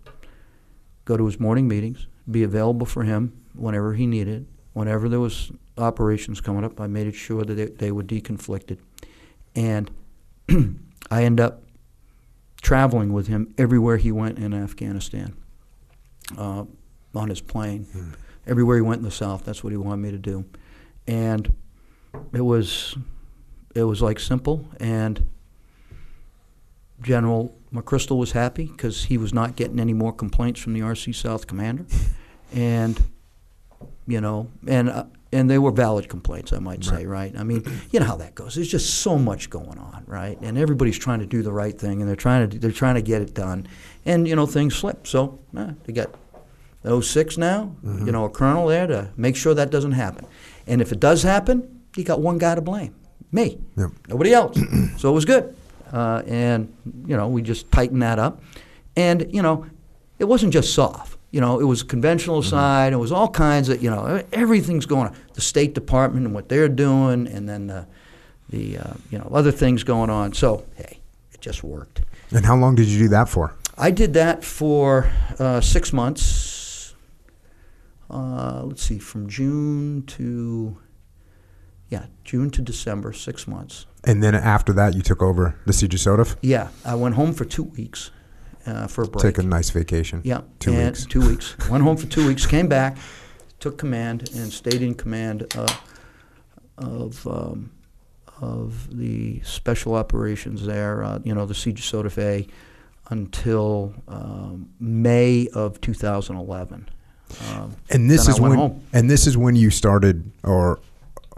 go to his morning meetings, be available for him whenever he needed. Whenever there was operations coming up, I made it sure that they, they were deconflicted. And I end up traveling with him everywhere he went in Afghanistan, uh, on his plane. Hmm. Everywhere he went in the South, that's what he wanted me to do. And it was... It was like simple, and General McChrystal was happy because he was not getting any more complaints from the R C South commander, and you know, and uh, and they were valid complaints, I might say, right. right? I mean, you know how that goes. There's just so much going on, right? And everybody's trying to do the right thing, and they're trying to they're trying to get it done, and you know, things slip. So eh, they got the oh six now, mm-hmm. you know, a colonel there to make sure that doesn't happen, and if it does happen, you got one guy to blame. Me, yep. Nobody else. So it was good. Uh, and, you know, we just tightened that up. And, you know, it wasn't just soft. You know, it was conventional mm-hmm. side. It was all kinds of, you know, everything's going on. The State Department and what they're doing, and then the, the uh, you know, other things going on. So, hey, it just worked. And how long did you do that for? I did that for uh, six months. Uh, let's see, from June to... Yeah, June to December, six months. And then after that, you took over the C J S O T F? Yeah, I went home for two weeks uh, for a break. Take a nice vacation. Yeah, two and weeks. Two weeks. Went home for two weeks, came back, took command, and stayed in command uh, of um, of the special operations there. Uh, you know, the C J S O T F A until um, May of two thousand eleven. Um, and this is when. Home. And this is when you started, or.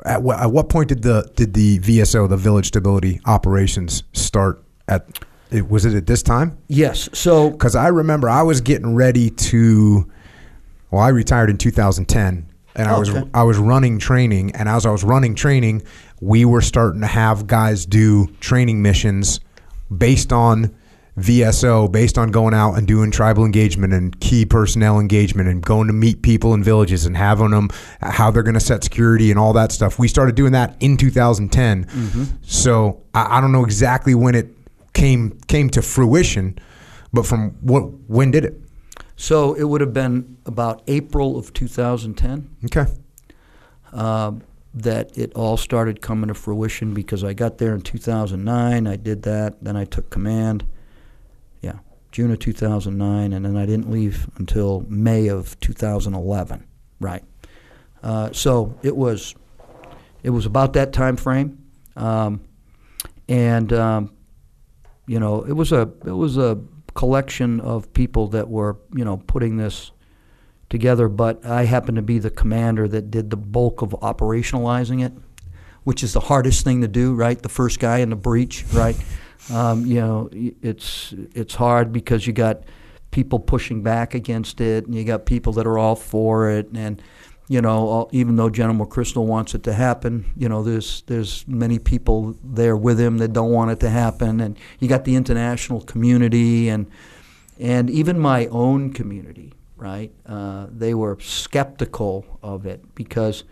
At what, at what point did the did the V S O, the Village Stability Operations, start? At it, was it at this time? Yes. So because I remember I was getting ready to. Well, I retired in two thousand ten, and okay. I was I was running training, and as I was running training, we were starting to have guys do training missions based on V S O, based on going out and doing tribal engagement and key personnel engagement and going to meet people in villages and having them, how they're going to set security and all that stuff. We started doing that in two thousand ten. Mm-hmm. So I, I don't know exactly when it came came to fruition, but from what when did it? So it would have been about April of two thousand ten. Okay. Uh, that it all started coming to fruition because I got there in two thousand nine. I did that. Then I took command. June of two thousand nine, and then I didn't leave until May of two thousand eleven, right? Uh, so it was, it was about that time frame, um, and um, you know, it was a it was a collection of people that were, you know, putting this together. But I happened to be the commander that did the bulk of operationalizing it, which is the hardest thing to do, right? The first guy in the breach, right? Um, you know, it's it's hard because you got people pushing back against it, and you got people that are all for it, and you know, all, even though General McChrystal wants it to happen, you know, there's there's many people there with him that don't want it to happen, and you got the international community, and and even my own community right? Uh, they were skeptical of it because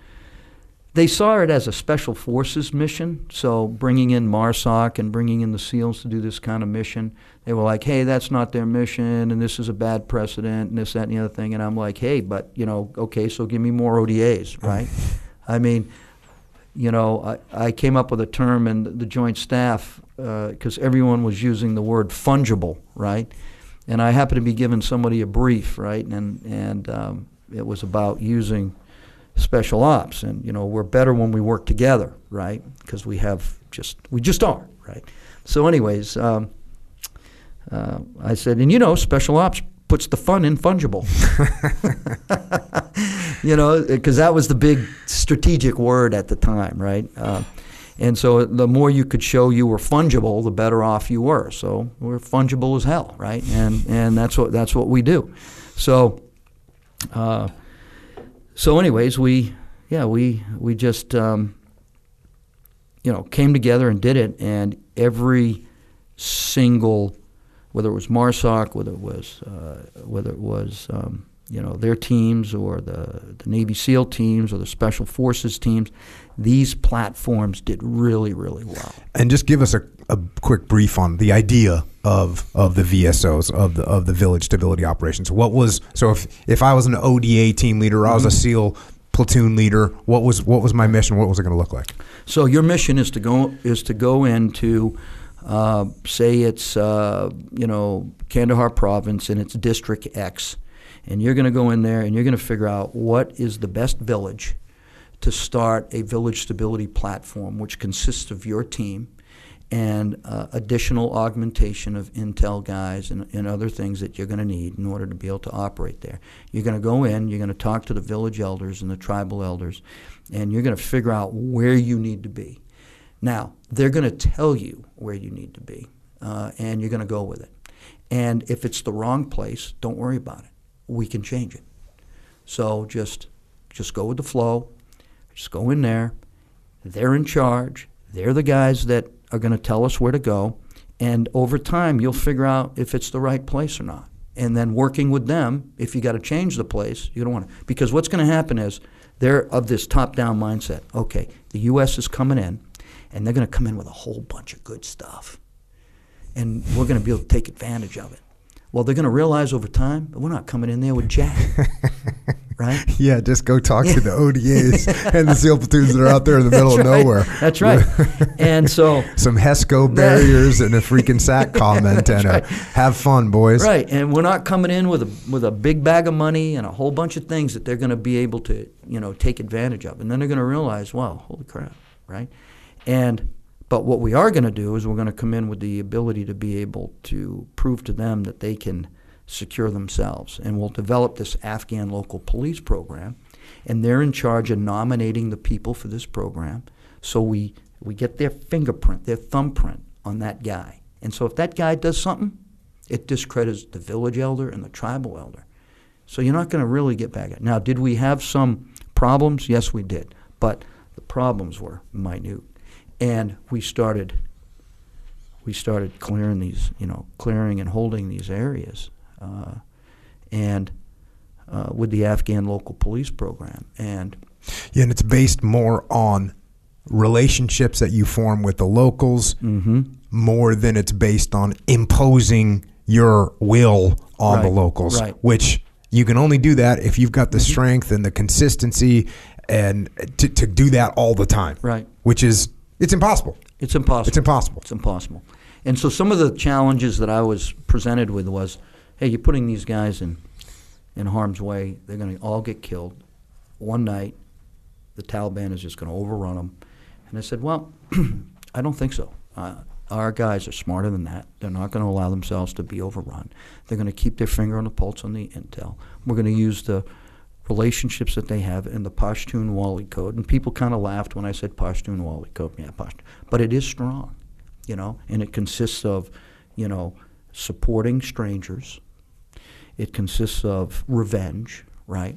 they saw it as a special forces mission, so bringing in MARSOC and bringing in the SEALs to do this kind of mission, they were like, hey, that's not their mission, and this is a bad precedent, and this, that, and the other thing. And I'm like, hey, but, you know, okay, so give me more O D As, right? I mean, you know, I, I came up with a term in the Joint Staff because uh, everyone was using the word fungible, right? And I happened to be giving somebody a brief, right, and, and um, it was about using special ops, and you know we're better when we work together, right? Because we have just we just are, right? So, anyways, um, uh, I said, and you know, special ops puts the fun in fungible, you know, because that was the big strategic word at the time, right? Uh, and so, the more you could show you were fungible, the better off you were. So we're fungible as hell, right? And and that's what that's what we do. So. Uh, So anyways, we, yeah, we we just, um, you know, came together and did it, and every single, whether it was MARSOC, whether it was, uh, whether it was, um, you know, their teams or the, the Navy SEAL teams or the Special Forces teams, these platforms did really, really well. And just give us a, a quick brief on the idea of of the V S Os, of the of the village stability operations. What was so if if I was an O D A team leader, I was a SEAL platoon leader, what was what was my mission? What was it going to look like? So your mission is to go is to go into uh, say it's uh, you know Kandahar Province and it's District X, and you're going to go in there and you're going to figure out what is the best village to start a village stability platform, which consists of your team and uh, additional augmentation of intel guys and, and other things that you're going to need in order to be able to operate there. You're going to go in, you're going to talk to the village elders and the tribal elders, and you're going to figure out where you need to be. Now, they're going to tell you where you need to be, uh, and you're going to go with it. And if it's the wrong place, don't worry about it. We can change it. So just, just go with the flow. Just go in there. They're in charge. They're the guys that are going to tell us where to go, and over time you'll figure out if it's the right place or not. And then working with them, if you got to change the place, you don't want to, because what's going to happen is they're of this top-down mindset. Okay, the U S is coming in, and they're going to come in with a whole bunch of good stuff, and we're going to be able to take advantage of it. Well, they're going to realize over time we're not coming in there with jack, right? Yeah, just go talk to the O D As and the SEAL platoons that are out there in the middle right. of nowhere. That's right. And so some HESCO barriers and a freaking sack comment and right. a, have fun, boys. Right, and we're not coming in with a with a big bag of money and a whole bunch of things that they're going to be able to you know take advantage of, and then they're going to realize, wow, holy crap, right? And but what we are going to do is we're going to come in with the ability to be able to prove to them that they can secure themselves. And we'll develop this Afghan local police program, and they're in charge of nominating the people for this program. So we, we get their fingerprint, their thumbprint on that guy. And so if that guy does something, it discredits the village elder and the tribal elder. So you're not going to really get back at it. Now, did we have some problems? Yes, we did. But the problems were minute. And we started, we started clearing these, you know, clearing and holding these areas, uh, and uh, with the Afghan local police program, and yeah, and it's based more on relationships that you form with the locals, mm-hmm. more than it's based on imposing your will on right, the locals, right. which you can only do that if you've got the mm-hmm. strength and the consistency, and to to do that all the time, right? Which is It's impossible. It's impossible. It's impossible. It's impossible. And so some of the challenges that I was presented with was, hey, you're putting these guys in, in harm's way. They're going to all get killed. One night, the Taliban is just going to overrun them. And I said, well, I don't think so. Uh, our guys are smarter than that. They're not going to allow themselves to be overrun. They're going to keep their finger on the pulse on the intel. We're going to use the relationships that they have in the Pashtun Wali Code, and people kind of laughed when I said Pashtun Wali Code, yeah, Pashtun, but it is strong, you know, and it consists of, you know, supporting strangers, it consists of revenge, right,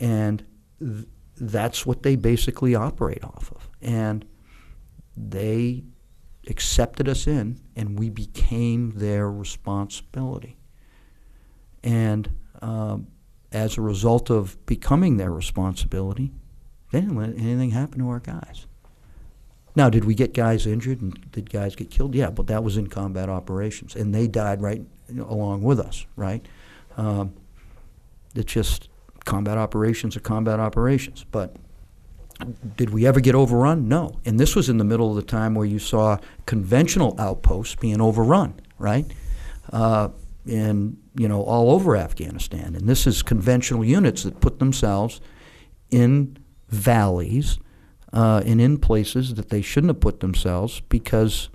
and th- that's what they basically operate off of, and they accepted us in, and we became their responsibility, and um, as a result of becoming their responsibility, they didn't let anything happen to our guys. Now, did we get guys injured and did guys get killed? Yeah, but that was in combat operations, and they died right along with us, right? Um, it's just combat operations are combat operations. But did we ever get overrun? No. And this was in the middle of the time where you saw conventional outposts being overrun, right? Uh, and, you know, all over Afghanistan. And this is conventional units that put themselves in valleys uh, and in places that they shouldn't have put themselves because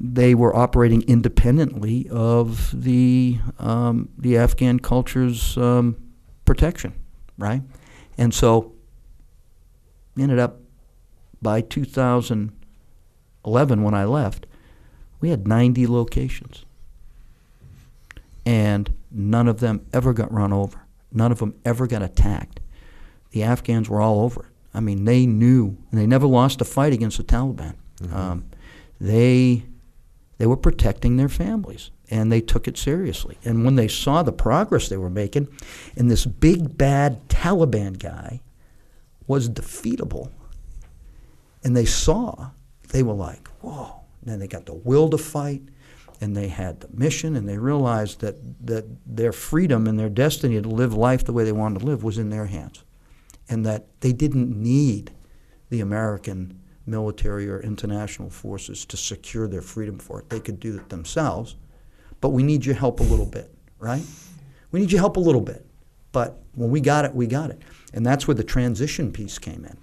they were operating independently of the, um, the Afghan culture's um, protection, right? And so ended up by two thousand eleven when I left, we had ninety locations. And none of them ever got run over. None of them ever got attacked. The Afghans were all over it. I mean, they knew, and they never lost a fight against the Taliban. Mm-hmm. Um, they, they were protecting their families, and they took it seriously. And when they saw the progress they were making, and this big, bad Taliban guy was defeatable, and they saw, they were like, whoa. And then they got the will to fight, and they had the mission, and they realized that, that their freedom and their destiny to live life the way they wanted to live was in their hands, and that they didn't need the American military or international forces to secure their freedom for it. They could do it themselves, but we need your help a little bit, right? We need your help a little bit, but when we got it, we got it. And that's where the transition piece came in.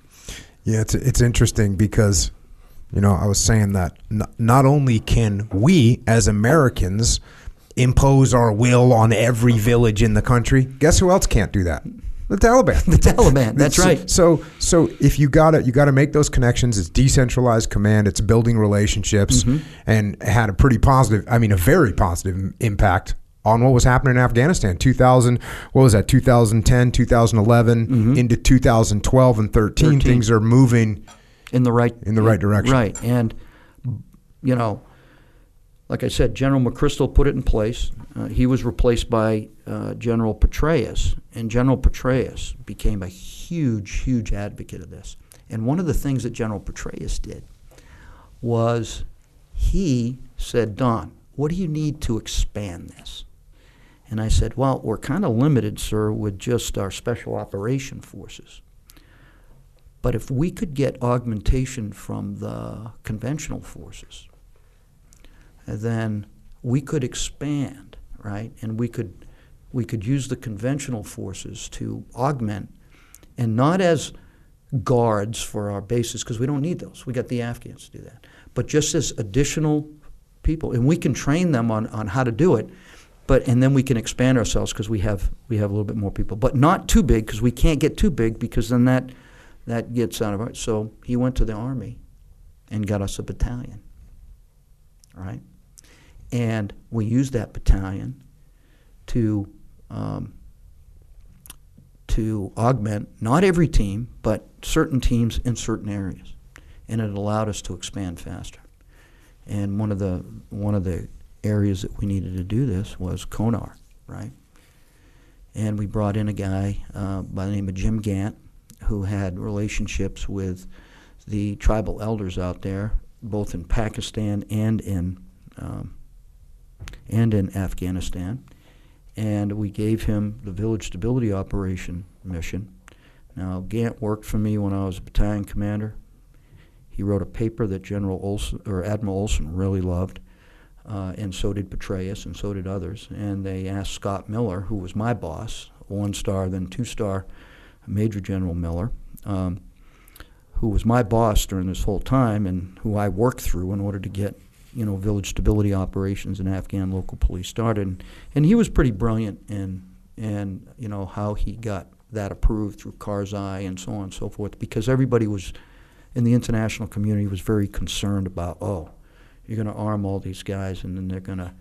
Yeah, it's, it's interesting because, you know, I was saying that n- not only can we as Americans impose our will on every village in the country, guess who else can't do that? The Taliban. The Taliban, that's so, right. So so if you got to you got to make those connections, it's decentralized command, it's building relationships, mm-hmm. and had a pretty positive, I mean a very positive impact on what was happening in Afghanistan, two thousand, what was that, two thousand ten, two thousand eleven, mm-hmm. into two thousand twelve and thirteen, thirteen, things are moving in the right in the right direction. Right, and you know, like I said, General McChrystal put it in place. Uh, he was replaced by uh, General Petraeus, and General Petraeus became a huge, huge advocate of this. And one of the things that General Petraeus did was he said, Don, what do you need to expand this? And I said, well, we're kind of limited, sir, with just our special operation forces. But if we could get augmentation from the conventional forces, then we could expand, right? And we could we could use the conventional forces to augment, and not as guards for our bases, because we don't need those. We got the Afghans to do that. But just as additional people, and we can train them on, on how to do it, but and then we can expand ourselves because we have we have a little bit more people, but not too big, because we can't get too big because then that that gets out of our. So he went to the Army and got us a battalion, right? And we used that battalion to um, to augment not every team, but certain teams in certain areas, and it allowed us to expand faster. And one of the one of the areas that we needed to do this was Konar, right? And we brought in a guy uh, by the name of Jim Gant, who had relationships with the tribal elders out there, both in Pakistan and in um, and in Afghanistan. And we gave him the Village Stability Operation mission. Now, Gant worked for me when I was a battalion commander. He wrote a paper that General Olson, or Admiral Olson, really loved, uh, and so did Petraeus, and so did others. And they asked Scott Miller, who was my boss, one-star, then two-star Major General Miller, um, who was my boss during this whole time and who I worked through in order to get, you know, village stability operations and Afghan local police started. And, and he was pretty brilliant in, in, you know, how he got that approved through Karzai and so on and so forth, because everybody was – in the international community was very concerned about, oh, you're going to arm all these guys and then they're going to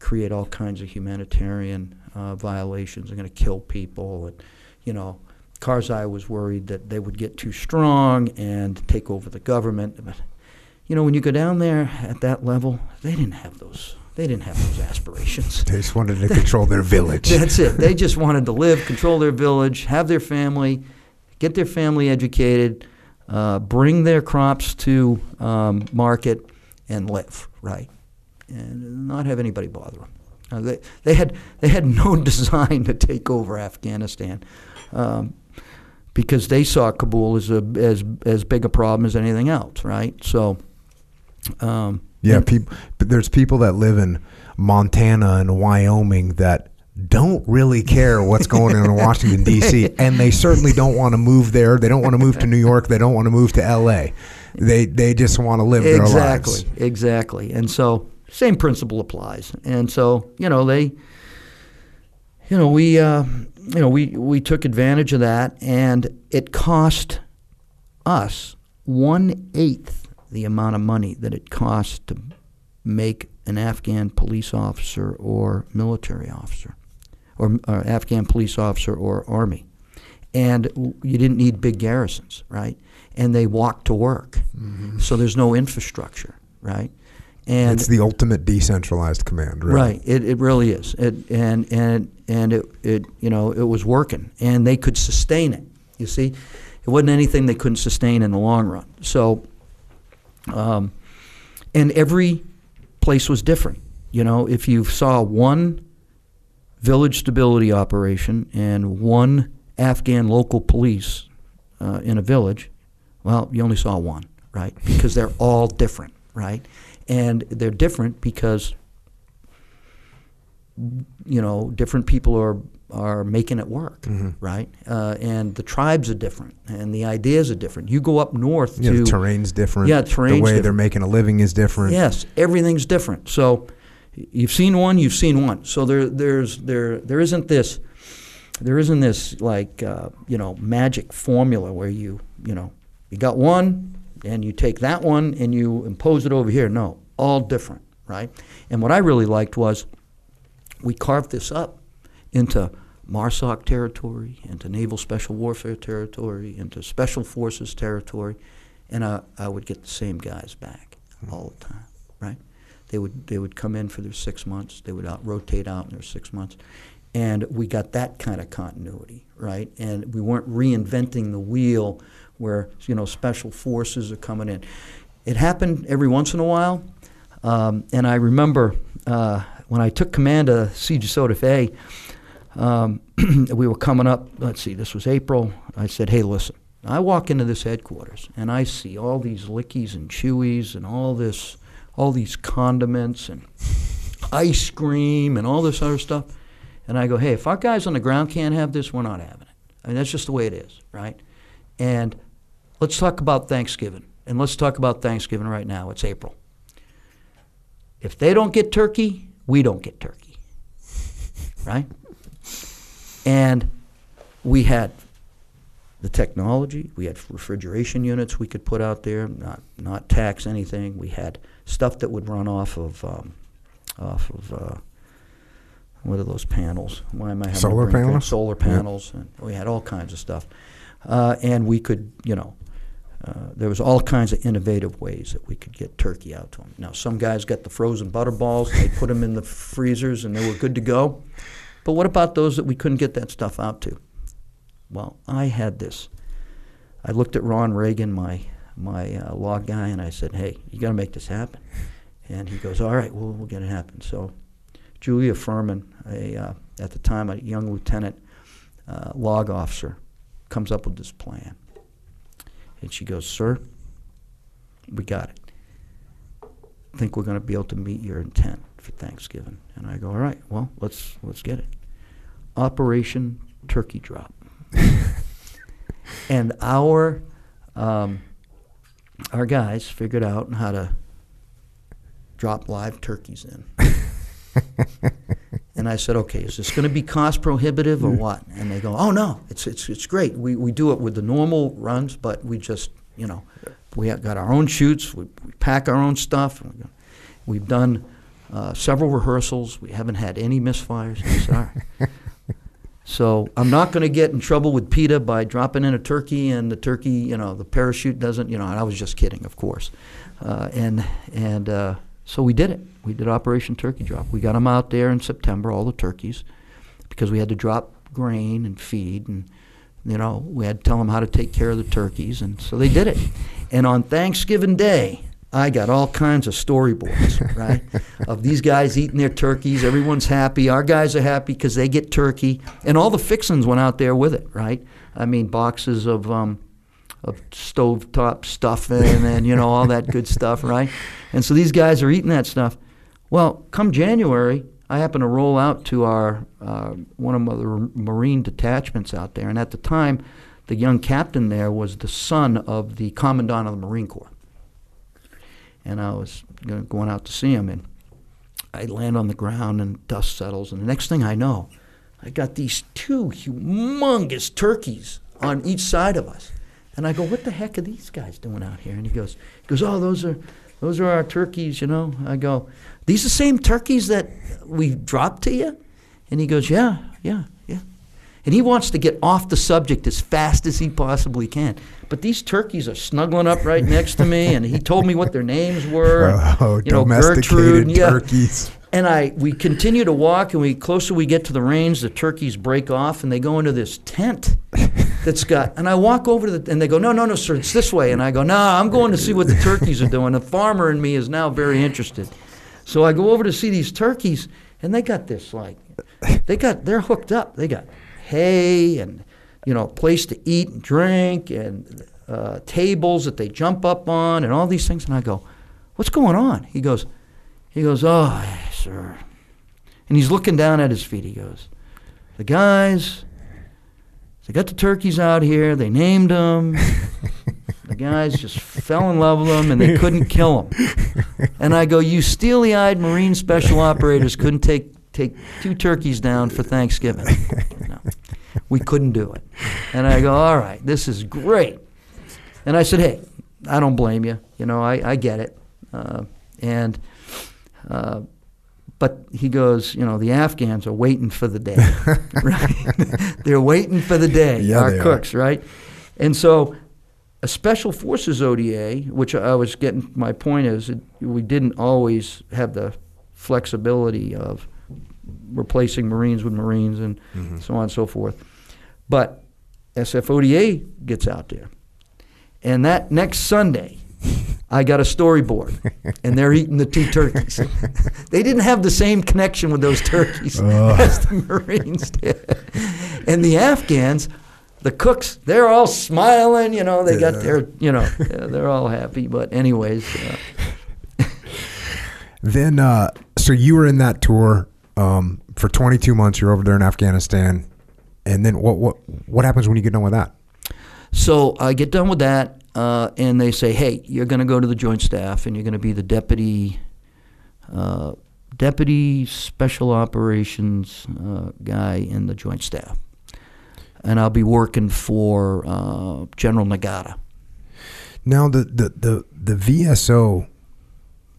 create all kinds of humanitarian uh, violations. They're going to kill people. And, you know, Karzai was worried that they would get too strong and take over the government. But, you know, when you go down there at that level, they didn't have those They didn't have those aspirations. They just wanted to control their village. That's it. They just wanted to live, control their village, have their family, get their family educated, uh, bring their crops to um, market, and live, right? And not have anybody bother them. Uh, they, they, had, they had no design to take over Afghanistan um, because they saw Kabul as, a, as, as big a problem as anything else, right? So... Um, Yeah, people, there's people that live in Montana and Wyoming that don't really care what's going on in Washington, D C, and they certainly don't want to move there. They don't want to move to New York. They don't want to move to L A. They they just want to live their lives. Exactly, exactly. And so same principle applies. And so, you know, they, you know, we, uh, you know, we, we took advantage of that, and it cost us one-eighth the amount of money that it costs to make an Afghan police officer or military officer, or, or Afghan police officer or army. And you didn't need big garrisons, right? And they walked to work. Mm-hmm. So there's no infrastructure, right? And it's the ultimate decentralized command, right? Right, it, it really is. It, and and, and it, it, you know, it was working, and they could sustain it, you see? It wasn't anything they couldn't sustain in the long run. So... Um, and every place was different. You know, if you saw one village stability operation and one Afghan local police uh, in a village, well, you only saw one, right? Because they're all different, right? And they're different because, you know, different people are are making it work, mm-hmm. right? Uh, and the tribes are different, and the ideas are different. You go up north yeah, to... the terrain's different. Yeah, the terrain's The way different. They're making a living is different. Yes, everything's different. So you've seen one, you've seen one. So there, there's, there, there isn't this, there isn't this, like, uh, you know, magic formula where you, you know, you got one, and you take that one, and you impose it over here. No, all different, right? And what I really liked was we carved this up into MARSOC territory, into Naval Special Warfare territory, into Special Forces territory, and I, I would get the same guys back all the time, right? They would they would come in for their six months. They would out, rotate out in their six months, and we got that kind of continuity, right? And we weren't reinventing the wheel where, you know, Special Forces are coming in. It happened every once in a while, um, and I remember uh, when I took command of C J S O T F. Um, we were coming up, let's see, this was April. I said, hey, listen, I walk into this headquarters and I see all these Lickies and Chewies and all this, all these condiments and ice cream and all this other stuff. And I go, hey, if our guys on the ground can't have this, we're not having it. I mean, that's just the way it is, right? And let's talk about Thanksgiving. And let's talk about Thanksgiving right now. It's April. If they don't get turkey, we don't get turkey, right? And we had the technology. We had refrigeration units we could put out there, not not tax anything. We had stuff that would run off of um, off of uh, what are those panels? Why am I having solar panels? Solar panels. Yep. And we had all kinds of stuff, uh, and we could, you know, uh, there was all kinds of innovative ways that we could get turkey out to them. Now some guys got the frozen butter balls. They put them in the freezers, and they were good to go. But what about those that we couldn't get that stuff out to? Well, I had this. I looked at Ron Reagan, my my uh, law guy, and I said, hey, you got to make this happen. And he goes, all right, well, we'll get it happen. So Julia Furman, a, uh, at the time a young lieutenant uh, log officer, comes up with this plan. And she goes, sir, we got it. I think we're going to be able to meet your intent for Thanksgiving. And I go, all right, well, let's let's get it. Operation Turkey Drop. And our um, our guys figured out how to drop live turkeys in. And I said, okay, is this going to be cost prohibitive or what? And they go, oh no, it's it's it's great. We we do it with the normal runs, but we just, you know, we have got our own shoots. We, we pack our own stuff. And we go, we've done uh, several rehearsals. We haven't had any misfires. I'm sorry. So I'm not going to get in trouble with PETA by dropping in a turkey and the turkey, you know, the parachute doesn't, you know, and I was just kidding, of course. Uh, and and uh, So we did it. We did Operation Turkey Drop. We got them out there in September, all the turkeys, because we had to drop grain and feed, and you know, we had to tell them how to take care of the turkeys, and so they did it. And on Thanksgiving Day, I got all kinds of storyboards, right, of these guys eating their turkeys. Everyone's happy. Our guys are happy because they get turkey, and all the fixings went out there with it, right? I mean, boxes of um, of stovetop stuff and, and you know, all that good stuff, right? And so these guys are eating that stuff. Well, come January, I happened to roll out to our uh, one of the Marine detachments out there, and at the time, the young captain there was the son of the commandant of the Marine Corps. And I was going out to see him, and I land on the ground, and dust settles, and the next thing I know, I got these two humongous turkeys on each side of us. And I go, what the heck are these guys doing out here? And he goes, he goes, oh, those are those are our turkeys, you know. I go, these are the same turkeys that we dropped to you? And he goes, yeah, yeah, yeah. And he wants to get off the subject as fast as he possibly can. But these turkeys are snuggling up right next to me, and he told me what their names were. Oh, you know, domesticated Gertrude, turkeys. Yeah. And I, we continue to walk, and the closer we get to the range, the turkeys break off, and they go into this tent that's got, and I walk over to the, and they go, no, no, no, sir, it's this way. And I go, no, nah, I'm going to see what the turkeys are doing. The farmer in me is now very interested. So I go over to see these turkeys, and they got this, like, they got, they're hooked up. They got hay and, you know, a place to eat and drink and uh, tables that they jump up on and all these things. And I go, what's going on? He goes, He goes, oh, sir. And he's looking down at his feet. He goes, the guys, they got the turkeys out here. They named them. The guys just fell in love with them, and they couldn't kill them. And I go, you steely-eyed Marine special operators couldn't take, take two turkeys down for Thanksgiving. No, we couldn't do it. And I go, all right, this is great. And I said, hey, I don't blame you. You know, I, I get it. Uh, and... Uh, but he goes, you know, the Afghans are waiting for the day, right? They're waiting for the day, yeah, our cooks, are. Right? And so a Special Forces O D A, which I was getting, my point is it, we didn't always have the flexibility of replacing Marines with Marines and mm-hmm. so on and so forth. But S F O D A gets out there. And that next Sunday, I got a storyboard, and they're eating the two turkeys. They didn't have the same connection with those turkeys oh. as the Marines did. And the Afghans, the cooks, they're all smiling. You know, they yeah. got their, you know, they're all happy. But anyways. Uh. Then, uh, so you were in that tour um, for twenty-two months. You're over there in Afghanistan. And then what, what, what happens when you get done with that? So I get done with that. Uh, and they say, hey, you're going to go to the Joint Staff, and you're going to be the deputy uh, deputy special operations uh, guy in the Joint Staff. And I'll be working for uh, General Nagata. Now, the, the, the, the V S O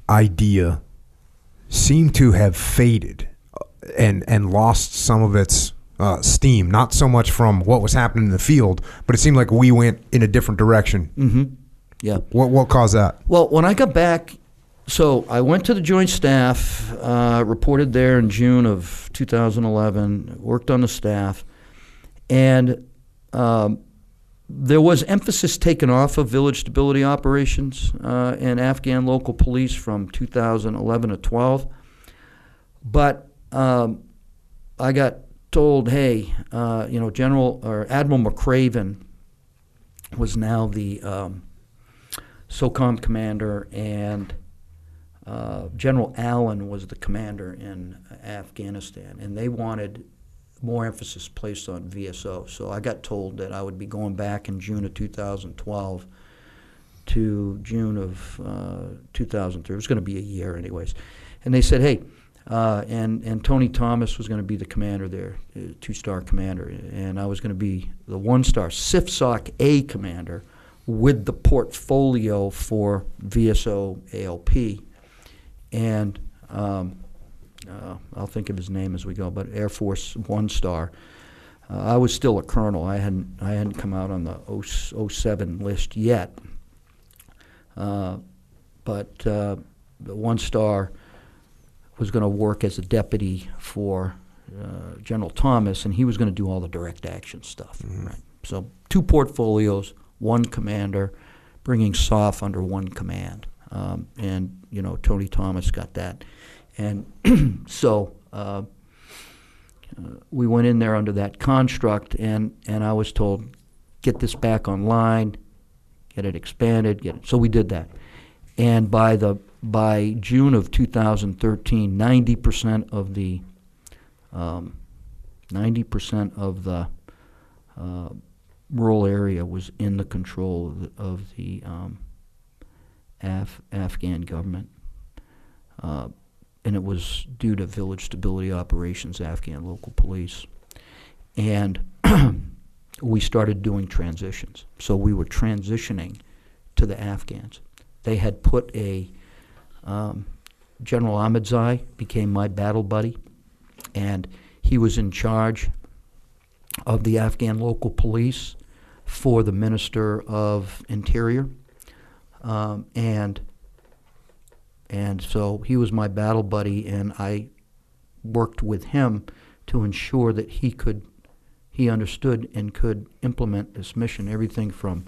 idea seemed to have faded and, and lost some of its Uh, steam, not so much from what was happening in the field, but it seemed like we went in a different direction. Mm-hmm. Yeah. What what caused that? Well, when I got back, so I went to the Joint Staff, uh, reported there in June of two thousand eleven, worked on the staff, and um, there was emphasis taken off of village stability operations uh, and Afghan local police from two thousand eleven to twelve. But um, I got told, hey, uh, you know, General or Admiral McChrystal was now the um, SOCOM commander, and uh, General Allen was the commander in Afghanistan, and they wanted more emphasis placed on V S O. So I got told that I would be going back in June of two thousand twelve to June of uh, two thousand three. It was going to be a year anyways. And they said, hey, Uh, and, and Tony Thomas was going to be the commander there, uh, two-star commander, and I was going to be the one-star C I F S O C A commander with the portfolio for V S O A L P. And um, uh, I'll think of his name as we go, but Air Force one-star. Uh, I was still a colonel. I hadn't, I hadn't come out on the oh seven list yet. Uh, but... Uh, the one star was going to work as a deputy for uh, General Thomas, and he was going to do all the direct action stuff. Mm-hmm. Right? So two portfolios, one commander, bringing S O F under one command. Um, and, you know, Tony Thomas got that. And so uh, uh, we went in there under that construct, and, and I was told, get this back online, get it expanded, get it. So we did that. And by the by June of two thousand thirteen, ninety percent of the um, ninety percent of the uh, rural area was in the control of the, of the um, Af Afghan government, uh, and it was due to village stability operations, Afghan local police, and we started doing transitions. So we were transitioning to the Afghans. They had put a Um, General Ahmadzai became my battle buddy, and he was in charge of the Afghan local police for the Minister of Interior, um, and and so he was my battle buddy, and I worked with him to ensure that he could he understood and could implement this mission, everything from,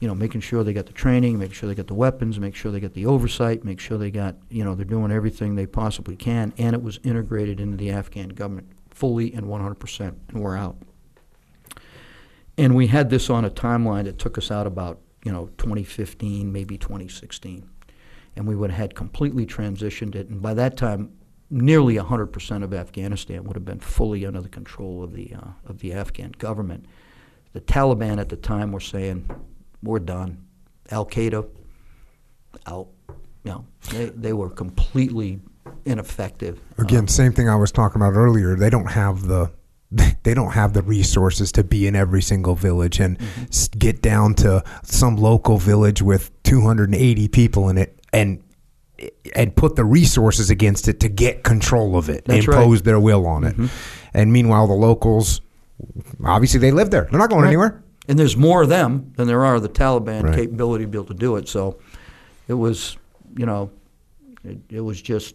you know, making sure they got the training, make sure they got the weapons, make sure they got the oversight, make sure they got, you know, they're doing everything they possibly can, and it was integrated into the Afghan government fully and one hundred percent, and we're out. And we had this on a timeline that took us out about, you know, twenty fifteen, maybe twenty sixteen, and we would have had completely transitioned it, and by that time, nearly one hundred percent of Afghanistan would have been fully under the control of the, uh, of the Afghan government. The Taliban at the time were saying, we're done. Al Qaeda, out. No, they, they were completely ineffective. Again, um, same thing I was talking about earlier. They don't have the they don't have the resources to be in every single village and mm-hmm. get down to some local village with two hundred eighty people in it and and put the resources against it to get control of it, That's impose right. their will on mm-hmm. it. And meanwhile, the locals, obviously, they live there. They're not going right. anywhere. And there's more of them than there are the Taliban right. capability to be able to do it. So it was, you know, it, it was just.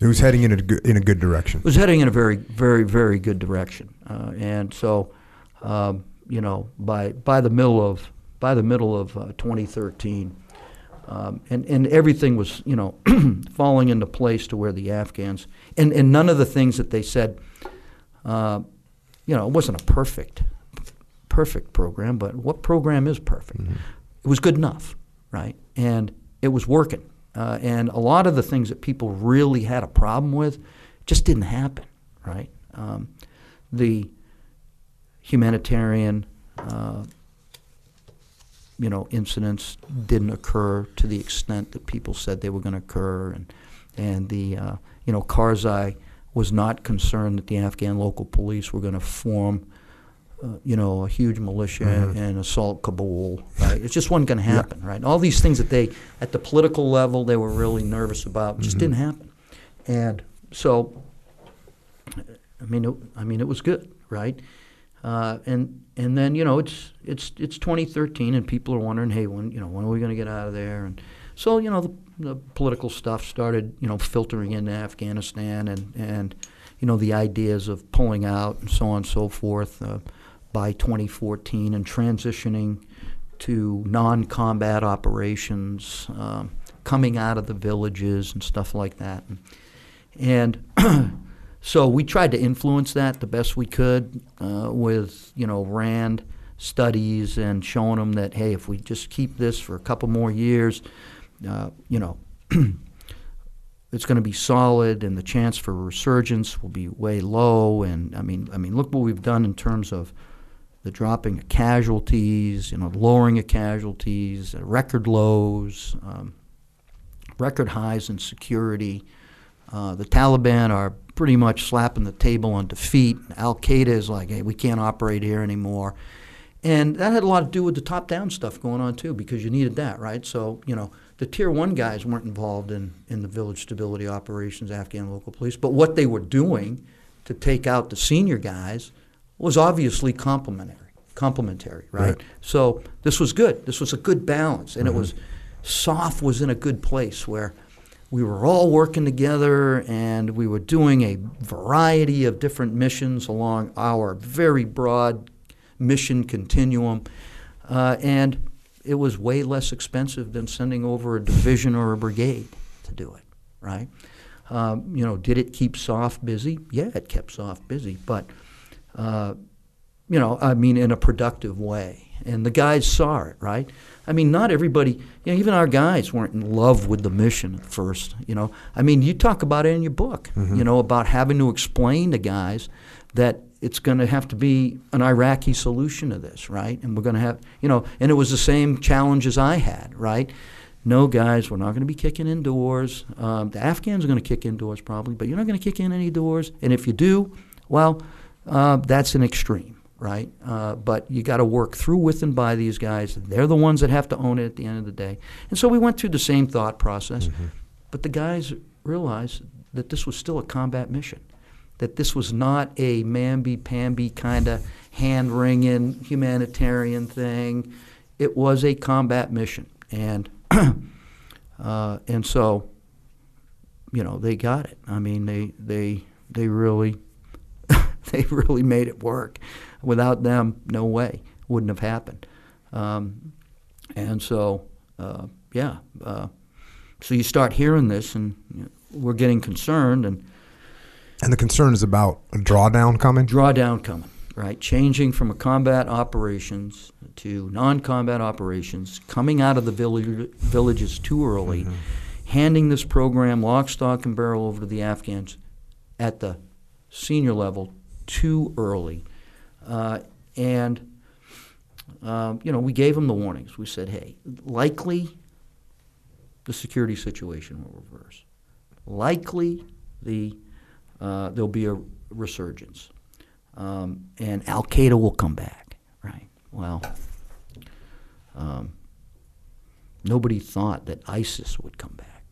It was heading in a good, in a good direction. It was heading in a very, very, very good direction. Uh, and so, um, you know, by by the middle of by the middle of uh, twenty thirteen, um, and and everything was, you know, falling into place to where the Afghans and and none of the things that they said, uh, you know, it wasn't a perfect. perfect program, but what program is perfect? Mm-hmm. It was good enough, right? And it was working. Uh, and a lot of the things that people really had a problem with just didn't happen, right? Um, the humanitarian, uh, you know, incidents didn't occur to the extent that people said they were going to occur, and and the uh, you know, Karzai was not concerned that the Afghan local police were going to form. Uh, you know, a huge militia mm-hmm. and assault Kabul. Right? It just wasn't going to happen, yeah. right? All these things that they, at the political level, they were really nervous about, just mm-hmm. didn't happen. And so, I mean, it, I mean, it was good, right? Uh, and and then you know, it's it's it's twenty thirteen, and people are wondering, hey, when you know, when are we going to get out of there? And so, you know, the, the political stuff started, you know, filtering into Afghanistan, and and you know, the ideas of pulling out and so on and so forth. Uh, by twenty fourteen and transitioning to non-combat operations, um, coming out of the villages and stuff like that. And, and so we tried to influence that the best we could uh, with, you know, RAND studies and showing them that, hey, if we just keep this for a couple more years, uh, you know, it's going to be solid and the chance for resurgence will be way low. And, I mean, I mean, look what we've done in terms of the dropping of casualties, you know, lowering of casualties, uh, record lows, um, record highs in security. Uh, the Taliban are pretty much slapping the table on defeat. Al Qaeda is like, hey, we can't operate here anymore. And that had a lot to do with the top-down stuff going on too, because you needed that, right? So, you know, the Tier one guys weren't involved in, in the village stability operations, Afghan local police, but what they were doing to take out the senior guys was obviously complementary, complementary, right? right? So this was good. This was a good balance, and mm-hmm. it was, S O F was in a good place where we were all working together, and we were doing a variety of different missions along our very broad mission continuum, uh, and it was way less expensive than sending over a division or a brigade to do it, right? Um, you know, did it keep soft busy? Yeah, it kept soft busy, but, uh, you know, I mean, in a productive way. And the guys saw it, right? I mean, not everybody, you know, even our guys weren't in love with the mission at first, you know. I mean, you talk about it in your book, mm-hmm. you know, about having to explain to guys that it's going to have to be an Iraqi solution to this, right? And we're going to have, you know, and it was the same challenge as I had, right? No, guys, we're not going to be kicking in doors. Um, the Afghans are going to kick in doors probably, but you're not going to kick in any doors. And if you do, well, uh, that's an extreme, right? Uh, but you got to work through with and by these guys. They're the ones that have to own it at the end of the day. And so we went through the same thought process, mm-hmm. but the guys realized that this was still a combat mission, that this was not a mamby-pamby kind of hand-wringing humanitarian thing. It was a combat mission. And uh, and so, you know, they got it. I mean, they they they really they really made it work. Without them, no way, wouldn't have happened. Um, and so, uh, yeah. Uh, so you start hearing this, and you know, we're getting concerned, and and the concern is about a drawdown coming. Drawdown coming, right? Changing from a combat operations to non-combat operations, coming out of the village, villages too early, mm-hmm. handing this program lock, stock, and barrel over to the Afghans at the senior level too early. Uh, and, um, you know, we gave them the warnings. We said, hey, likely the security situation will reverse. Likely the uh, there'll be a resurgence. Um, and Al Qaeda will come back, right? Well, um, nobody thought that ISIS would come back.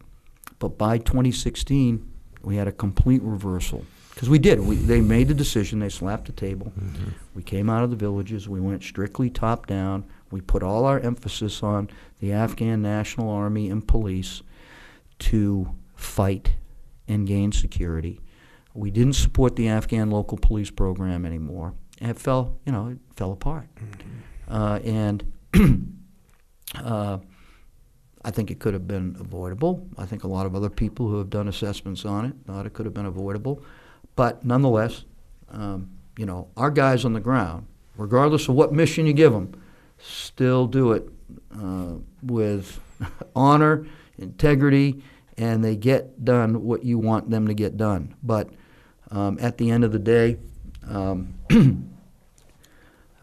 But by twenty sixteen, we had a complete reversal. Because we did. We, they made the decision. They slapped the table. Mm-hmm. We came out of the villages. We went strictly top down. We put all our emphasis on the Afghan National Army and police to fight and gain security. We didn't support the Afghan local police program anymore. And it fell, you know, it fell apart. Mm-hmm. uh, and uh, I think it could have been avoidable. I think a lot of other people who have done assessments on it thought it could have been avoidable. But nonetheless, um, you know, our guys on the ground, regardless of what mission you give them, still do it uh, with honor, integrity, and they get done what you want them to get done. But um, at the end of the day, um,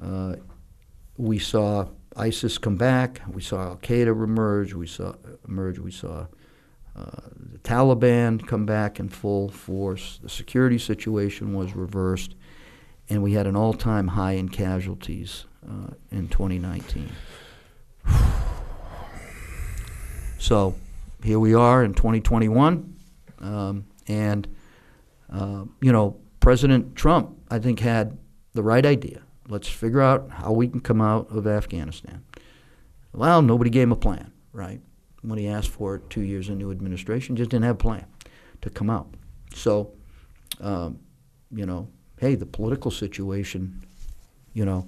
uh, we saw ISIS come back. We saw Al Qaeda emerge. We saw emerge. We saw. Uh, the Taliban come back in full force. The security situation was reversed, and we had an all-time high in casualties uh, in twenty nineteen. So here we are in twenty twenty-one, um, and uh, you know, President Trump, I think, had the right idea. Let's figure out how we can come out of Afghanistan. Well, nobody gave him a plan, right? When he asked for it two years into administration, just didn't have a plan to come out. So, um, you know, hey, the political situation, you know,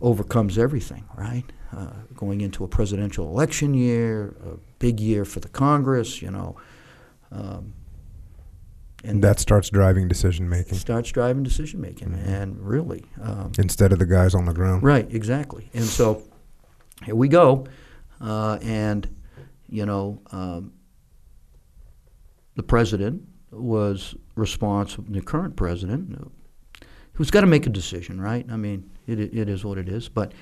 overcomes everything, right? Uh, going into a presidential election year, a big year for the Congress, you know. Um, and that starts driving decision-making. Starts driving decision-making, mm-hmm. and really. Um, Instead of the guys on the ground. Right, exactly. And so here we go, uh, and... You know, um, the president was responsible, the current president, who's got to make a decision, right? I mean, it, it is what it is. But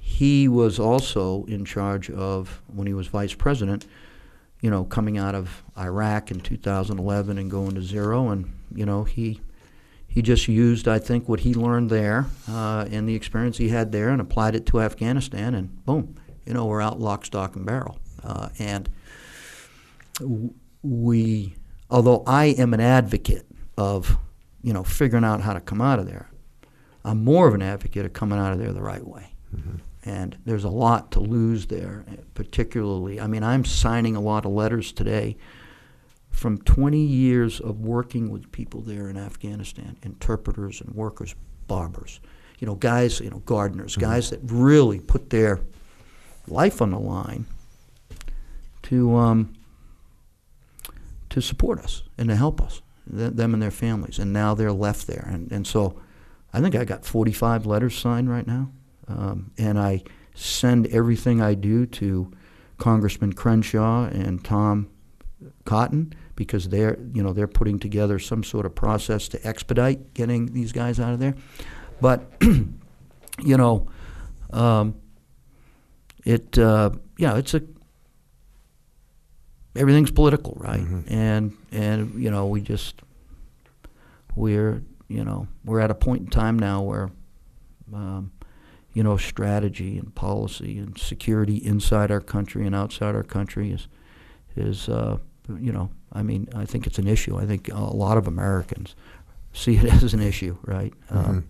he was also in charge of, when he was vice president, you know, coming out of Iraq in two thousand eleven and going to zero. And, you know, he he just used, I think, what he learned there uh, and the experience he had there and applied it to Afghanistan. And boom, you know, we're out lock, stock, and barrel. Uh, and we, although I am an advocate of, you know, figuring out how to come out of there, I'm more of an advocate of coming out of there the right way. Mm-hmm. And there's a lot to lose there, particularly. I mean, I'm signing a lot of letters today from twenty years of working with people there in Afghanistan, interpreters and workers, barbers, you know, guys, you know, gardeners, mm-hmm. guys that really put their life on the line to um, to support us and to help us, th them and their families. And now they're left there. And, and so I think I got forty-five letters signed right now. Um, and I send everything I do to Congressman Crenshaw and Tom Cotton, because they're, you know, they're putting together some sort of process to expedite getting these guys out of there. But, you know, um, it, uh, yeah, it's a, everything's political, right? Mm-hmm. And, and, you know, we just, we're, you know, we're at a point in time now where, um, you know, strategy and policy and security inside our country and outside our country is, is, uh, you know, I mean, I think it's an issue. I think a lot of Americans see it as an issue, right? Mm-hmm. um,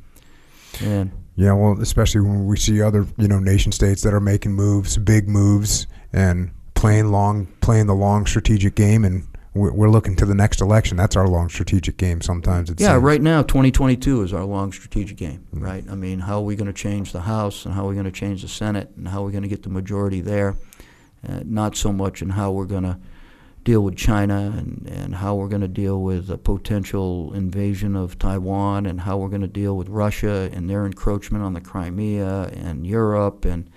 and yeah, well, especially when we see other, you know, nation states that are making moves, big moves, and playing long, playing the long strategic game, and we're, we're looking to the next election. That's our long strategic game sometimes. It yeah, seems. Right now, twenty twenty-two is our long strategic game, mm-hmm. right? I mean, how are we going to change the House, and how are we going to change the Senate, and how are we going to get the majority there? Uh, not so much in how we're going to deal with China and, and how we're going to deal with a potential invasion of Taiwan and how we're going to deal with Russia and their encroachment on the Crimea and Europe and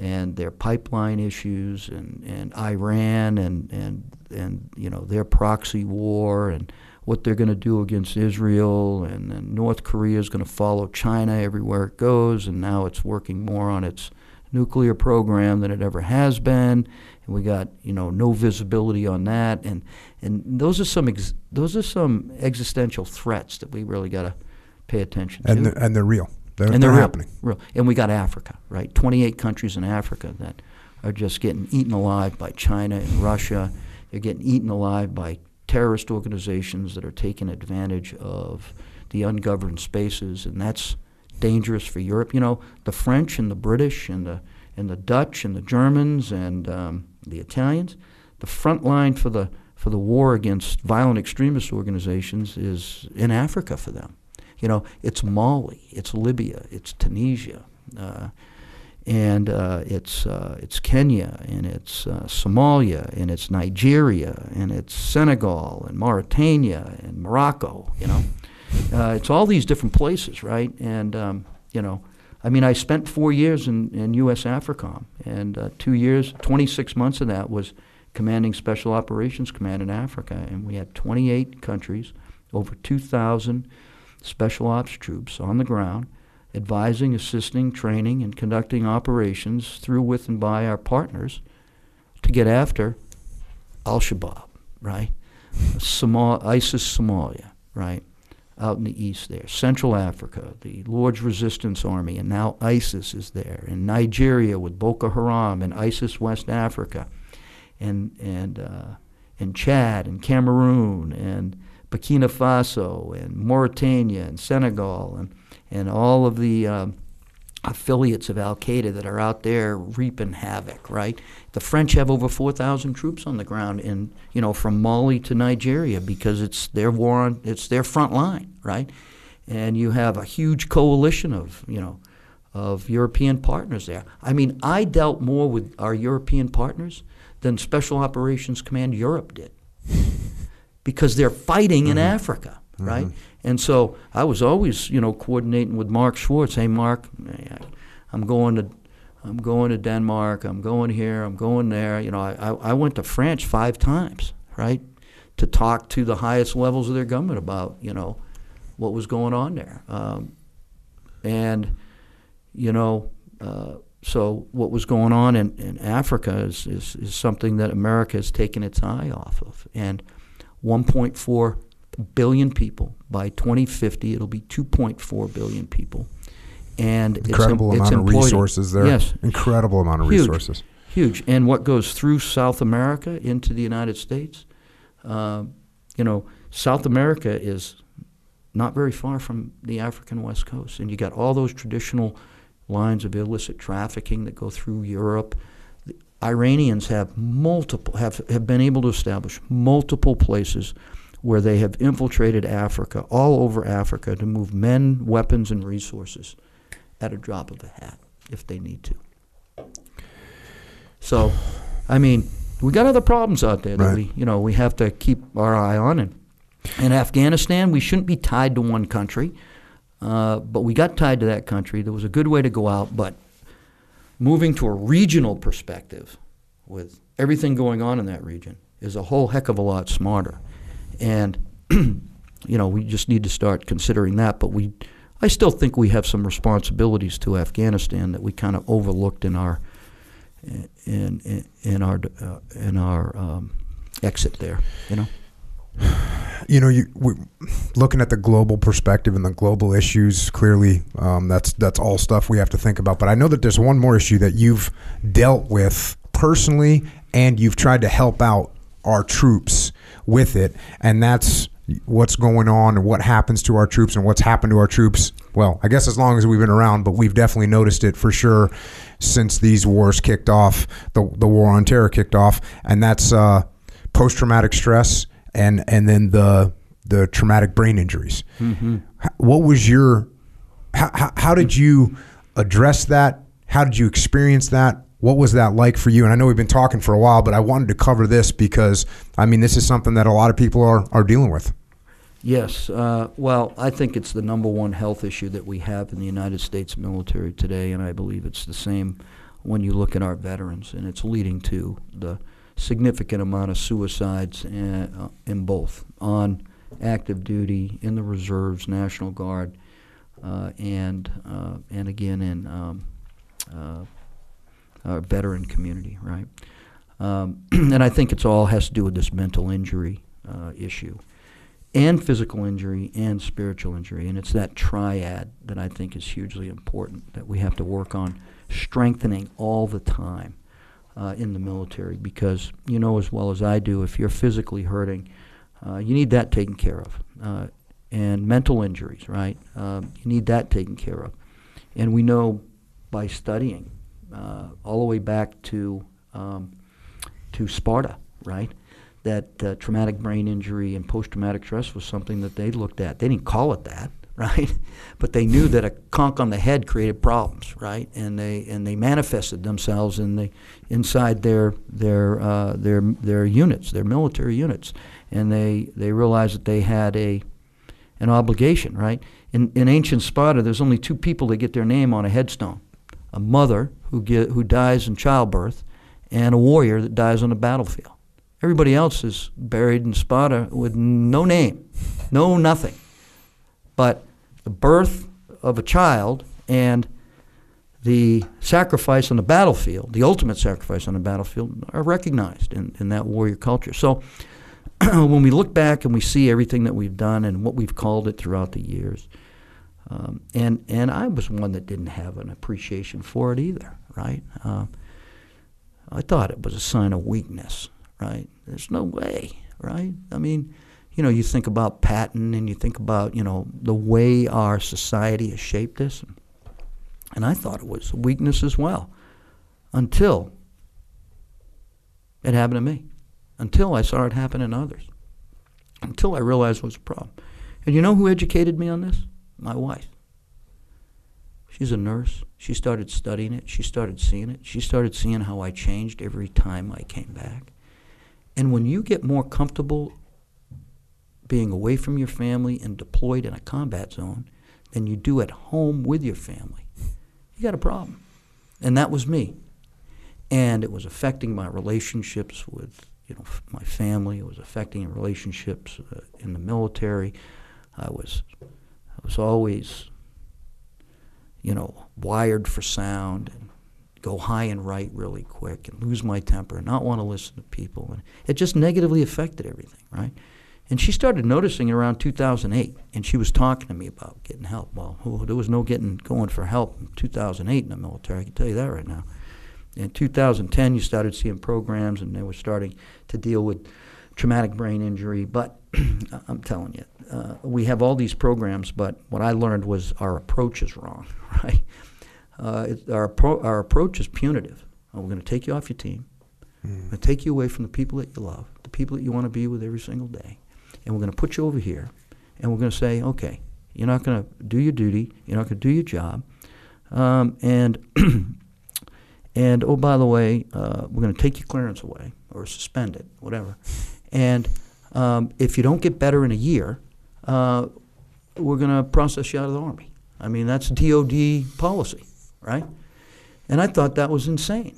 and their pipeline issues and, and Iran and, and, and, you know, their proxy war and what they're going to do against Israel, and, and North Korea is going to follow China everywhere it goes, and now it's working more on its nuclear program than it ever has been, and we got, you know, no visibility on that, and and those are some ex those are some existential threats that we really got to pay attention and to. They're, and they're real. They're, and they're, they're happening. Real. And we got Africa, right? twenty-eight countries in Africa that are just getting eaten alive by China and Russia. They're getting eaten alive by terrorist organizations that are taking advantage of the ungoverned spaces, and that's dangerous for Europe. You know, the French and the British and the and the Dutch and the Germans and um, the Italians, the front line for the for the war against violent extremist organizations is in Africa for them. You know, it's Mali, it's Libya, it's Tunisia, uh, and uh, it's uh, it's Kenya, and it's uh, Somalia, and it's Nigeria, and it's Senegal, and Mauritania, and Morocco. You know. Uh, it's all these different places, right? And, um, you know, I mean, I spent four years in, in U S AFRICOM, and uh, two years, twenty-six months of that was commanding Special Operations Command in Africa, and we had twenty-eight countries, over two thousand special ops troops on the ground, advising, assisting, training, and conducting operations through, with, and by our partners to get after Al-Shabaab, right? Somal- ISIS Somalia, right? Out in the east there, Central Africa, the Lord's Resistance Army, and now ISIS is there, in Nigeria with Boko Haram and ISIS West Africa, and and uh, and Chad and Cameroon and Burkina Faso and Mauritania and Senegal and and all of the um, affiliates of Al Qaeda that are out there reaping havoc. Right, the French have over four thousand troops on the ground in, you know, from Mali to Nigeria, because it's their war on, it's their front line. Right, and you have a huge coalition of, you know, of European partners there. I mean, I dealt more with our European partners than Special Operations Command Europe did, because they're fighting mm-hmm. in Africa, mm-hmm. right? And so I was always, you know, coordinating with Mark Schwartz. Hey, Mark, I'm going to, I'm going to Denmark. I'm going here. I'm going there. You know, I I went to France five times, right, to talk to the highest levels of their government about, you know, what was going on there, um, and you know, uh, so what was going on in, in Africa is, is is something that America has taken its eye off of, and one point four billion people by twenty fifty, it'll be two point four billion people, and incredible it's, it's amount employed. Of resources there. Yes, incredible amount of huge, resources, huge, and what goes through South America into the United States, uh, you know, South America is not very far from the African West Coast. And you got all those traditional lines of illicit trafficking that go through Europe, Iranians have multiple have, have been able to establish multiple places where they have infiltrated Africa, all over Africa, to move men, weapons, and resources at a drop of a hat if they need to. So, I mean, we got other problems out there that right. we, you know, we have to keep our eye on. And in Afghanistan, we shouldn't be tied to one country, uh, but we got tied to that country. There was a good way to go out, but moving to a regional perspective with everything going on in that region is a whole heck of a lot smarter. And, you know, we just need to start considering that. But we, I still think we have some responsibilities to Afghanistan that we kind of overlooked in our in in, in our uh, in our um, exit there. You know, you know, you we're looking at the global perspective and the global issues. Clearly, um, that's that's all stuff we have to think about. But I know that there's one more issue that you've dealt with personally, and you've tried to help out our troops with it, and that's what's going on and what happens to our troops and what's happened to our troops. Well, I guess as long as we've been around, but we've definitely noticed it for sure since these wars kicked off, the the war on terror kicked off, and that's uh, post-traumatic stress and and then the the traumatic brain injuries. Mm-hmm. What was your how, how did you address that? How did you experience that? What was that like for you? And I know we've been talking for a while, but I wanted to cover this because, I mean, this is something that a lot of people are, are dealing with. Yes. Uh, well, I think it's the number one health issue that we have in the United States military today, and I believe it's the same when you look at our veterans, and it's leading to the significant amount of suicides in, uh, in both, on active duty, in the reserves, National Guard, uh, and, uh, and again in um, uh, Uh, veteran community, right? Um, and I think it's all has to do with this mental injury uh, issue, and physical injury and spiritual injury, and it's that triad that I think is hugely important that we have to work on strengthening all the time uh, in the military, because you know as well as I do, if you're physically hurting, uh, you need that taken care of, uh, and mental injuries, right? Um, you need that taken care of, and we know by studying. Uh, all the way back to um, to Sparta, right? That uh, traumatic brain injury and post-traumatic stress was something that they looked at. They didn't call it that, right? But they knew that a conk on the head created problems, right? And they and they manifested themselves in the inside their their uh, their their units, their military units, and they they realized that they had a an obligation, right? In in ancient Sparta, there's only two people that get their name on a headstone. A mother who get, who dies in childbirth, and a warrior that dies on the battlefield. Everybody else is buried in Sparta with no name, no nothing. But the birth of a child and the sacrifice on the battlefield, the ultimate sacrifice on the battlefield, are recognized in, in that warrior culture. So when we look back and we see everything that we've done and what we've called it throughout the years, Um, and and I was one that didn't have an appreciation for it either, right? Uh, I thought it was a sign of weakness, right? There's no way, right? I mean, you know, you think about Patton and you think about, you know, the way our society has shaped this, and, and I thought it was a weakness as well until it happened to me, until I saw it happen in others, until I realized it was a problem. And you know who educated me on this? My wife. She's a nurse. She started studying it. She started seeing it. She started seeing how I changed every time I came back. And when you get more comfortable being away from your family and deployed in a combat zone than you do at home with your family, you got a problem. And that was me. And it was affecting my relationships with, you know, my family. It was affecting relationships uh, in the military. I was... I was always, you know, wired for sound and go high and right really quick and lose my temper and not want to listen to people. And it just negatively affected everything, right? And she started noticing it around two thousand eight, and she was talking to me about getting help. Well, there was no getting going for help in two thousand eight in the military. I can tell you that right now. In two thousand ten, you started seeing programs, and they were starting to deal with traumatic brain injury. But I'm telling you, Uh, we have all these programs, but what I learned was our approach is wrong, right? Uh, it, our, pro- our approach is punitive. Oh, we're going to take you off your team. Mm. We're going to take you away from the people that you love, the people that you want to be with every single day, and we're going to put you over here, and we're going to say, okay, you're not going to do your duty, you're not going to do your job, um, and and oh, by the way, uh, we're going to take your clearance away or suspend it, whatever, and um, if you don't get better in a year, uh, we're going to process you out of the Army. I mean, that's D O D policy, right? And I thought that was insane.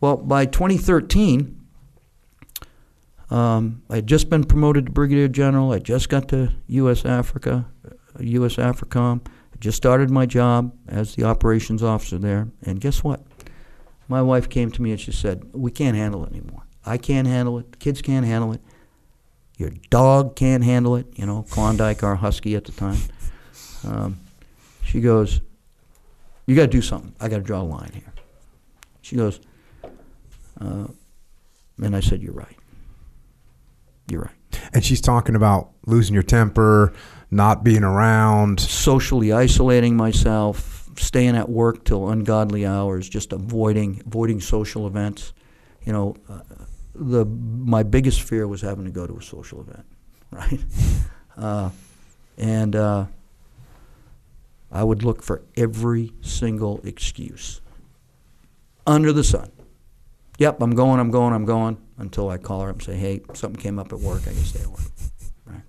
Well, by twenty thirteen, um, I had just been promoted to Brigadier General. I just got to U S Africa, U S AFRICOM. I just started my job as the operations officer there. And guess what? My wife came to me and she said, we can't handle it anymore. I can't handle it. The kids can't handle it. Your dog can't handle it. You know, Klondike, our husky at the time. Um, she goes, you got to do something. I got to draw a line here. She goes, uh, and I said, you're right. You're right. And she's talking about losing your temper, not being around. Socially isolating myself, staying at work till ungodly hours, just avoiding avoiding social events. You know, uh, the my biggest fear was having to go to a social event, right? uh, and uh, I would look for every single excuse under the sun. Yep, I'm going, I'm going, I'm going, until I call her up and say, hey, something came up at work, I can stay at work. Right?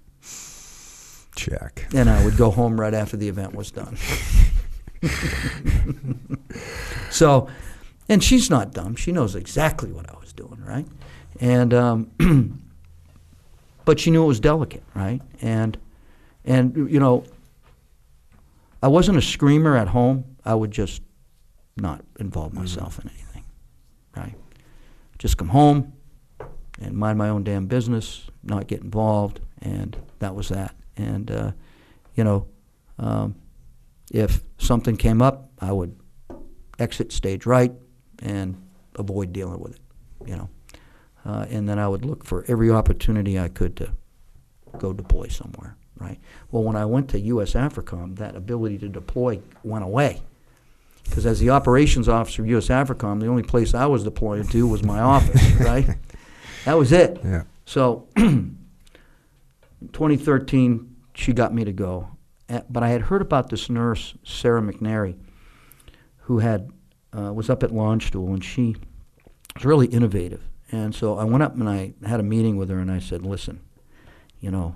Check. And I would go home right after the event was done. So, and she's not dumb. She knows exactly what I was doing, right? And, um, but she knew it was delicate, right? And, and you know, I wasn't a screamer at home. I would just not involve myself mm-hmm. in anything, right? Just come home and mind my own damn business, not get involved, and that was that. And, uh, you know, um, if something came up, I would exit stage right and avoid dealing with it, you know. Uh, and then I would look for every opportunity I could to go deploy somewhere. Right. Well, when I went to U S AFRICOM, that ability to deploy went away, because as the operations officer of U S AFRICOM, the only place I was deployed to was my office. Right. That was it. Yeah. So, in twenty thirteen, she got me to go, but I had heard about this nurse, Sarah McNary, who had uh, was up at Longstool, and she was really innovative. And so I went up and I had a meeting with her, and I said, "Listen, you know."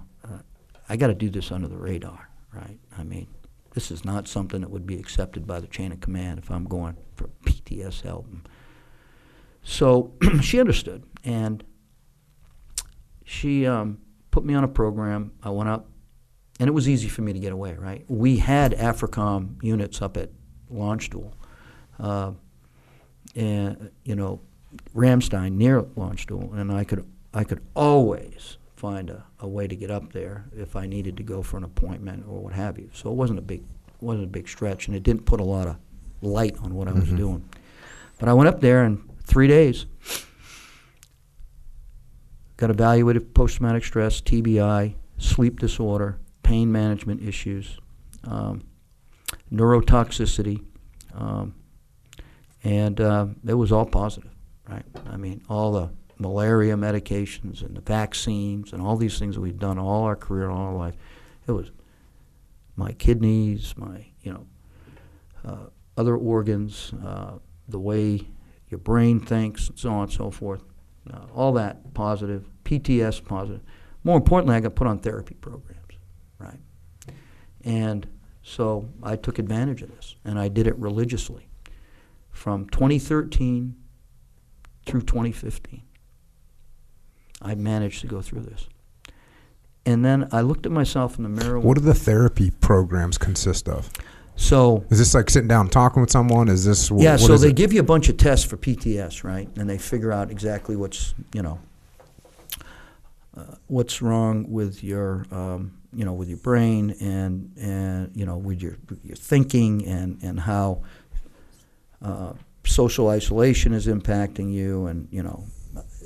I got to do this under the radar, right? I mean, this is not something that would be accepted by the chain of command if I'm going for P T S help. So she understood, and she um, put me on a program. I went up, and it was easy for me to get away, right? We had AFRICOM units up at Launchstool, uh, and you know, Ramstein near Launchstool, and I could I could always find a, a way to get up there if I needed to go for an appointment or what have you. So it wasn't a big wasn't a big stretch, and it didn't put a lot of light on what I was mm-hmm. doing. But I went up there in three days, got evaluated post-traumatic stress, T B I, sleep disorder, pain management issues, um, neurotoxicity, um, and uh, it was all positive, right? I mean, all the malaria medications and the vaccines and all these things that we've done all our career, all our life. It was my kidneys, my, you know, uh, other organs, uh, the way your brain thinks, and so on and so forth. Uh, all that positive, P T S positive. More importantly, I got put on therapy programs, right? And so I took advantage of this, and I did it religiously from twenty thirteen through twenty fifteen. I managed to go through this. And then I looked at myself in the mirror. What do the therapy programs consist of? So is this like sitting down and talking with someone? Is this what, yeah, what so is they it? Give you a bunch of tests for P T S, right? And they figure out exactly what's, you know, uh, what's wrong with your, um, you know, with your brain and, and you know, with your your thinking and, and how uh, social isolation is impacting you and, you know,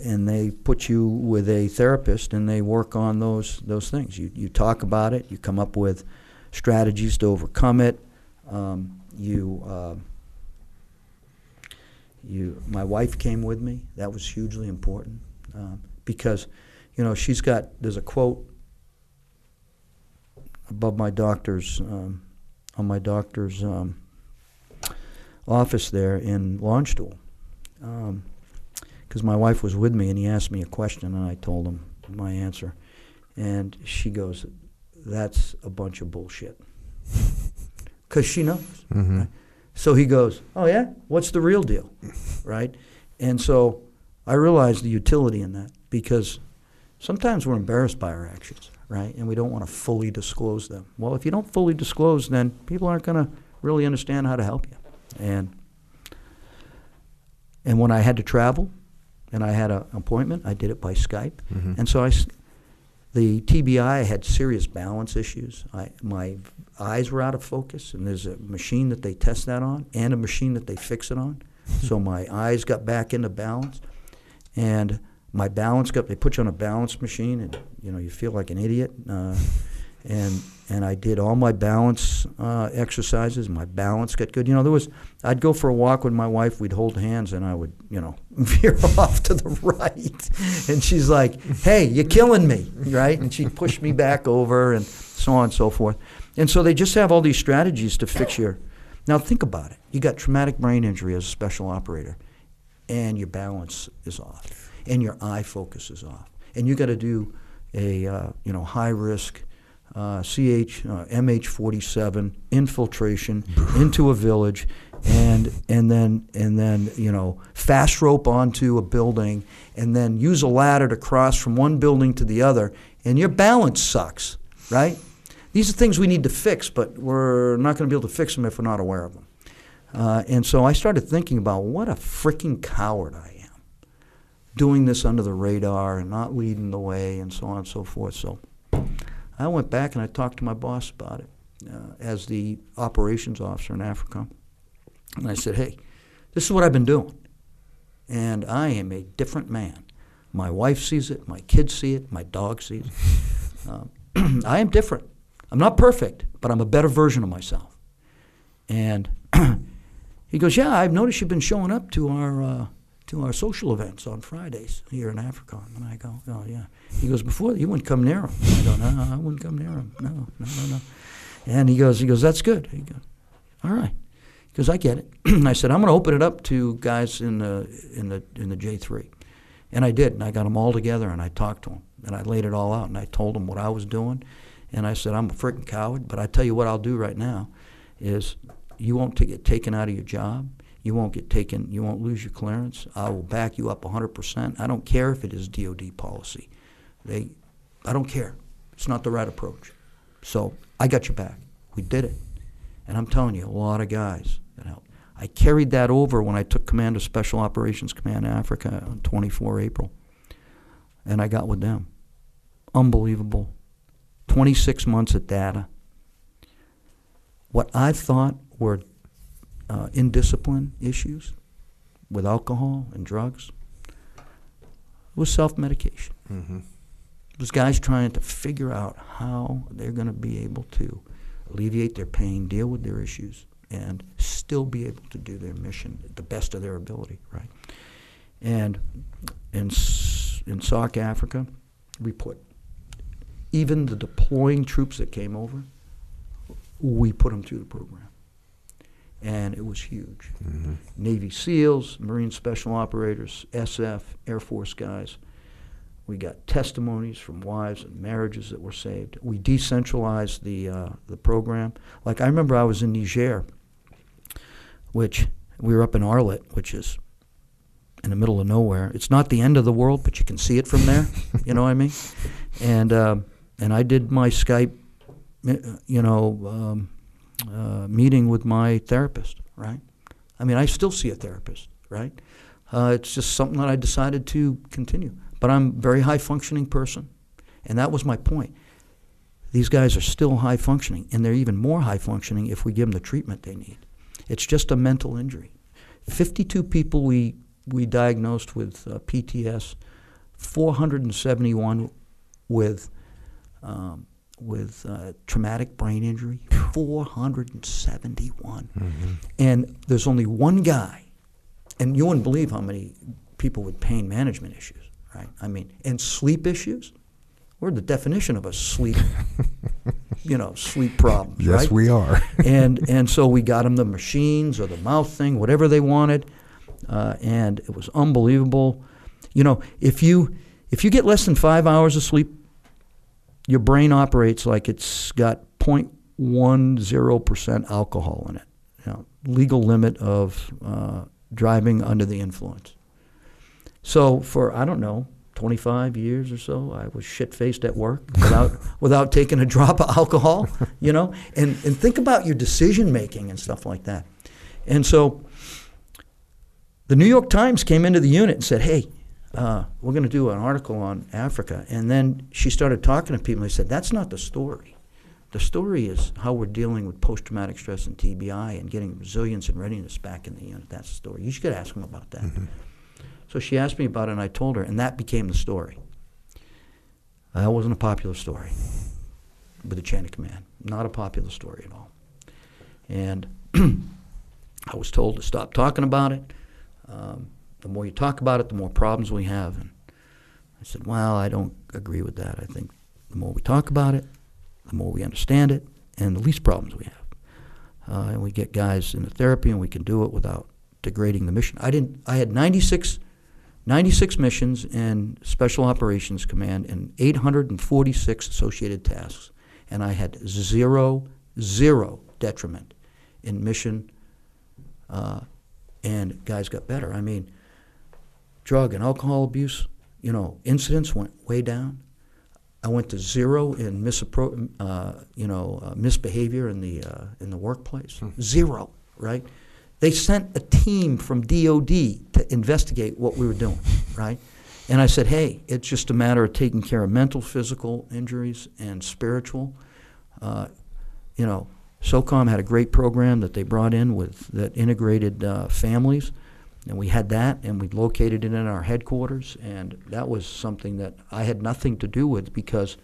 and they put you with a therapist, and they work on those those things. You you talk about it. You come up with strategies to overcome it. Um, you uh, You, my wife came with me. That was hugely important um, because, you know, she's got, there's a quote above my doctor's, um, on my doctor's um, office there in Launchtool. Um, because my wife was with me, and he asked me a question, and I told him my answer. And she goes, that's a bunch of bullshit. Because she knows. Mm-hmm. Right? So he goes, oh, yeah? What's the real deal? Right? And so I realized the utility in that, because sometimes we're embarrassed by our actions, right? And we don't want to fully disclose them. Well, if you don't fully disclose, then people aren't going to really understand how to help you. And and when I had to travel and I had an appointment, I did it by Skype. Mm-hmm. And so I, the T B I had serious balance issues. I, my eyes were out of focus, and there's a machine that they test that on and a machine that they fix it on. So my eyes got back into balance, and my balance got, they put you on a balance machine, and you know, you feel like an idiot. Uh, and and I did all my balance uh, exercises. My balance got good. You know, there was, I'd go for a walk with my wife, we'd hold hands, and I would, you know, veer off to the right. And she's like, hey, you're killing me, right? And she'd push me back over, and so on and so forth. And so they just have all these strategies to fix your, now think about it. You got traumatic brain injury as a special operator, and your balance is off, and your eye focus is off. And you got to do a, uh, you know, high risk, Uh, C H, uh, M H forty-seven infiltration into a village, and and then and then you know, fast rope onto a building, and then use a ladder to cross from one building to the other, and your balance sucks, right? These are things we need to fix, but we're not going to be able to fix them if we're not aware of them. Uh, and so I started thinking about what a freaking coward I am, doing this under the radar and not leading the way, and so on and so forth. So I went back and I talked to my boss about it uh, as the operations officer in Africa. And I said, hey, this is what I've been doing. And I am a different man. My wife sees it. My kids see it. My dog sees it. Um, I am different. I'm not perfect, but I'm a better version of myself. And he goes, yeah, I've noticed you've been showing up to our uh, to our social events on Fridays here in Africa. And I go, oh, yeah. He goes, before, you wouldn't come near him. I go, no, no, I wouldn't come near him. No, no, no, no. And he goes, he goes, that's good. He goes, all right. He goes, I get it. And I said, I'm going to open it up to guys in the in the, in the J three. And I did, and I got them all together, and I talked to them, and I laid it all out, and I told them what I was doing. And I said, I'm a freaking coward, but I tell you what I'll do right now is you won't t- get taken out of your job. You won't get taken, you won't lose your clearance. I will back you up one hundred percent. I don't care if it is D O D policy. They, I don't care. It's not the right approach. So I got your back. We did it. And I'm telling you, a lot of guys that helped. I carried that over when I took command of Special Operations Command Africa on the twenty-fourth of April. And I got with them. Unbelievable. twenty-six months of data. What I thought were Uh, indiscipline issues with alcohol and drugs, it was self-medication. Mm-hmm. It was guys trying to figure out how they're going to be able to alleviate their pain, deal with their issues, and still be able to do their mission at the best of their ability, right? And in, in S O C Africa, we put even the deploying troops that came over, we put them through the program. And it was huge. Mm-hmm. Navy SEALs, Marine Special Operators, S F, Air Force guys. We got testimonies from wives and marriages that were saved. We decentralized the uh, the program. Like I remember I was in Niger, which we were up in Arlit, which is in the middle of nowhere. It's not the end of the world, but you can see it from there. You know what I mean? And, uh, and I did my Skype, you know, um, Uh, meeting with my therapist, right? I mean, I still see a therapist, right? Uh, it's just something that I decided to continue. But I'm a very high-functioning person, and that was my point. These guys are still high-functioning, and they're even more high-functioning if we give them the treatment they need. It's just a mental injury. fifty-two people we, we diagnosed with uh, P T S, four hundred seventy-one with um, with uh, traumatic brain injury, four hundred seventy-one. Mm-hmm. And there's only one guy And you wouldn't believe how many people with pain management issues, right? I mean, and sleep issues. We're the definition of a sleep, you know, sleep problem, yes, right? Yes, we are. and and so we got them the machines or the mouth thing, whatever they wanted, uh, and it was unbelievable. You know, if you if you get less than five hours of sleep, your brain operates like it's got zero point one zero percent alcohol in it. You know, legal limit of uh, driving under the influence. So for, I don't know, twenty-five years or so, I was shit-faced at work without without taking a drop of alcohol, you know? And, and think about your decision-making and stuff like that. And so the New York Times came into the unit and said, hey, Uh, we're going to do an article on Africa. And then she started talking to people and they said, that's not the story. The story is how we're dealing with post-traumatic stress and T B I and getting resilience and readiness back in the unit. That's the story. You should ask them about that. Mm-hmm. So she asked me about it and I told her, and that became the story. That wasn't a popular story with the chain of command. Not a popular story at all. And I was told to stop talking about it. Um, The more you talk about it, the more problems we have. And I said, well, I don't agree with that. I think the more we talk about it, the more we understand it, and the least problems we have. Uh, and we get guys into therapy, and we can do it without degrading the mission. I didn't. I had ninety-six missions in Special Operations Command and eight hundred forty-six associated tasks, and I had zero, zero detriment in mission, uh, and guys got better. I mean, drug and alcohol abuse, you know, incidents went way down. I went to zero in misappro- uh, you know, uh, misbehavior in the uh, in the workplace. Hmm. Zero, right? They sent a team from D O D to investigate what we were doing, right? And I said, hey, it's just a matter of taking care of mental, physical injuries, and spiritual. Uh, you know, SOCOM had a great program that they brought in with that integrated uh, families. And we had that, and we located it in our headquarters, and that was something that I had nothing to do with because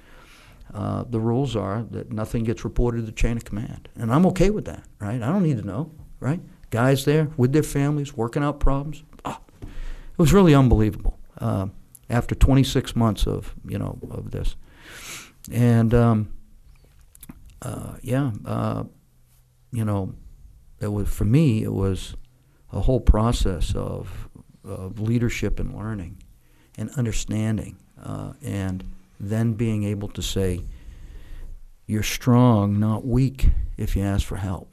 uh, the rules are that nothing gets reported to the chain of command. And I'm okay with that, right? I don't need to know, right? Guys there with their families, working out problems. Oh, it was really unbelievable uh, after twenty-six months of, you know, of this. And, um, uh, yeah, uh, you know, it was, for me it was a whole process of, of leadership and learning and understanding uh, and then being able to say, you're strong, not weak, if you ask for help,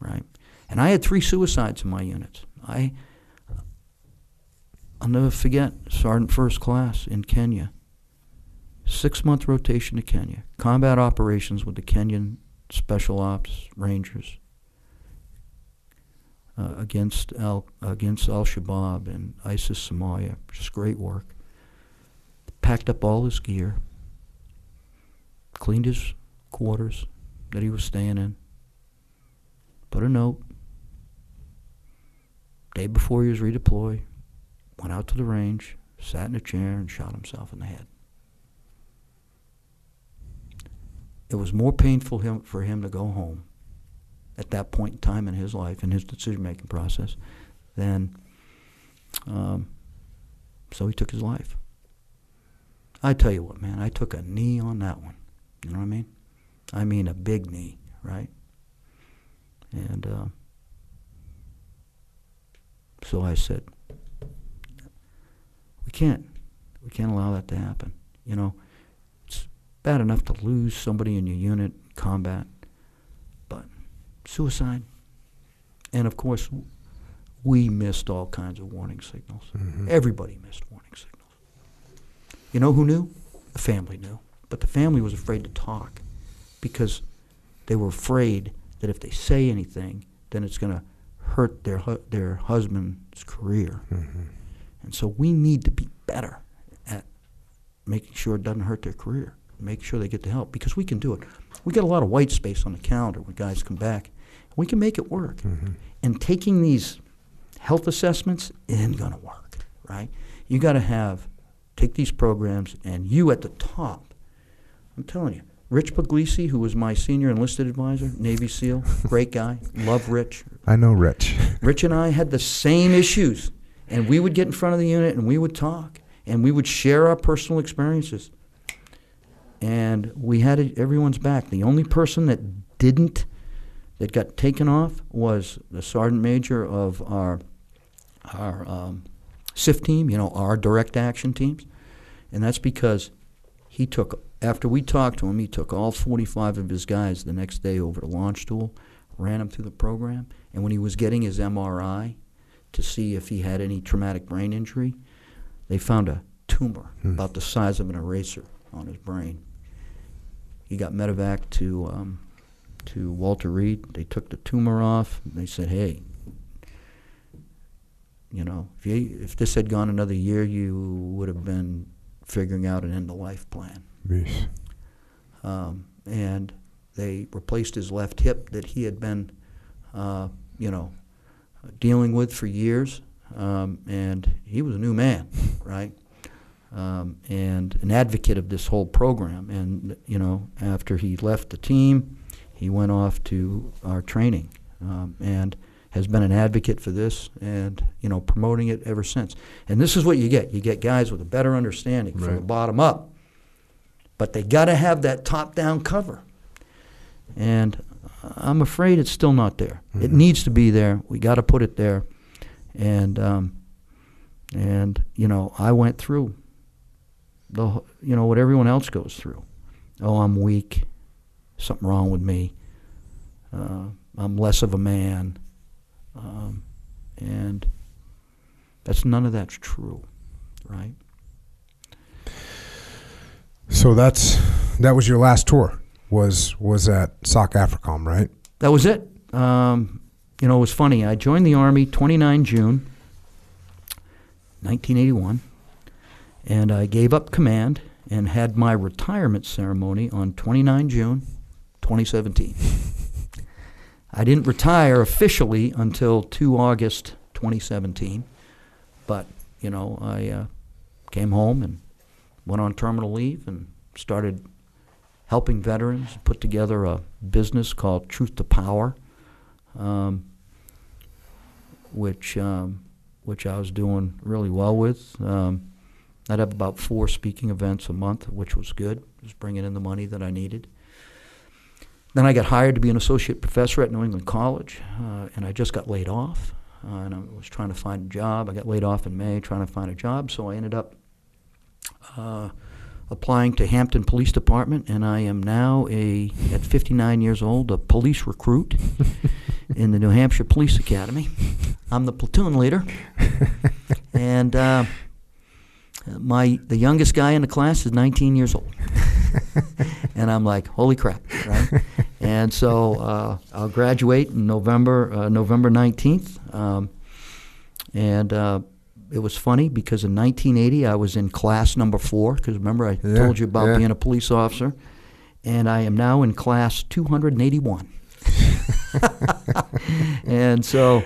right? And I had three suicides in my units. I, I'll never forget Sergeant First Class in Kenya, six-month rotation to Kenya, combat operations with the Kenyan Special Ops Rangers, Uh, against Al against Al Shabaab and ISIS Somalia, just great work. Packed up all his gear, cleaned his quarters that he was staying in, put a note. Day before he was redeployed, went out to the range, sat in a chair, and shot himself in the head. It was more painful him, for him to go home at that point in time in his life, in his decision-making process, then um, so he took his life. I tell you what, man, I took a knee on that one. You know what I mean? I mean a big knee, right? And uh, so I said, we can't. We can't allow that to happen. You know, it's bad enough to lose somebody in your unit in combat, suicide. And of course, we missed all kinds of warning signals. Mm-hmm. Everybody missed warning signals. You know who knew? The family knew. But the family was afraid to talk because they were afraid that if they say anything, then it's going to hurt their hu- their husband's career. Mm-hmm. And so we need to be better at making sure it doesn't hurt their career, make sure they get the help, because we can do it. We got a lot of white space on the calendar when guys come back. We can make it work. Mm-hmm. And taking these health assessments isn't going to work, right? You got to have, take these programs, and you at the top, I'm telling you, Rich Puglisi, who was my senior enlisted advisor, Navy SEAL, great guy, love Rich. I know Rich. Rich and I had the same issues, and we would get in front of the unit and we would talk and we would share our personal experiences. And we had it, everyone's back. The only person that didn't, that got taken off, was the sergeant major of our our um, S I F team, you know, our direct action teams. And that's because he took, after we talked to him, he took all forty-five of his guys the next day over to Launch Tool, ran them through the program, and when he was getting his M R I to see if he had any traumatic brain injury, they found a tumor hmm. about the size of an eraser on his brain. He got medevac to um, to Walter Reed. They took the tumor off. They said, "Hey, you know, if you, if this had gone another year, you would have been figuring out an end-of-life plan." Yes. Um, and they replaced his left hip that he had been, uh, you know, dealing with for years. Um, and he was a new man, right? Um, and an advocate of this whole program. And, you know, after he left the team, he went off to our training um, and has been an advocate for this and, you know, promoting it ever since. And this is what you get. You get guys with a better understanding right. from the bottom up. But they got to have that top-down cover. And I'm afraid it's still not there. Mm-hmm. It needs to be there. We got to put it there. And, um, and you know, I went through the, you know, what everyone else goes through. Oh, I'm weak. Something wrong with me. Uh, I'm less of a man. Um, and that's none of that's true, right? So that's that was your last tour. Was was at S O C AFRICOM, right? That was it. Um, you know, it was funny. I joined the Army the twenty-ninth of June, nineteen eighty-one. And I gave up command and had my retirement ceremony on the twenty-ninth of June, twenty seventeen. I didn't retire officially until the second of August, twenty seventeen. But, you know, I uh, came home and went on terminal leave and started helping veterans, put together a business called Truth to Power, um, which um, which I was doing really well with. Um, I'd have about four speaking events a month, which was good. It was bringing in the money that I needed. Then I got hired to be an associate professor at New England College, uh, and I just got laid off. Uh, and I was trying to find a job. I got laid off in May trying to find a job, so I ended up uh, applying to Hampton Police Department, and I am now, a at fifty-nine years old, a police recruit in the New Hampshire Police Academy. I'm the platoon leader, and uh, my the youngest guy in the class is nineteen years old. And I'm like, holy crap, right? And so uh, I'll graduate in November, uh, November nineteenth, um, and uh, it was funny because in nineteen eighty I was in class number four, because remember I yeah, told you about yeah. being a police officer, and I am now in class two hundred eighty-one. And so,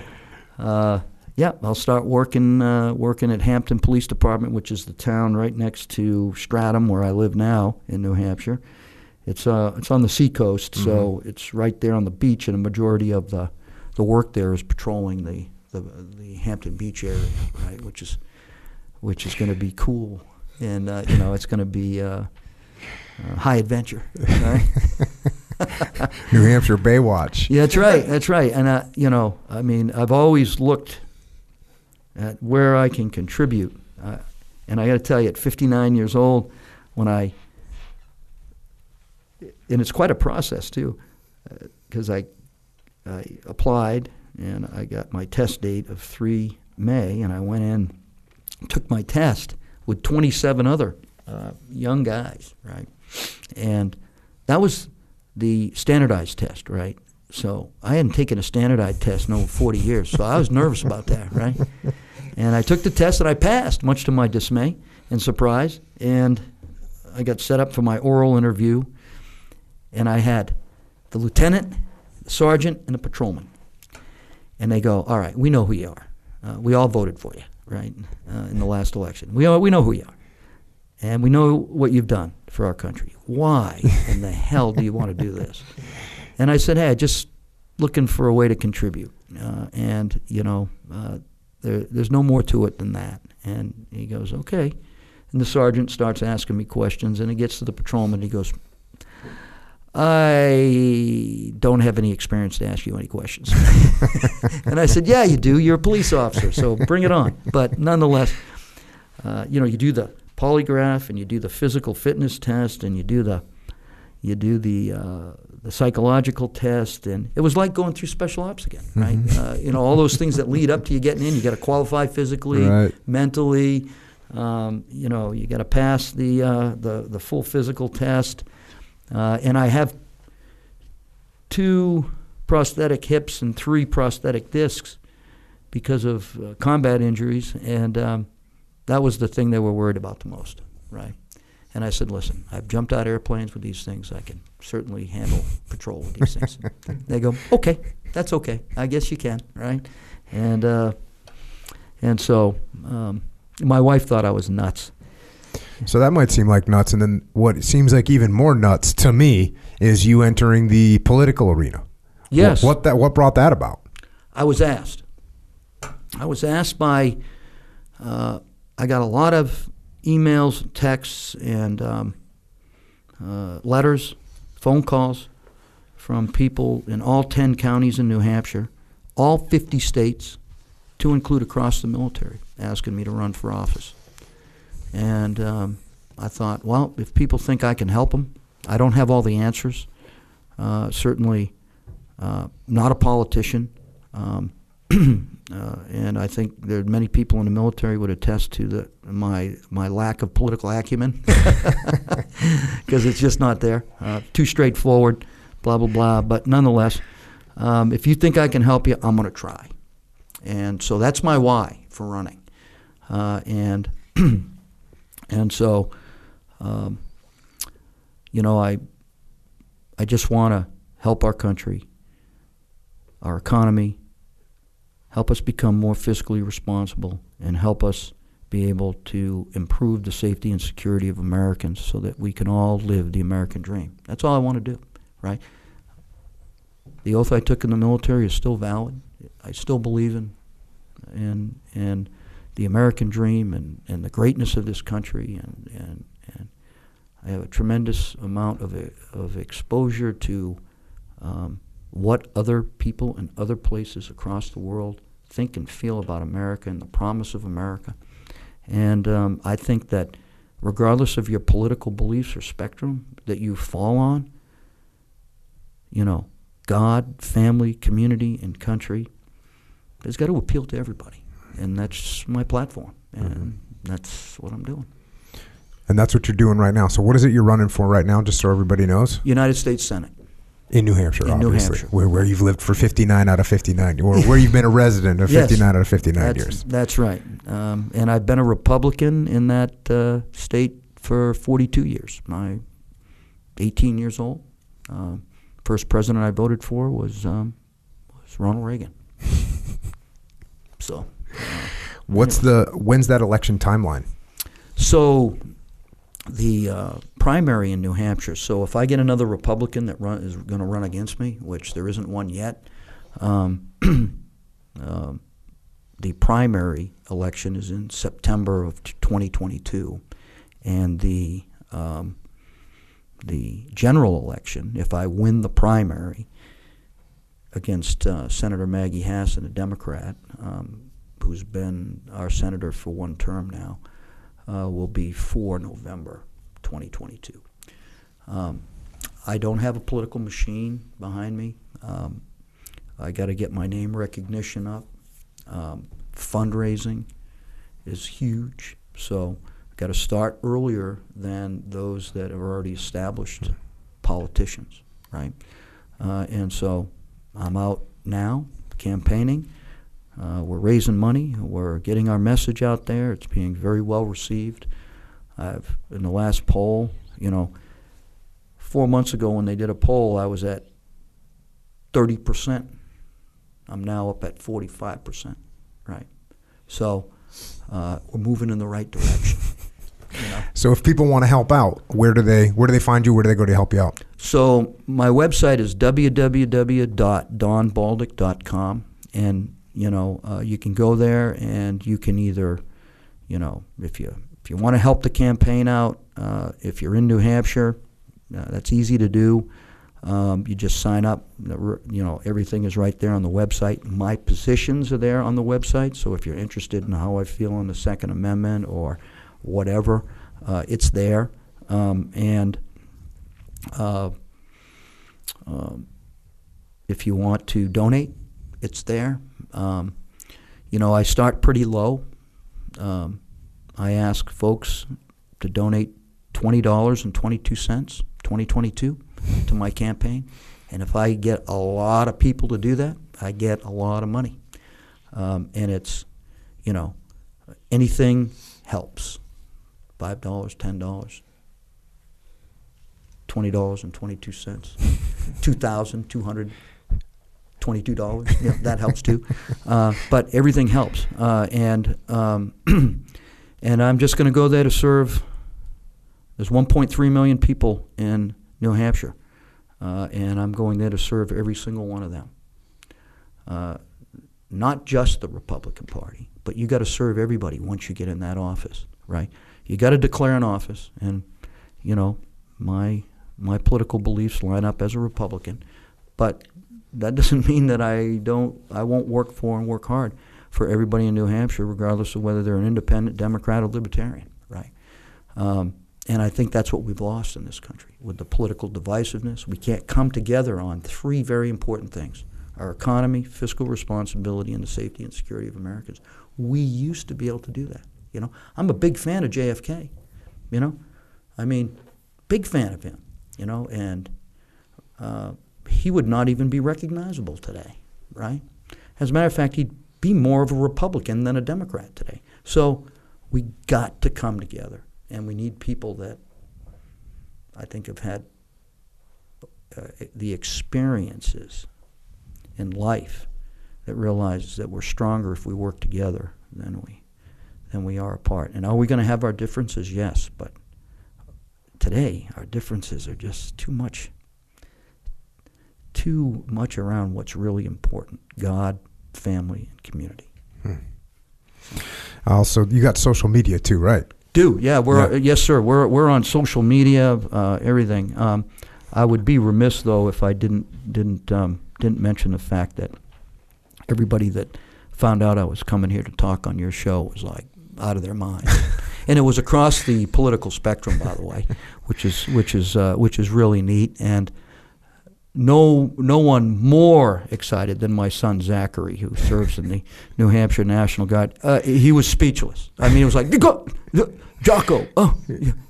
uh, yeah, I'll start working uh, working at Hampton Police Department, which is the town right next to Stratham, where I live now in New Hampshire. It's uh it's on the seacoast, mm-hmm. so it's right there on the beach, and a majority of the, the work there is patrolling the The, the Hampton Beach area, right, which is which is going to be cool, and uh, you know it's going to be uh, uh, high adventure, right? New Hampshire Baywatch. Yeah, that's right, that's right. And I, you know, I mean, I've always looked at where I can contribute, uh, and I got to tell you, at fifty-nine years old, when I, and it's quite a process too, because uh, I I applied. And I got my test date of the third of May, and I went in, took my test with twenty-seven other uh, young guys, right? And that was the standardized test, right? So I hadn't taken a standardized test in over forty years, so I was nervous about that, right? And I took the test, and I passed, much to my dismay and surprise, and I got set up for my oral interview, and I had the lieutenant, the sergeant, and the patrolman. And they go, all right, we know who you are. Uh, we all voted for you, right, uh, in the last election. We all, we know who you are. And we know what you've done for our country. Why in the hell do you want to do this? And I said, hey, just looking for a way to contribute. uh, and you know uh, there, there's no more to it than that. And he goes, okay. And the sergeant starts asking me questions, and he gets to the patrolman, and he goes, I don't have any experience to ask you any questions. And I said, yeah, you do. You're a police officer, so bring it on. But nonetheless, uh, you know, you do the polygraph, and you do the physical fitness test, and you do the you do the uh, the psychological test, and it was like going through special ops again, right? Mm-hmm. uh, you know, all those things that lead up to you getting in. You got to qualify physically, right. mentally. Um, you know, you got to pass the, uh, the the full physical test. Uh, and I have two prosthetic hips and three prosthetic discs because of uh, combat injuries, and um, that was the thing they were worried about the most, right? And I said, listen, I've jumped out airplanes with these things. I can certainly handle patrol with these things. They go, okay, that's okay. I guess you can, right? And, uh, and so um, my wife thought I was nuts. So that might seem like nuts, and then what seems like even more nuts to me is you entering the political arena. Yes. What, what that? What brought that about? I was asked. I was asked by. Uh, I got a lot of emails, texts, and um, uh, letters, phone calls from people in all ten counties in New Hampshire, all fifty states, to include across the military, asking me to run for office. And um, I thought, well, if people think I can help them, I don't have all the answers. Uh, certainly uh, not a politician. Um, uh, and I think there are many people in the military would attest to the, my, my lack of political acumen because it's just not there. Uh, too straightforward, blah, blah, blah. But nonetheless, um, if you think I can help you, I'm going to try. And so that's my why for running. Uh, and... And so, um, you know, I I just want to help our country, our economy, help us become more fiscally responsible, and help us be able to improve the safety and security of Americans so that we can all live the American dream. That's all I want to do, right? The oath I took in the military is still valid. I still believe in and and. the American dream and, and the greatness of this country, and, and, and I have a tremendous amount of, of exposure to um, what other people in other places across the world think and feel about America and the promise of America. And um, I think that regardless of your political beliefs or spectrum that you fall on, you know, God, family, community, and country, it's got to appeal to everybody. And that's my platform, and mm-hmm. that's what I'm doing. And that's what you're doing right now. So what is it you're running for right now, just so everybody knows? United States Senate. In New Hampshire, in obviously. New Hampshire. Where, where you've lived for fifty-nine out of fifty-nine, or where you've been a resident of yes, fifty-nine out of fifty-nine that's, years. That's right. Um, and I've been a Republican in that uh, state for forty-two years. I'm eighteen years old. Uh, first president I voted for was, um, was Ronald Reagan. So... Uh, What's anyway. the when's that election timeline? So, the uh, primary in New Hampshire. So, if I get another Republican that run, is going to run against me, which there isn't one yet, um, uh, the primary election is in September of twenty twenty-two, and the um, the general election. If I win the primary against uh, Senator Maggie Hassan, a Democrat. Um, who's been our senator for one term now, uh, will be for November twenty twenty-two. Um, I don't have a political machine behind me. Um, I got to get my name recognition up. Um, fundraising is huge, so I've got to start earlier than those that are already established politicians, right? Uh, and so I'm out now campaigning. Uh, we're raising money. We're getting our message out there. It's being very well received. I've in the last poll, you know, four months ago when they did a poll, I was at thirty percent. I'm now up at forty-five percent, right? So uh, we're moving in the right direction. You know? So if people want to help out, where do they where do they find you? Where do they go to help you out? So my website is w w w dot don balduc dot com. and you know uh, you can go there and you can either, you know, if you if you want to help the campaign out, uh, if you're in New Hampshire, uh, that's easy to do. Um, you just sign up. You know, everything is right there on the website. My positions are there on the website. So if you're interested in how I feel on the Second Amendment or whatever, uh, it's there. Um, and uh, um, if you want to donate, it's there. Um, you know, I start pretty low. Um, I ask folks to donate twenty dollars and twenty-two cents, twenty twenty-two. To my campaign, and if I get a lot of people to do that, I get a lot of money. Um, and it's, you know, anything helps. Five dollars, ten dollars, twenty dollars and twenty-two cents, two thousand two hundred twenty-two dollars. Yeah, that helps too. Uh, but everything helps, uh, and um, and I'm just going to go there to serve. There's one point three million people in New Hampshire, uh, and I'm going there to serve every single one of them. Uh, not just the Republican Party, but you got to serve everybody once you get in that office, right? You got to declare an office, and you know my my political beliefs line up as a Republican, but that doesn't mean that I don't I won't work for and work hard for everybody in New Hampshire, regardless of whether they're an independent, Democrat, or Libertarian, right? Um, And I think that's what we've lost in this country, with the political divisiveness. We can't come together on three very important things: our economy, fiscal responsibility, and the safety and security of Americans. We used to be able to do that. You know, I'm a big fan of J F K, you know. I mean, big fan of him, you know, and uh, he would not even be recognizable today, right? As a matter of fact, he'd be more of a Republican than a Democrat today. So we got to come together. And we need people that I think have had uh, the experiences in life that realizes that we're stronger if we work together than we than we are apart. And are we going to have our differences? Yes, but today our differences are just too much, too much around what's really important: God, family, and community. Hmm. Also, you got social media too, right? Do yeah we're yeah. yes sir we're we're on social media, uh, everything. Um, I would be remiss though if I didn't didn't um, didn't mention the fact that everybody that found out I was coming here to talk on your show was like out of their mind, and it was across the political spectrum, by the way, which is which is uh, which is really neat. And no no one more excited than my son Zachary, who serves in the New Hampshire National Guard. Uh, he was speechless. I mean, it was like, go, Jocko. Oh,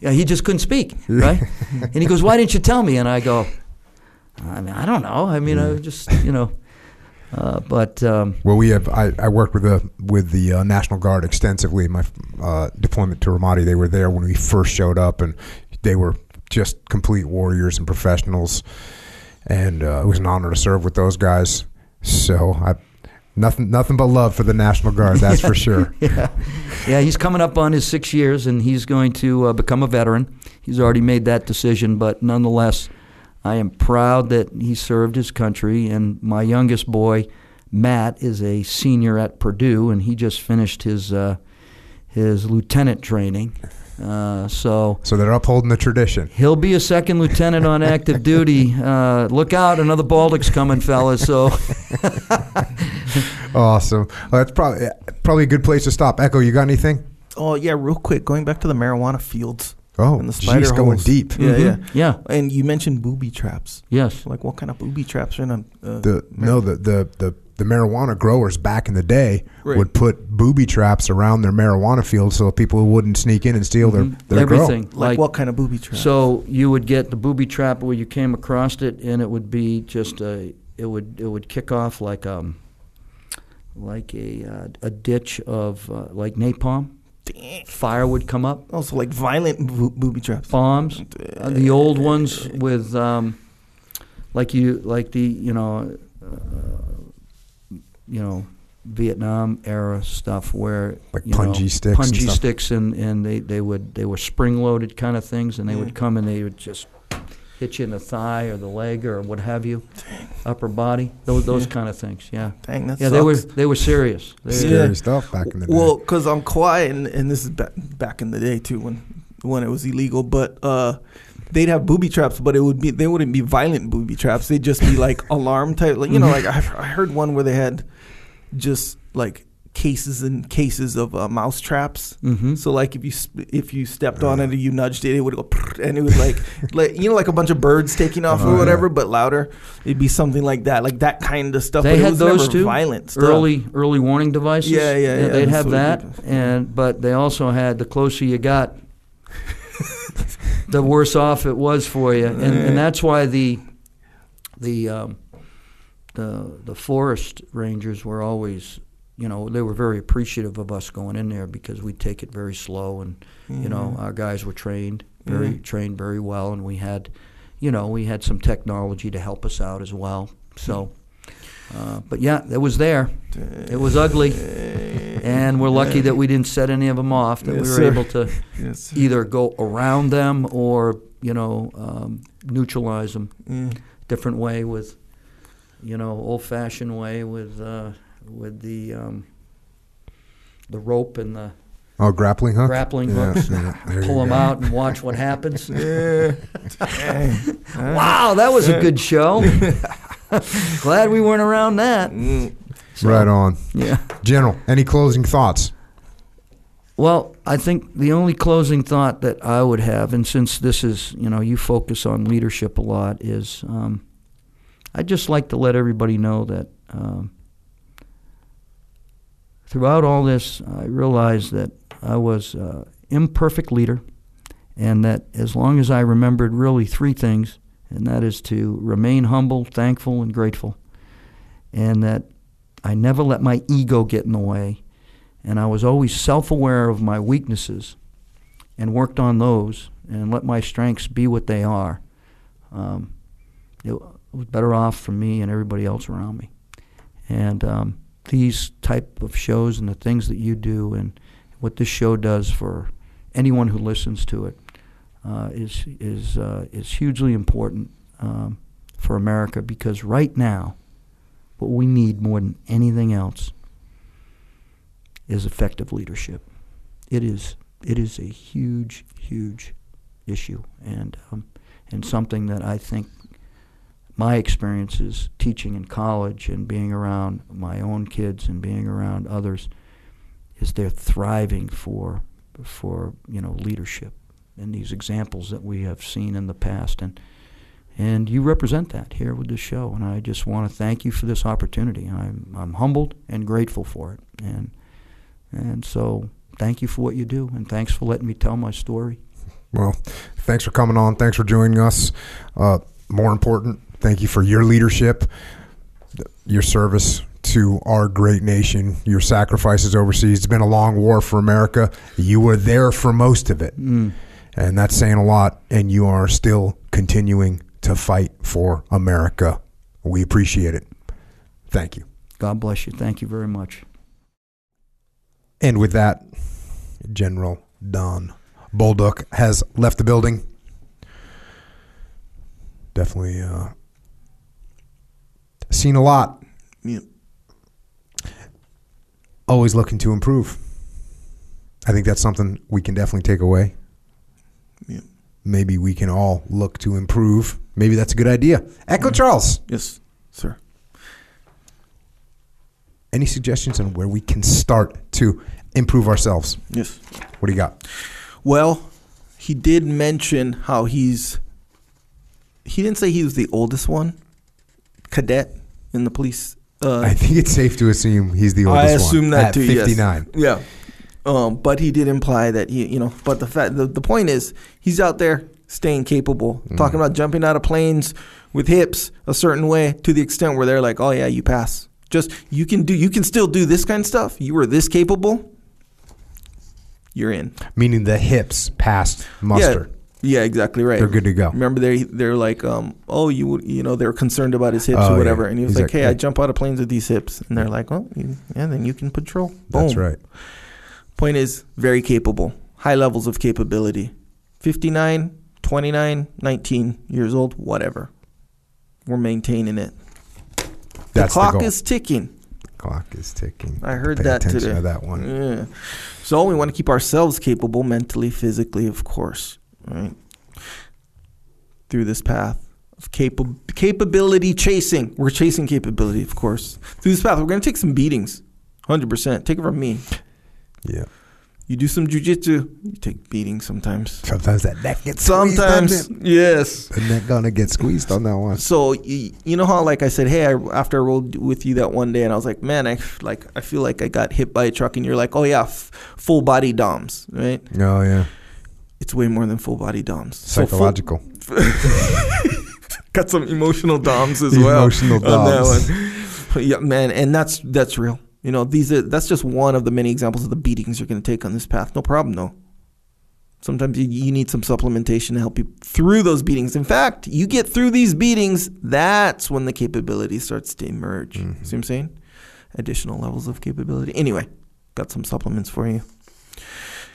yeah, he just couldn't speak, right? And he goes, why didn't you tell me? And I go, I mean, I don't know. I mean, I just, you know. Uh, but um, well, we have. I, I worked with the with the uh, National Guard extensively. My uh, deployment to Ramadi, they were there when we first showed up, and they were just complete warriors and professionals. And uh, it was an honor to serve with those guys. So I, nothing, nothing but love for the National Guard. That's yeah, for sure. Yeah, yeah. He's coming up on his six years, and he's going to uh, become a veteran. He's already made that decision, but nonetheless, I am proud that he served his country. And my youngest boy, Matt, is a senior at Purdue, and he just finished his uh, his lieutenant training. Uh, so, so they're upholding the tradition. He'll be a second lieutenant on active duty. Uh, look out, another Baltic's coming, fellas. So, awesome. Well, that's probably probably a good place to stop. Echo, you got anything? Oh yeah, real quick. Going back to the marijuana fields. Oh, and the spider geez, going deep. Yeah, mm-hmm. yeah, yeah. And you mentioned booby traps. Yes. Like what kind of booby traps are in a? Uh, the mar- no, the the the. The marijuana growers back in the day right. would put booby traps around their marijuana fields so people wouldn't sneak in and steal mm-hmm. their, their everything. Grow. Like, like what kind of booby trap? So you would get the booby trap where you came across it, and it would be just a it would it would kick off like um like a uh, a ditch of uh, like napalm. Fire would come up. Also like violent bo- booby traps. Bombs. Uh, the old ones with um like you like the you know. Uh, you know, Vietnam era stuff where like you punji know, sticks, punji and sticks, and, and they, they would they were spring loaded kind of things, and they yeah. would come and they would just hit you in the thigh or the leg or what have you. upper body, those those yeah. kind of things. Yeah. Dang, that yeah, sucks. they were they were serious. They Scary were, stuff back in the day. Well, because I'm quiet, and, and this is back back in the day too, when when it was illegal. But uh, they'd have booby traps, but it would be they wouldn't be violent booby traps. They'd just be like alarm type, like you know, like I I heard one where they had just like cases and cases of uh, mouse traps. Mm-hmm. So like if you sp- if you stepped uh, on it or you nudged it, it would go and it would like like you know like a bunch of birds taking off uh, or whatever, yeah. but louder. It'd be something like that, like that kind of stuff. They but had it was those never too. Violent stuff. Early early warning devices. Yeah, yeah, yeah. They'd have so that, and but they also had the closer you got, the worse off it was for you, and uh, and that's why the the um, the the forest rangers were always. You know, they were very appreciative of us going in there because we take it very slow, and mm-hmm. you know, our guys were trained very mm-hmm. trained very well, and we had, you know, we had some technology to help us out as well. So, uh, but yeah, it was there. It was ugly, and we're lucky that we didn't set any of them off. That yes, we were sir. able to yes, either go around them or you know um, neutralize them mm. different way with, you know, old-fashioned way with. Uh, With the um, the rope and the oh grappling hook, grappling yeah, hooks, yeah, pull them go. out and watch what happens. Yeah. Wow, that was a good show. Glad we weren't around that. So, right on. Yeah, General. Any closing thoughts? Well, I think the only closing thought that I would have, and since this is you know you focus on leadership a lot, is um, I'd just like to let everybody know that. Um, Throughout all this, I realized that I was an imperfect leader, and that as long as I remembered really three things, and that is to remain humble, thankful, and grateful, and that I never let my ego get in the way, and I was always self-aware of my weaknesses and worked on those and let my strengths be what they are. Um, it was better off for me and everybody else around me. And um, these type of shows and the things that you do and what this show does for anyone who listens to it uh, is is uh, is hugely important um, for America, because right now what we need more than anything else is effective leadership. It is it is a huge huge issue, and um, and something that I think. My experiences teaching in college and being around my own kids and being around others is they're thriving for, for you know, leadership and these examples that we have seen in the past. And and you represent that here with this show, and I just want to thank you for this opportunity. I'm I'm humbled and grateful for it. And and so thank you for what you do, and thanks for letting me tell my story. Well, thanks for coming on. Thanks for joining us. Uh, more important, thank you for your leadership, your service to our great nation, your sacrifices overseas. It's been a long war for America. You were there for most of it. Mm. And that's saying a lot. And you are still continuing to fight for America. We appreciate it. Thank you. God bless you. Thank you very much. And with that, General Don Bolduc has left the building. Definitely... Uh, Seen a lot. Yeah. Always looking to improve. I think that's something we can definitely take away. Yeah. Maybe we can all look to improve. Maybe that's a good idea. Echo Charles. Yes, sir. Any suggestions on where we can start to improve ourselves? Yes. What do you got? Well, he did mention how he's, he didn't say he was the oldest one, cadet. In the police, uh, I think it's safe to assume he's the oldest one. I assume one that at too. fifty-nine. Yes. Yeah, um, but he did imply that he, you know. But the fact, the, the point is, he's out there staying capable, mm. talking about jumping out of planes with hips a certain way to the extent where they're like, "Oh yeah, you pass. Just you can do, you can still do this kind of stuff. You were this capable. You're in." Meaning the hips passed muster. Yeah. Yeah, exactly right. They're good to go. Remember, they they're like, um, oh, you you know, they're concerned about his hips oh, or whatever, yeah. and he was exactly. like, hey, I jump out of planes with these hips, and they're like, well, you, yeah, then you can patrol. Boom. That's right. Point is, very capable, high levels of capability. fifty-nine, twenty-nine, nineteen years old, whatever. We're maintaining it. The clock the is ticking. The clock is ticking. I heard Pay that attention today. To that one. Yeah. So we want to keep ourselves capable mentally, physically, of course, right? Through this path of capa- capability chasing. We're chasing capability, of course. Through this path, we're going to take some beatings, one hundred percent. Take it from me. Yeah. You do some jujitsu, you take beatings sometimes. Sometimes that neck gets squeezed. Sometimes, yes. The neck gonna get squeezed on that one. So you, you know how, like I said, hey, I, after I rolled with you that one day, and I was like, man, I like I feel like I got hit by a truck, and you're like, oh yeah, f- full body D O M S, right? Oh yeah. It's way more than full body D O M S. Psychological. So full, got some emotional D O M S as well. Emotional D O M S. On that one. Yeah, man, and that's that's real. You know, these are, that's just one of the many examples of the beatings you're going to take on this path. No problem, though. Sometimes you, you need some supplementation to help you through those beatings. In fact, you get through these beatings, that's when the capability starts to emerge. Mm-hmm. See what I'm saying? Additional levels of capability. Anyway, got some supplements for you.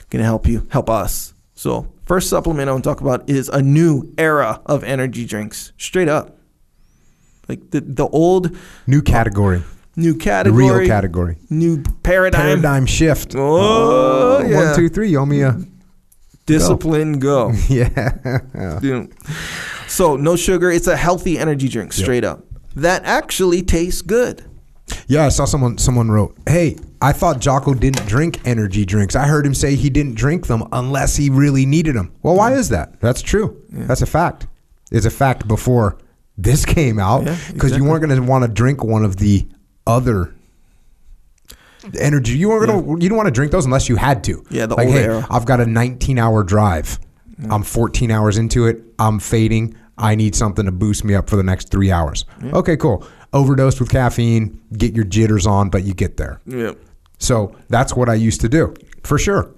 Going to help you, help us. So first supplement I want to talk about is a new era of energy drinks. Straight up. Like the, the old. New category. Uh, New category. The real category. New paradigm. Paradigm shift. Oh, oh yeah. One, two, three. You owe me a... Discipline go. go. Yeah. Dude. So, no sugar. It's a healthy energy drink, straight yep. up. That actually tastes good. Yeah, I saw someone someone wrote, hey, I thought Jocko didn't drink energy drinks. I heard him say he didn't drink them unless he really needed them. Well, why yeah. is that? That's true. Yeah. That's a fact. It's a fact before this came out because yeah, exactly. you weren't going to want to drink one of the... other energy you weren't gonna yeah. you don't want to drink those unless you had to. Yeah, the like, old hey, era. I've got a nineteen hour drive. Yeah. I'm fourteen hours into it. I'm fading. I need something to boost me up for the next three hours. Yeah. Okay, cool. Overdose with caffeine. Get your jitters on, but you get there. Yeah. So that's what I used to do for sure.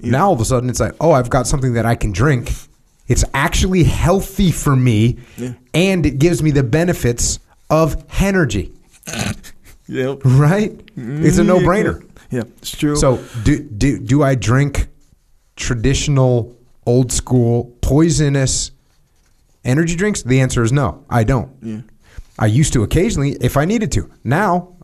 Yeah. Now all of a sudden it's like, oh, I've got something that I can drink. It's actually healthy for me, yeah. and it gives me the benefits of energy. Yep. Right? It's a no-brainer. Yeah, it's true. So do do do I drink traditional, old-school, poisonous energy drinks? The answer is no, I don't. Yeah. I used to occasionally if I needed to. Now,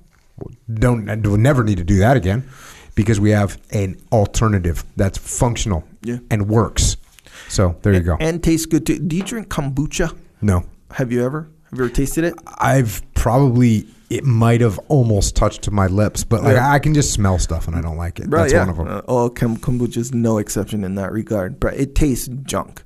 don't I will never need to do that again because we have an alternative that's functional yeah. and works. So there and, you go. And tastes good too. Do you drink kombucha? No. Have you ever? Have you ever tasted it? I've probably... It might have almost touched my lips, but like, yeah. I can just smell stuff and I don't like it. Bro, that's yeah. one of them. Uh, oh, kombucha is no exception in that regard. But it tastes junk.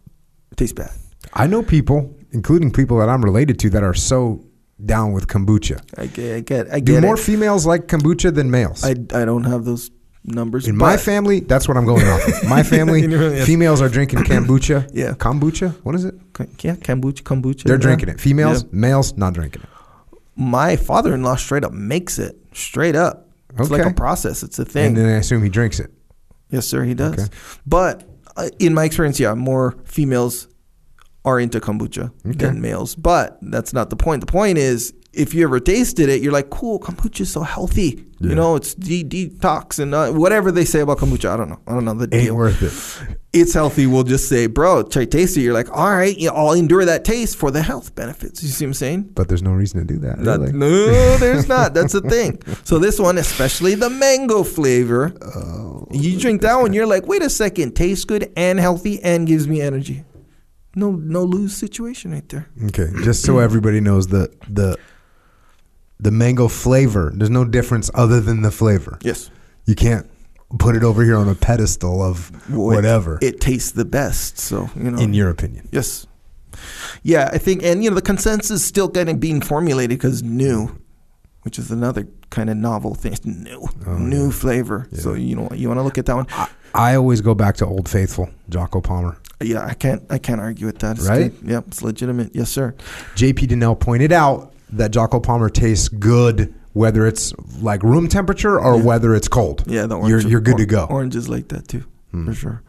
It tastes bad. I know people, including people that I'm related to, that are so down with kombucha. I get, I get, I get Do more it. females like kombucha than males? I, I don't have those numbers. In my family, that's what I'm going off of. My family, really females are drinking kombucha. Yeah. Kombucha? What is it? Yeah, kombucha, kombucha. They're yeah. drinking it. Females, yeah. males, not drinking it. My father-in-law straight up makes it. Straight up. It's okay. Like a process. It's a thing. And then I assume he drinks it. Yes, sir, he does. Okay. But uh, in my experience, yeah, more females are into kombucha okay. than males. But that's not the point. The point is, if you ever tasted it, you're like, cool, kombucha is so healthy. Yeah. You know, it's de- detox and uh, whatever they say about kombucha. I don't know. I don't know the deal. Ain't worth it. It's healthy. We'll just say, bro, try taste it. You're like, all right, you know, I'll endure that taste for the health benefits. You see what I'm saying? But there's no reason to do that. that really. No, there's not. That's the thing. So this one, especially the mango flavor, oh, you drink that one, you're like, wait a second, tastes good and healthy and gives me energy. No, no lose situation right there. Okay, just so everybody knows the the. The mango flavor, there's no difference other than the flavor. Yes. You can't put it over here on a pedestal of well, whatever. It, it tastes the best, so, you know. In your opinion. Yes. Yeah, I think, and, you know, the consensus is still kind of being formulated because new, which is another kind of novel thing. It's new. Oh, new yeah. flavor. Yeah. So, you know, you want to look at that one? I, I always go back to Old Faithful, Jocko Palmer. Yeah, I can't I can't argue with that. It's right? Good. Yep, it's legitimate. Yes, sir. J P Donnell pointed out that Jocko Palmer tastes good whether it's like room temperature or yeah. whether it's cold. Yeah, the orange. You're, you're good or, to go. Orange is like that too, mm. for sure.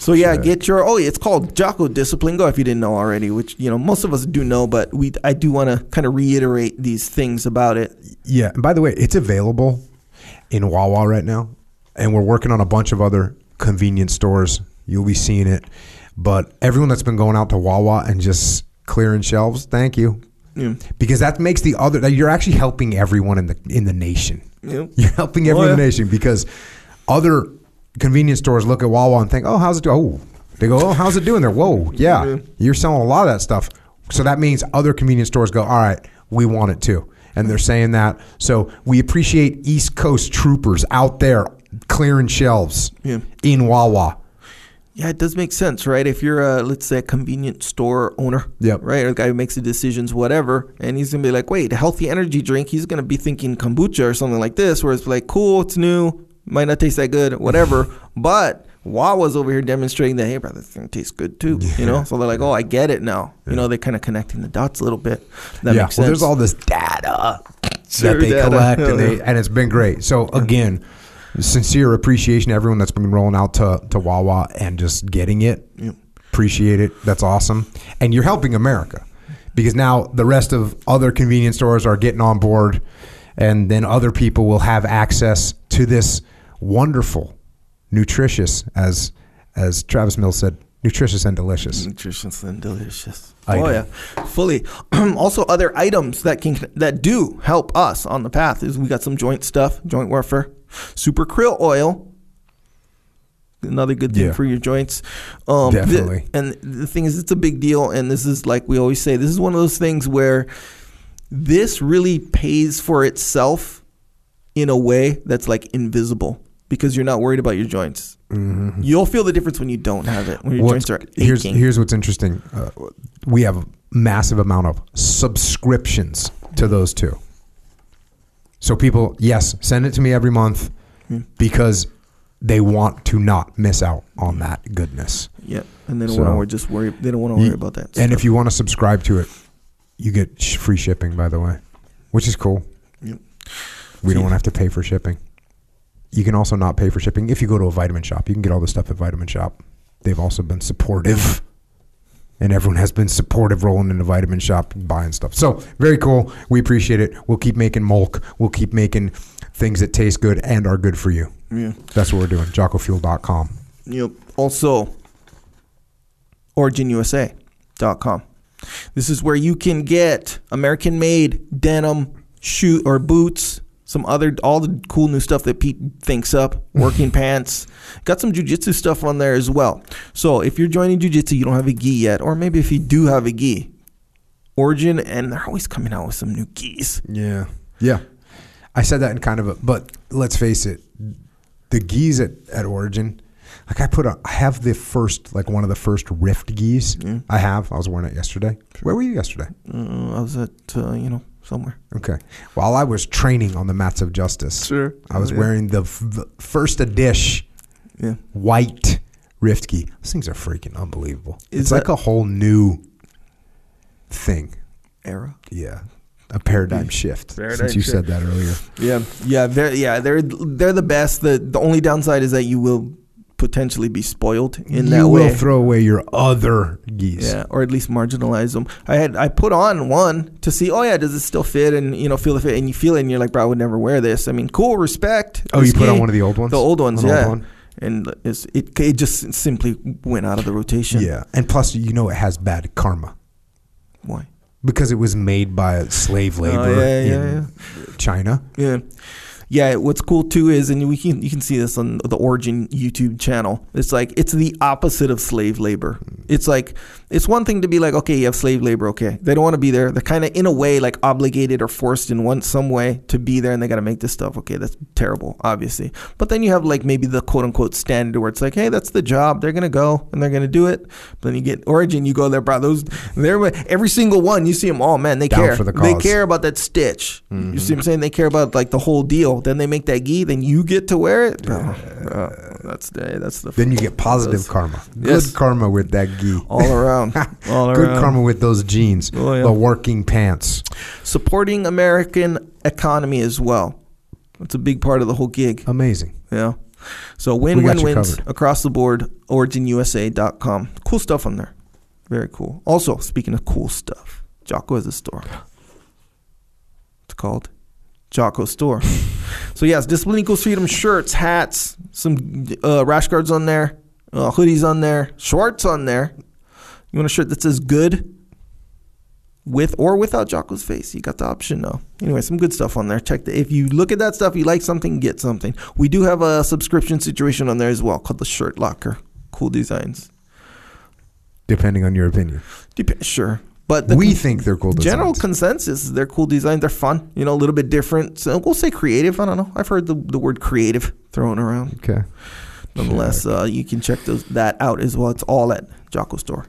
So yeah, sure. get your, oh, it's called Jocko Discipline Go if you didn't know already, which, you know, most of us do know, but we I do want to kind of reiterate these things about it. Yeah, and by the way, it's available in Wawa right now, and we're working on a bunch of other convenience stores. You'll be seeing it. But everyone that's been going out to Wawa and just clearing shelves, thank you. Yeah. Because that makes the other, you're actually helping everyone in the in the nation. Yeah. You're helping everyone oh, yeah. in the nation, because other convenience stores look at Wawa and think, oh, how's it doing? Oh, they go, oh, how's it doing there? Whoa, yeah, mm-hmm. You're selling a lot of that stuff. So that means other convenience stores go, all right, we want it too. And they're saying that. So we appreciate East Coast troopers out there clearing shelves yeah. in Wawa. Yeah, it does make sense, right? If you're, a, let's say, a convenience store owner, yep. right? A guy who makes the decisions, whatever, and he's going to be like, wait, a healthy energy drink, he's going to be thinking kombucha or something like this, where it's like, cool, it's new, might not taste that good, whatever. But Wawa's over here demonstrating that, hey, brother, this thing tastes good too, yeah. you know? So they're like, oh, I get it now. Yeah. You know, they're kind of connecting the dots a little bit. That yeah. makes sense. Well, there's all this data sure that they data. collect, and, they, and it's been great. So, again, sincere appreciation to everyone that's been rolling out to, to Wawa and just getting it. Yeah. Appreciate it. That's awesome. And you're helping America, because now the rest of other convenience stores are getting on board, and then other people will have access to this wonderful, nutritious, as as Travis Mills said, nutritious and delicious. Nutritious and delicious. Item. Oh yeah, fully. Also, other items that can that do help us on the path is we got some joint stuff, joint warfare, super krill oil. Another good thing yeah. for your joints. Um, Definitely. Th- and the thing is, it's a big deal, and this is, like we always say, this is one of those things where this really pays for itself in a way that's like invisible, because you're not worried about your joints. Mm-hmm. You'll feel the difference when you don't have it, when your what's, joints are aching. Here's, here's what's interesting. Uh, we have a massive amount of subscriptions to those two. So people, yes, send it to me every month mm-hmm. because they want to not miss out on that goodness. Yeah, and they don't so, want to just worry. They don't want to worry you, about that stuff. And if you want to subscribe to it, you get sh- free shipping, by the way, which is cool. Yep. We so, don't want to have to pay for shipping. You can also not pay for shipping if you go to a Vitamin Shop. You can get all this stuff at Vitamin Shop. They've also been supportive, and everyone has been supportive rolling into Vitamin Shop and buying stuff. So very cool. We appreciate it. We'll keep making mulk. We'll keep making things that taste good and are good for you. Yeah, that's what we're doing. Jocko Fuel dot com. Yep. Also, Origin U S A dot com. This is where you can get American-made denim shoe or boots. Some other, all the cool new stuff that Pete thinks up, working pants. Got some jujitsu stuff on there as well. So if you're joining jujitsu, you don't have a gi yet, or maybe if you do have a gi, Origin, and they're always coming out with some new gis. Yeah. Yeah. I said that in kind of a, but let's face it, the gis at, at Origin, like I put on, I have the first, like one of the first Rift gis yeah. I have. I was wearing it yesterday. Where were you yesterday? Uh, I was at, uh, you know. Somewhere. Okay. While I was training on the mats of justice, sure. I was yeah. wearing the f- first edition yeah. white Riftki. Those things are freaking unbelievable. Is it's like a whole new thing. Era? Yeah. A paradigm shift. Paradigm since you shift. said that earlier. Yeah. Yeah. They're, yeah. They're, they're the best. The, the only downside is that you will potentially be spoiled in you that way. You will throw away your other geese. Yeah, or at least marginalize them. I had I put on one to see, oh yeah, does it still fit, and you know, feel the fit, and you feel it and you're like, bro, I would never wear this. I mean, cool, respect. Oh, you put on one of the old ones? The old ones, An yeah. Old one? And it's, it it just simply went out of the rotation. Yeah, and plus, you know, it has bad karma. Why? Because it was made by slave labor oh, yeah, yeah, in yeah. China. Yeah. Yeah, what's cool too is, and we can you can see this on the Origin YouTube channel. It's like it's the opposite of slave labor. It's like it's one thing to be like, okay, you have slave labor, okay. They don't want to be there. They're kind of in a way like obligated or forced in one some way to be there, and they got to make this stuff. Okay, that's terrible, obviously. But then you have like maybe the quote unquote standard where it's like, hey, that's the job. They're gonna go and they're gonna do it. But then you get Origin, you go there, bro. Those they're every single one you see them. Oh man, they Down care. For the cause. They care about that stitch. Mm-hmm. You see what I'm saying? They care about like the whole deal. Then they make that gi, then you get to wear it. Bro, bro, that's the, that's the. Then you get positive those. karma. Yes. Good karma with that gi. All around. All Good around. karma with those jeans, oh, yeah. the working pants. Supporting American economy as well. That's a big part of the whole gig. Amazing. Yeah. So win, win, wins covered. Across the board, origin u s a dot com. Cool stuff on there. Very cool. Also, speaking of cool stuff, Jocko has a store. It's called Jocko Store. So yes, Discipline Equals Freedom shirts, hats, some uh, rash guards on there, uh, hoodies on there, shorts on there. You want a shirt that says good? with or without Jocko's face. You got the option now. Anyway, some good stuff on there. Check the, if you look at that stuff, you like something, get something. We do have a subscription situation on there as well called the Shirt Locker. Cool designs. Depending on your opinion. Dep- sure. But the we con- think they're cool designs. General consensus is they're cool designs. They're fun, you know, a little bit different. So we'll say creative. I don't know. I've heard the, the word creative thrown around. Okay. Nonetheless, sure. uh, you can check those that out as well. It's all at jocko store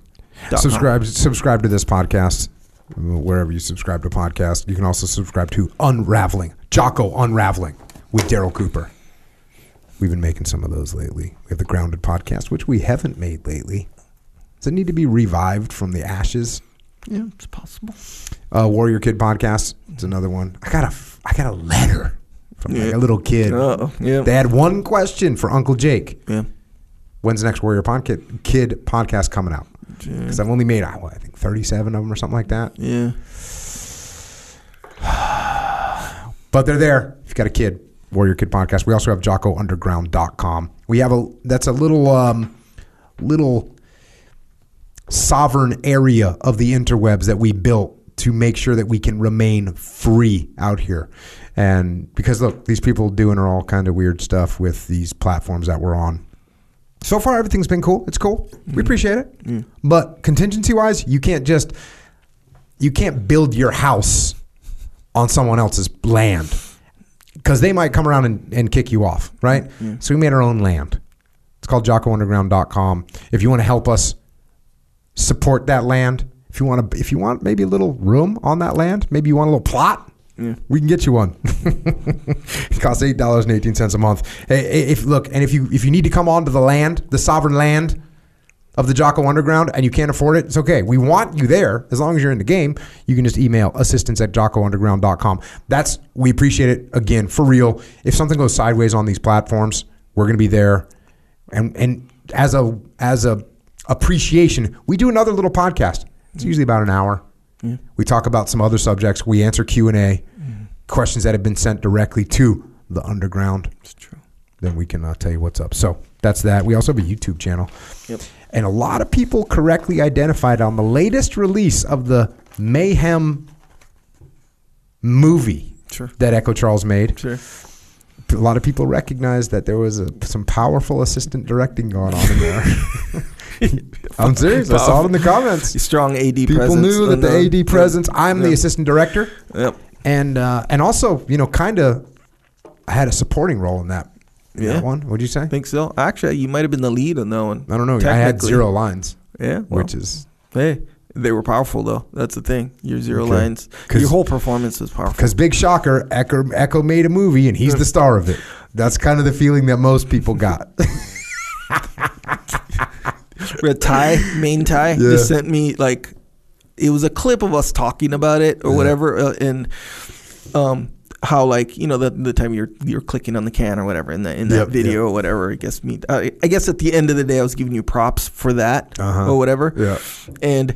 dot com. Subscribe, subscribe to this podcast wherever you subscribe to podcasts. You can also subscribe to Unraveling, Jocko Unraveling with Daryl Cooper. We've been making some of those lately. We have the Grounded podcast, which we haven't made lately. Does it need to be revived from the ashes? Yeah, it's possible. Uh, Warrior Kid podcast. It's another one. I got a, I got a letter from yeah. like a little kid. Uh, yeah. They had one question for Uncle Jake. Yeah. When's the next Warrior Pod- Kid podcast coming out? Because I've only made, I think, thirty-seven of them or something like that. Yeah. But they're there. If you've got a kid, Warrior Kid podcast. We also have jocko underground dot com. We have a, that's a little, um, little sovereign area of the interwebs that we built to make sure that we can remain free out here. And because, look, these people doing are all kind of weird stuff with these platforms that we're on. So far, everything's been cool. It's cool. We mm. appreciate it. Mm. But contingency-wise, you can't just you can't build your house on someone else's land because they might come around and, and kick you off, right? Mm. So we made our own land. It's called jocko underground dot com. If you want to help us support that land, if you want to, if you want maybe a little room on that land, maybe you want a little plot. Yeah. We can get you one. It costs eight dollars and eighteen cents a month. Hey, if look, and if you if you need to come onto the land, the sovereign land of the Jocko Underground, and you can't afford it, it's okay. We want you there as long as you're in the game. You can just email assistance at jocko underground dot com. That's we appreciate it again for real. If something goes sideways on these platforms, we're going to be there, and and as a as a appreciation, we do another little podcast. It's usually about an hour. Yeah. We talk about some other subjects. We answer Q and A, mm-hmm. questions that have been sent directly to the underground. It's true. Then we can uh, tell you what's up. So that's that. We also have a YouTube channel. Yep. And a lot of people correctly identified on the latest release of the Mayhem movie sure. that Echo Charles made. Sure. A lot of people recognized that there was a, some powerful assistant directing going on in there. I'm serious. I saw it in the comments. Strong A D people presence. People knew that the, the A D presence. Yep. I'm yep. the assistant director. Yep. And uh, and also, you know, kind of, I had a supporting role in that. Yeah. That one. What'd you say? I think so. Actually, you might have been the lead on that one. I don't know. I had zero lines. Yeah. Well, which is hey, they were powerful though. That's the thing. Your zero okay. lines. Your whole performance was powerful. Because big shocker, Echo, Echo made a movie and he's the star of it. That's kind of the feeling that most people got. Red Tie, Main Tie, yeah. just sent me like it was a clip of us talking about it or yeah. whatever, uh, and um, how like you know the the time you're you're clicking on the can or whatever in the in that yep, video yep. or whatever. I guess me, I, I guess at the end of the day, I was giving you props for that uh-huh. or whatever. Yeah, and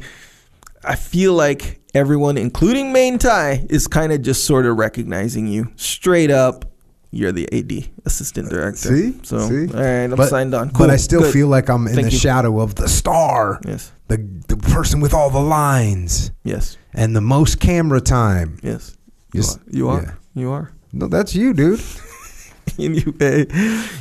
I feel like everyone, including Main Tie, is kind of just sort of recognizing you straight up. You're the A D, assistant director. Uh, see? So, see? All right, I'm but, signed on. Cool. But I still Good. feel like I'm in Thank the you. shadow of the star. Yes. The the person with all the lines. Yes. And the most camera time. Yes. You Just, are. You are. Yeah. You are. No, that's you, dude. Anyway,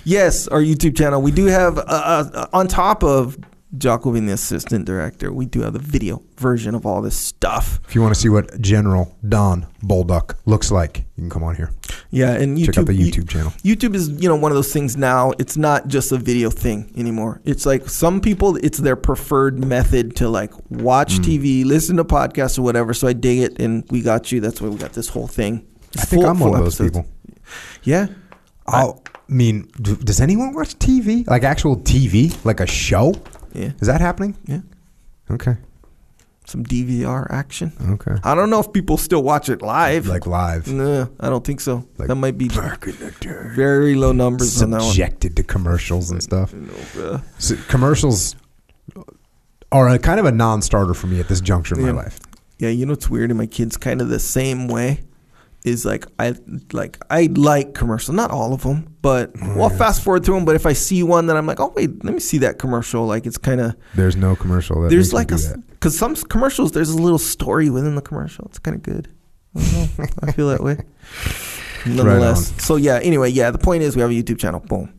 yes, our YouTube channel. We do have, uh, uh, on top of Jocko being the assistant director, we do have the video version of all this stuff. If you want to see what General Don Bolduc looks like, you can come on here. Yeah, and YouTube, check out the YouTube channel. YouTube is, you know, one of those things now. It's not just a video thing anymore. It's like some people, it's their preferred method to like watch mm. T V, listen to podcasts or whatever. So I dig it, and we got you. That's why we got this whole thing. It's I think full, I'm one of those episodes. people. Yeah. I'll, I mean, do, does anyone watch T V? Like actual T V? Like a show? Yeah. Is that happening? Yeah. Okay. Some D V R action. Okay. I don't know if people still watch it live. Like live. No, I don't think so. Like that might be very low numbers subjected on that one. Subjected to commercials and stuff. No, so commercials are a kind of a non-starter for me at this juncture in yeah. my life. Yeah, you know what's weird? And my kid's kind of the same way. is like I like I like commercials. Not all of them, but mm. well, I'll fast forward through them. But if I see one that I'm like, oh wait, let me see that commercial. Like it's kind of there's no commercial. That there's like a because some commercials there's a little story within the commercial. It's kind of good. I don't know. I feel that way. Nonetheless, right so yeah. Anyway, yeah. The point is, we have a YouTube channel. Boom.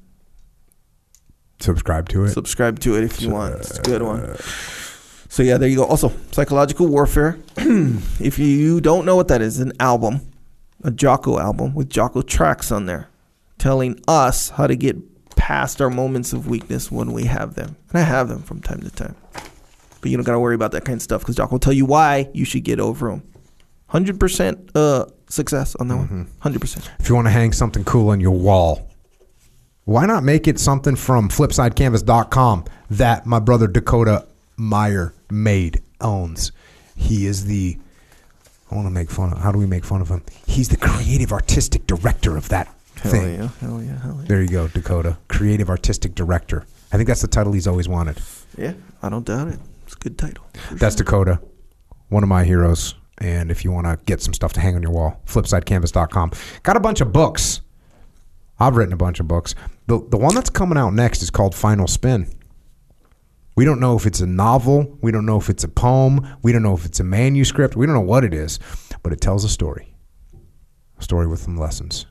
Subscribe to it. Subscribe to it if you want. It's a good one. So yeah, there you go. Also, Psychological Warfare. If you don't know what that is, an album. A Jocko album with Jocko tracks on there telling us how to get past our moments of weakness when we have them. And I have them from time to time. But you don't got to worry about that kind of stuff because Jocko will tell you why you should get over them. one hundred percent uh, success on that mm-hmm. one. one hundred percent. If you want to hang something cool on your wall, why not make it something from flipside canvas dot com that my brother Dakota Meyer made, owns. He is the... I want to make fun of how do we make fun of him? He's the creative artistic director of that hell thing. Yeah, hell yeah, hell yeah. There you go, Dakota. Creative artistic director. I think that's the title he's always wanted. Yeah, I don't doubt it. It's a good title. That's sure. Dakota, one of my heroes. And if you want to get some stuff to hang on your wall, flipside canvas dot com. Got a bunch of books. I've written a bunch of books. The the one that's coming out next is called Final Spin. We don't know if it's a novel. We don't know if it's a poem. We don't know if it's a manuscript. We don't know what it is, but it tells a story. A story with some lessons.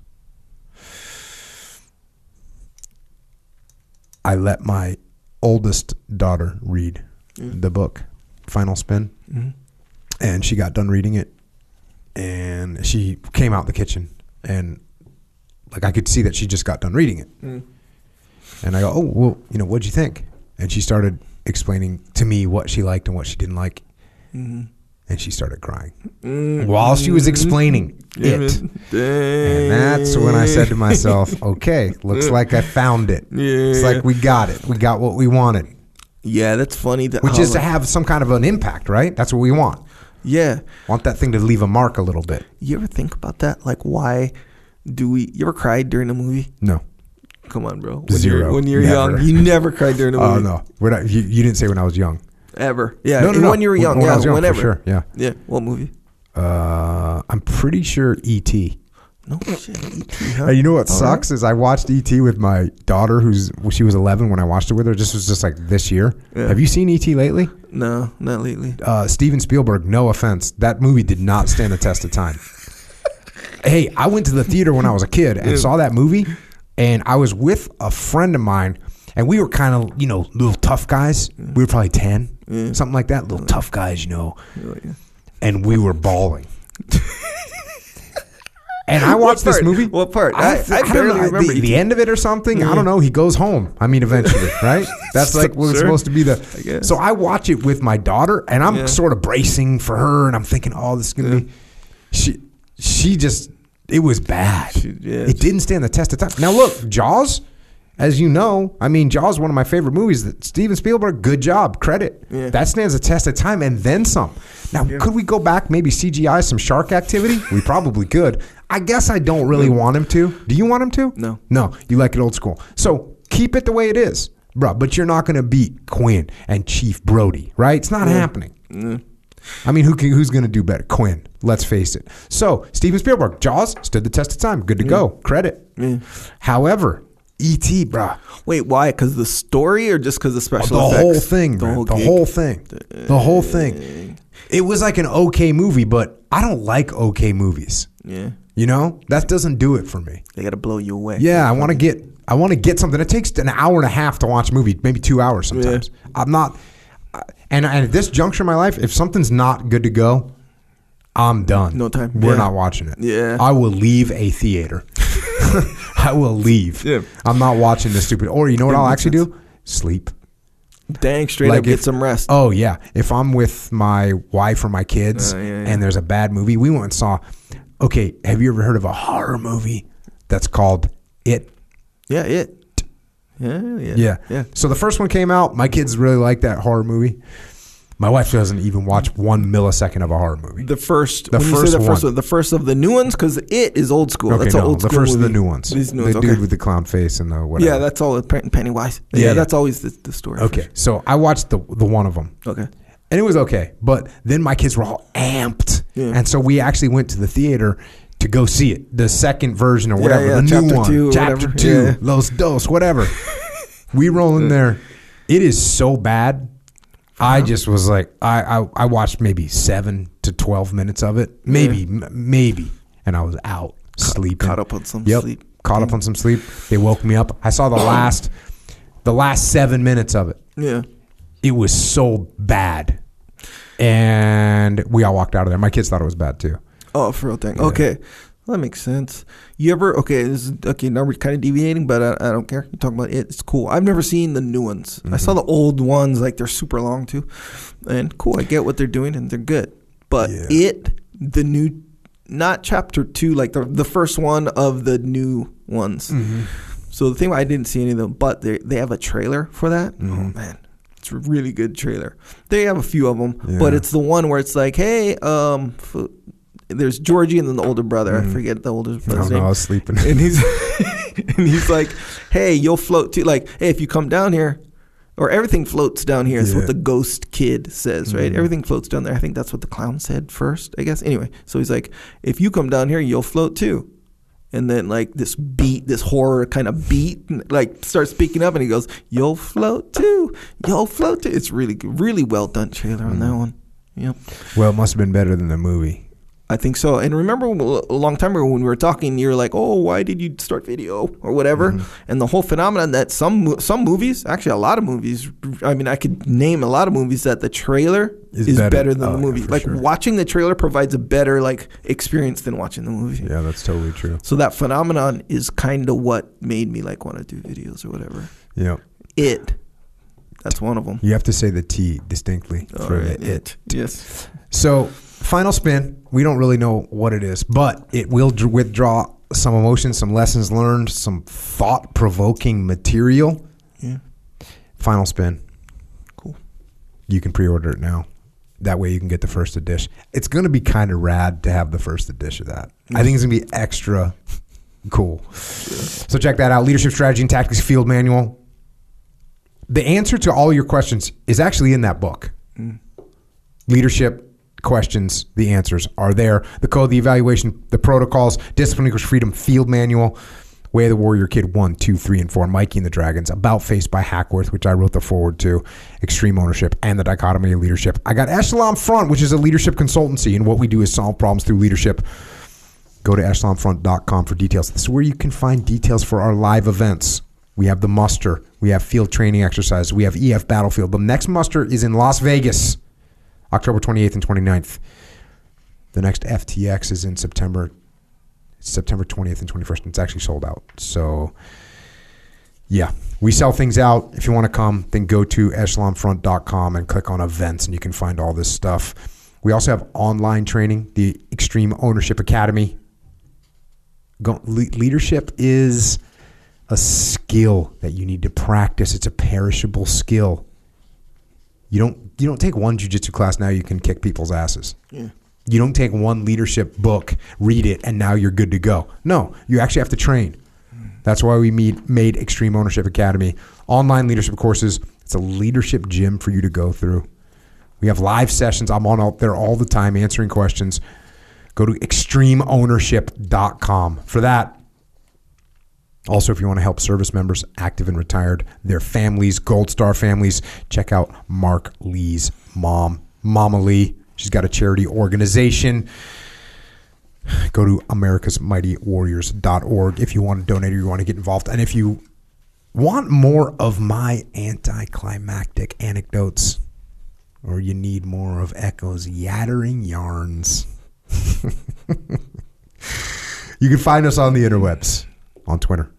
I let my oldest daughter read mm. the book, Final Spin, mm-hmm. and she got done reading it, and she came out the kitchen, and like I could see that she just got done reading it. Mm. And I go, oh, well, you know, what'd you think? And she started explaining to me what she liked and what she didn't like. Mm-hmm. And she started crying mm-hmm. while she was explaining yeah, it. And that's when I said to myself, okay, looks like I found it. Yeah. It's like we got it. We got what we wanted. Yeah, that's funny. That Which is like, to have some kind of an impact, right? That's what we want. Yeah. Want that thing to leave a mark a little bit. You ever think about that? Like why do we – you ever cried during a movie? No. Come on, bro. When Zero. You're, when you're never. young, you never cried during a movie. Oh, no. We're not, you, you didn't say when I was young. Ever. Yeah. No, no, no. When you were young. When, yeah, when I was young, whenever. For sure. Yeah. Yeah. What movie? Uh, I'm pretty sure E T No shit. E T, huh? Hey, you know what All sucks right. is I watched E T with my daughter, who's she was eleven when I watched it with her. This was just like this year. Yeah. Have you seen E T lately? No, not lately. Uh, Steven Spielberg, no offense. That movie did not stand the test of time. Hey, I went to the theater when I was a kid and yeah. saw that movie. And I was with a friend of mine, and we were kind of, you know, little tough guys. Yeah. We were probably ten, yeah. something like that. Little yeah. tough guys, you know. Yeah. And we were bawling. And I watched this movie. What part? I, I, I, I barely don't know, remember. The, the end of it or something. Yeah. I don't know. He goes home. I mean, eventually, right? That's like what sure. it's supposed to be. The I guess. So I watch it with my daughter, and I'm yeah. sort of bracing for her, and I'm thinking, oh, this is going to yeah. be. She, she just. It was bad. Yeah, it didn't stand the test of time. Now, look, Jaws, as you know, I mean, Jaws is one of my favorite movies. That Steven Spielberg, good job, credit. Yeah. That stands the test of time and then some. Now, yeah. could we go back, maybe C G I some shark activity? We probably could. I guess I don't really want him to. Do you want him to? No. No, you like it old school. So keep it the way it is, bro. But you're not going to beat Quinn and Chief Brody, right? It's not yeah. happening. Yeah. I mean, who can, who's going to do better? Quinn, let's face it. So, Steven Spielberg, Jaws, stood the test of time. Good to yeah. go. Credit. Yeah. However, E T, bruh. Wait, why? Because the story or just because the special oh, the effects? Whole thing, the, whole, the whole thing. The whole thing. It was like an okay movie, but I don't like okay movies. Yeah. You know? That doesn't do it for me. They got to blow you away. Yeah, I want to get I want to get something. It takes an hour and a half to watch a movie, maybe two hours sometimes. Yeah. I'm not... And at this juncture in my life, if something's not good to go, I'm done. No time. We're yeah. not watching it. Yeah. I will leave a theater. I will leave. Yeah. I'm not watching this stupid. Or you know what I'll actually sense. do? Sleep. Dang straight like up, if, get some rest. Oh, yeah. If I'm with my wife or my kids uh, yeah, yeah. and there's a bad movie, we went and saw, okay, have you ever heard of a horror movie that's called It? Yeah, It. Yeah, yeah, yeah, yeah. So the first one came out. My kids really like that horror movie. My wife doesn't even watch one millisecond of a horror movie. The first, the when first, you say the first one. one, the first of the new ones, because It is old school. Okay, that's no, an old the school first movie. Of the new ones. These new ones, the okay. dude with the clown face and the whatever. Yeah, that's all. Pennywise. Yeah, yeah, yeah. That's always the, the story. Okay, first. So I watched the the one of them. Okay, and it was okay, but then my kids were all amped, yeah. and so we actually went to the theater to go see it. The second version or whatever. Yeah, yeah, the chapter new one. Two chapter whatever. two. Yeah. Los Dos. Whatever. We roll in there. It is so bad. I just was like, I, I, I watched maybe seven to twelve minutes of it. Maybe, yeah. m- maybe. And I was out sleeping. Caught up on some yep. sleep. Caught up on some sleep. They woke me up. I saw the last the last seven minutes of it. Yeah. It was so bad. And we all walked out of there. My kids thought it was bad too. Oh, for real thing. Yeah. Okay. Well, that makes sense. You ever, okay, this is, okay, now we're kind of deviating, but I, I don't care. You're talking about it. It's cool. I've never seen the new ones. Mm-hmm. I saw the old ones, like they're super long too. And cool, I get what they're doing and they're good. But yeah. it, the new, not chapter two, like the the first one of the new ones. Mm-hmm. So the thing, I didn't see any of them, but they they have a trailer for that. Mm-hmm. Oh, man. It's a really good trailer. They have a few of them, yeah. but it's the one where it's like, hey, um, f- there's Georgie and then the older brother. Mm. I forget the older brother's I don't know, name. I was sleeping. And he's, and he's like, hey, you'll float too. Like, hey, if you come down here, or everything floats down here is yeah. what the ghost kid says, right? Mm. Everything floats down there. I think that's what the clown said first, I guess. Anyway, so he's like, if you come down here, you'll float too. And then like this beat, this horror kind of beat, like starts picking up and he goes, you'll float too. You'll float too. It's really, really well done trailer on mm. that one. Yep. Well, it must have been better than the movie. I think so. And remember a long time ago when we were talking, you were like, oh, why did you start video or whatever? Mm-hmm. And the whole phenomenon that some some movies, actually a lot of movies, I mean, I could name a lot of movies that the trailer is, is better. better than oh, the movie. Yeah, like sure. watching the trailer provides a better like experience than watching the movie. Yeah, that's totally true. So that phenomenon is kind of what made me like want to do videos or whatever. Yeah. It. That's one of them. You have to say the T distinctly All for right, the it. it. Yes. So... Final spin. We don't really know what it is, but it will d- withdraw some emotions, some lessons learned, some thought-provoking material. Yeah. Final spin. Cool. You can pre-order it now. That way you can get the first edition. It's going to be kind of rad to have the first edition of that. Mm-hmm. I think it's going to be extra cool. Yeah. So check that out. Leadership Strategy and Tactics Field Manual. The answer to all your questions is actually in that book. Mm. Leadership questions, the answers are there. The code, the evaluation, the protocols, Discipline Equals Freedom, Field Manual, Way of the Warrior Kid one, two, three, and four, Mikey and the Dragons, About Face by Hackworth, which I wrote the foreword to, Extreme Ownership, and The Dichotomy of Leadership. I got Echelon Front, which is a leadership consultancy, and what we do is solve problems through leadership. Go to echelon front dot com for details. This is where you can find details for our live events. We have the muster, we have field training exercises, we have E F Battlefield. The next muster is in Las Vegas, October twenty-eighth and twenty-ninth. The next F T X is in September. It's September twentieth and twenty-first. And it's actually sold out. So, yeah. We sell things out. If you want to come, then go to echelon front dot com and click on events, and you can find all this stuff. We also have online training, the Extreme Ownership Academy. Go, le- leadership is a skill that you need to practice. It's a perishable skill. You don't you don't take one jiu-jitsu class, now you can kick people's asses. Yeah. You don't take one leadership book, read it, and now you're good to go. No, you actually have to train. That's why we meet, made Extreme Ownership Academy. Online leadership courses. It's a leadership gym for you to go through. We have live sessions. I'm on out there all the time answering questions. Go to extreme ownership dot com for that. Also, if you want to help service members, active and retired, their families, Gold Star families, check out Mark Lee's mom, Mama Lee. She's got a charity organization. Go to americas mighty warriors dot org if you want to donate or you want to get involved. And if you want more of my anticlimactic anecdotes or you need more of Echo's yattering yarns, you can find us on the interwebs. On Twitter,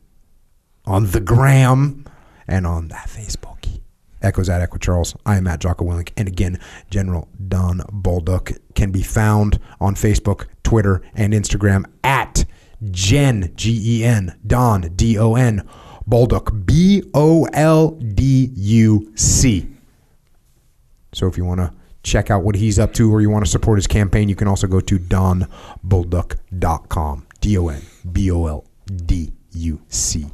on the gram, and on that Facebook. Echo's at Echo Charles. I am at Jocko Willink. And again, General Don Bolduc can be found on Facebook, Twitter, and Instagram at Gen, G E N, Don, D O N, Bolduc, B O L D U C. So if you want to check out what he's up to or you want to support his campaign, you can also go to don bolduc dot com, D O N B O L D U C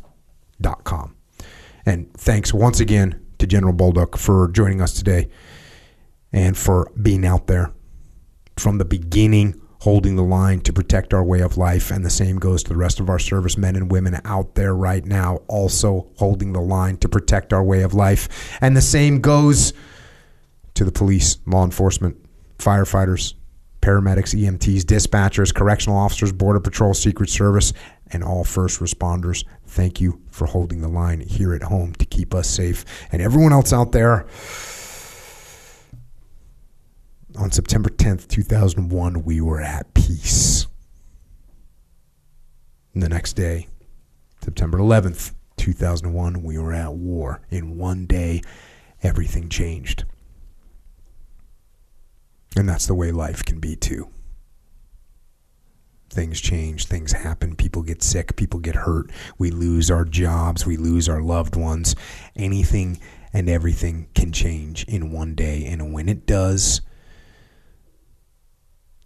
dot com. And thanks once again to General Bolduc for joining us today and for being out there from the beginning holding the line to protect our way of life, and the same goes to the rest of our servicemen and women out there right now, also holding the line to protect our way of life, and the same goes to the police, law enforcement, firefighters, paramedics, E M Ts, dispatchers, correctional officers, Border Patrol, Secret Service, and all first responders. Thank you for holding the line here at home to keep us safe. And everyone else out there, on September tenth, two thousand one, we were at peace. And the next day, September eleventh, two thousand one, we were at war. In one day, everything changed. And that's the way life can be too. Things change, things happen, people get sick, people get hurt, we lose our jobs, we lose our loved ones. Anything and everything can change in one day. And when it does,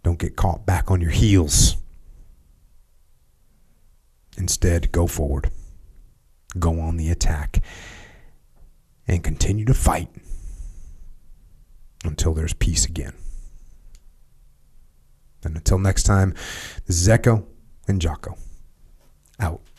don't get caught back on your heels. Instead, go forward. Go on the attack. And continue to fight until there's peace again. And until next time, this is Echo and Jocko. Out.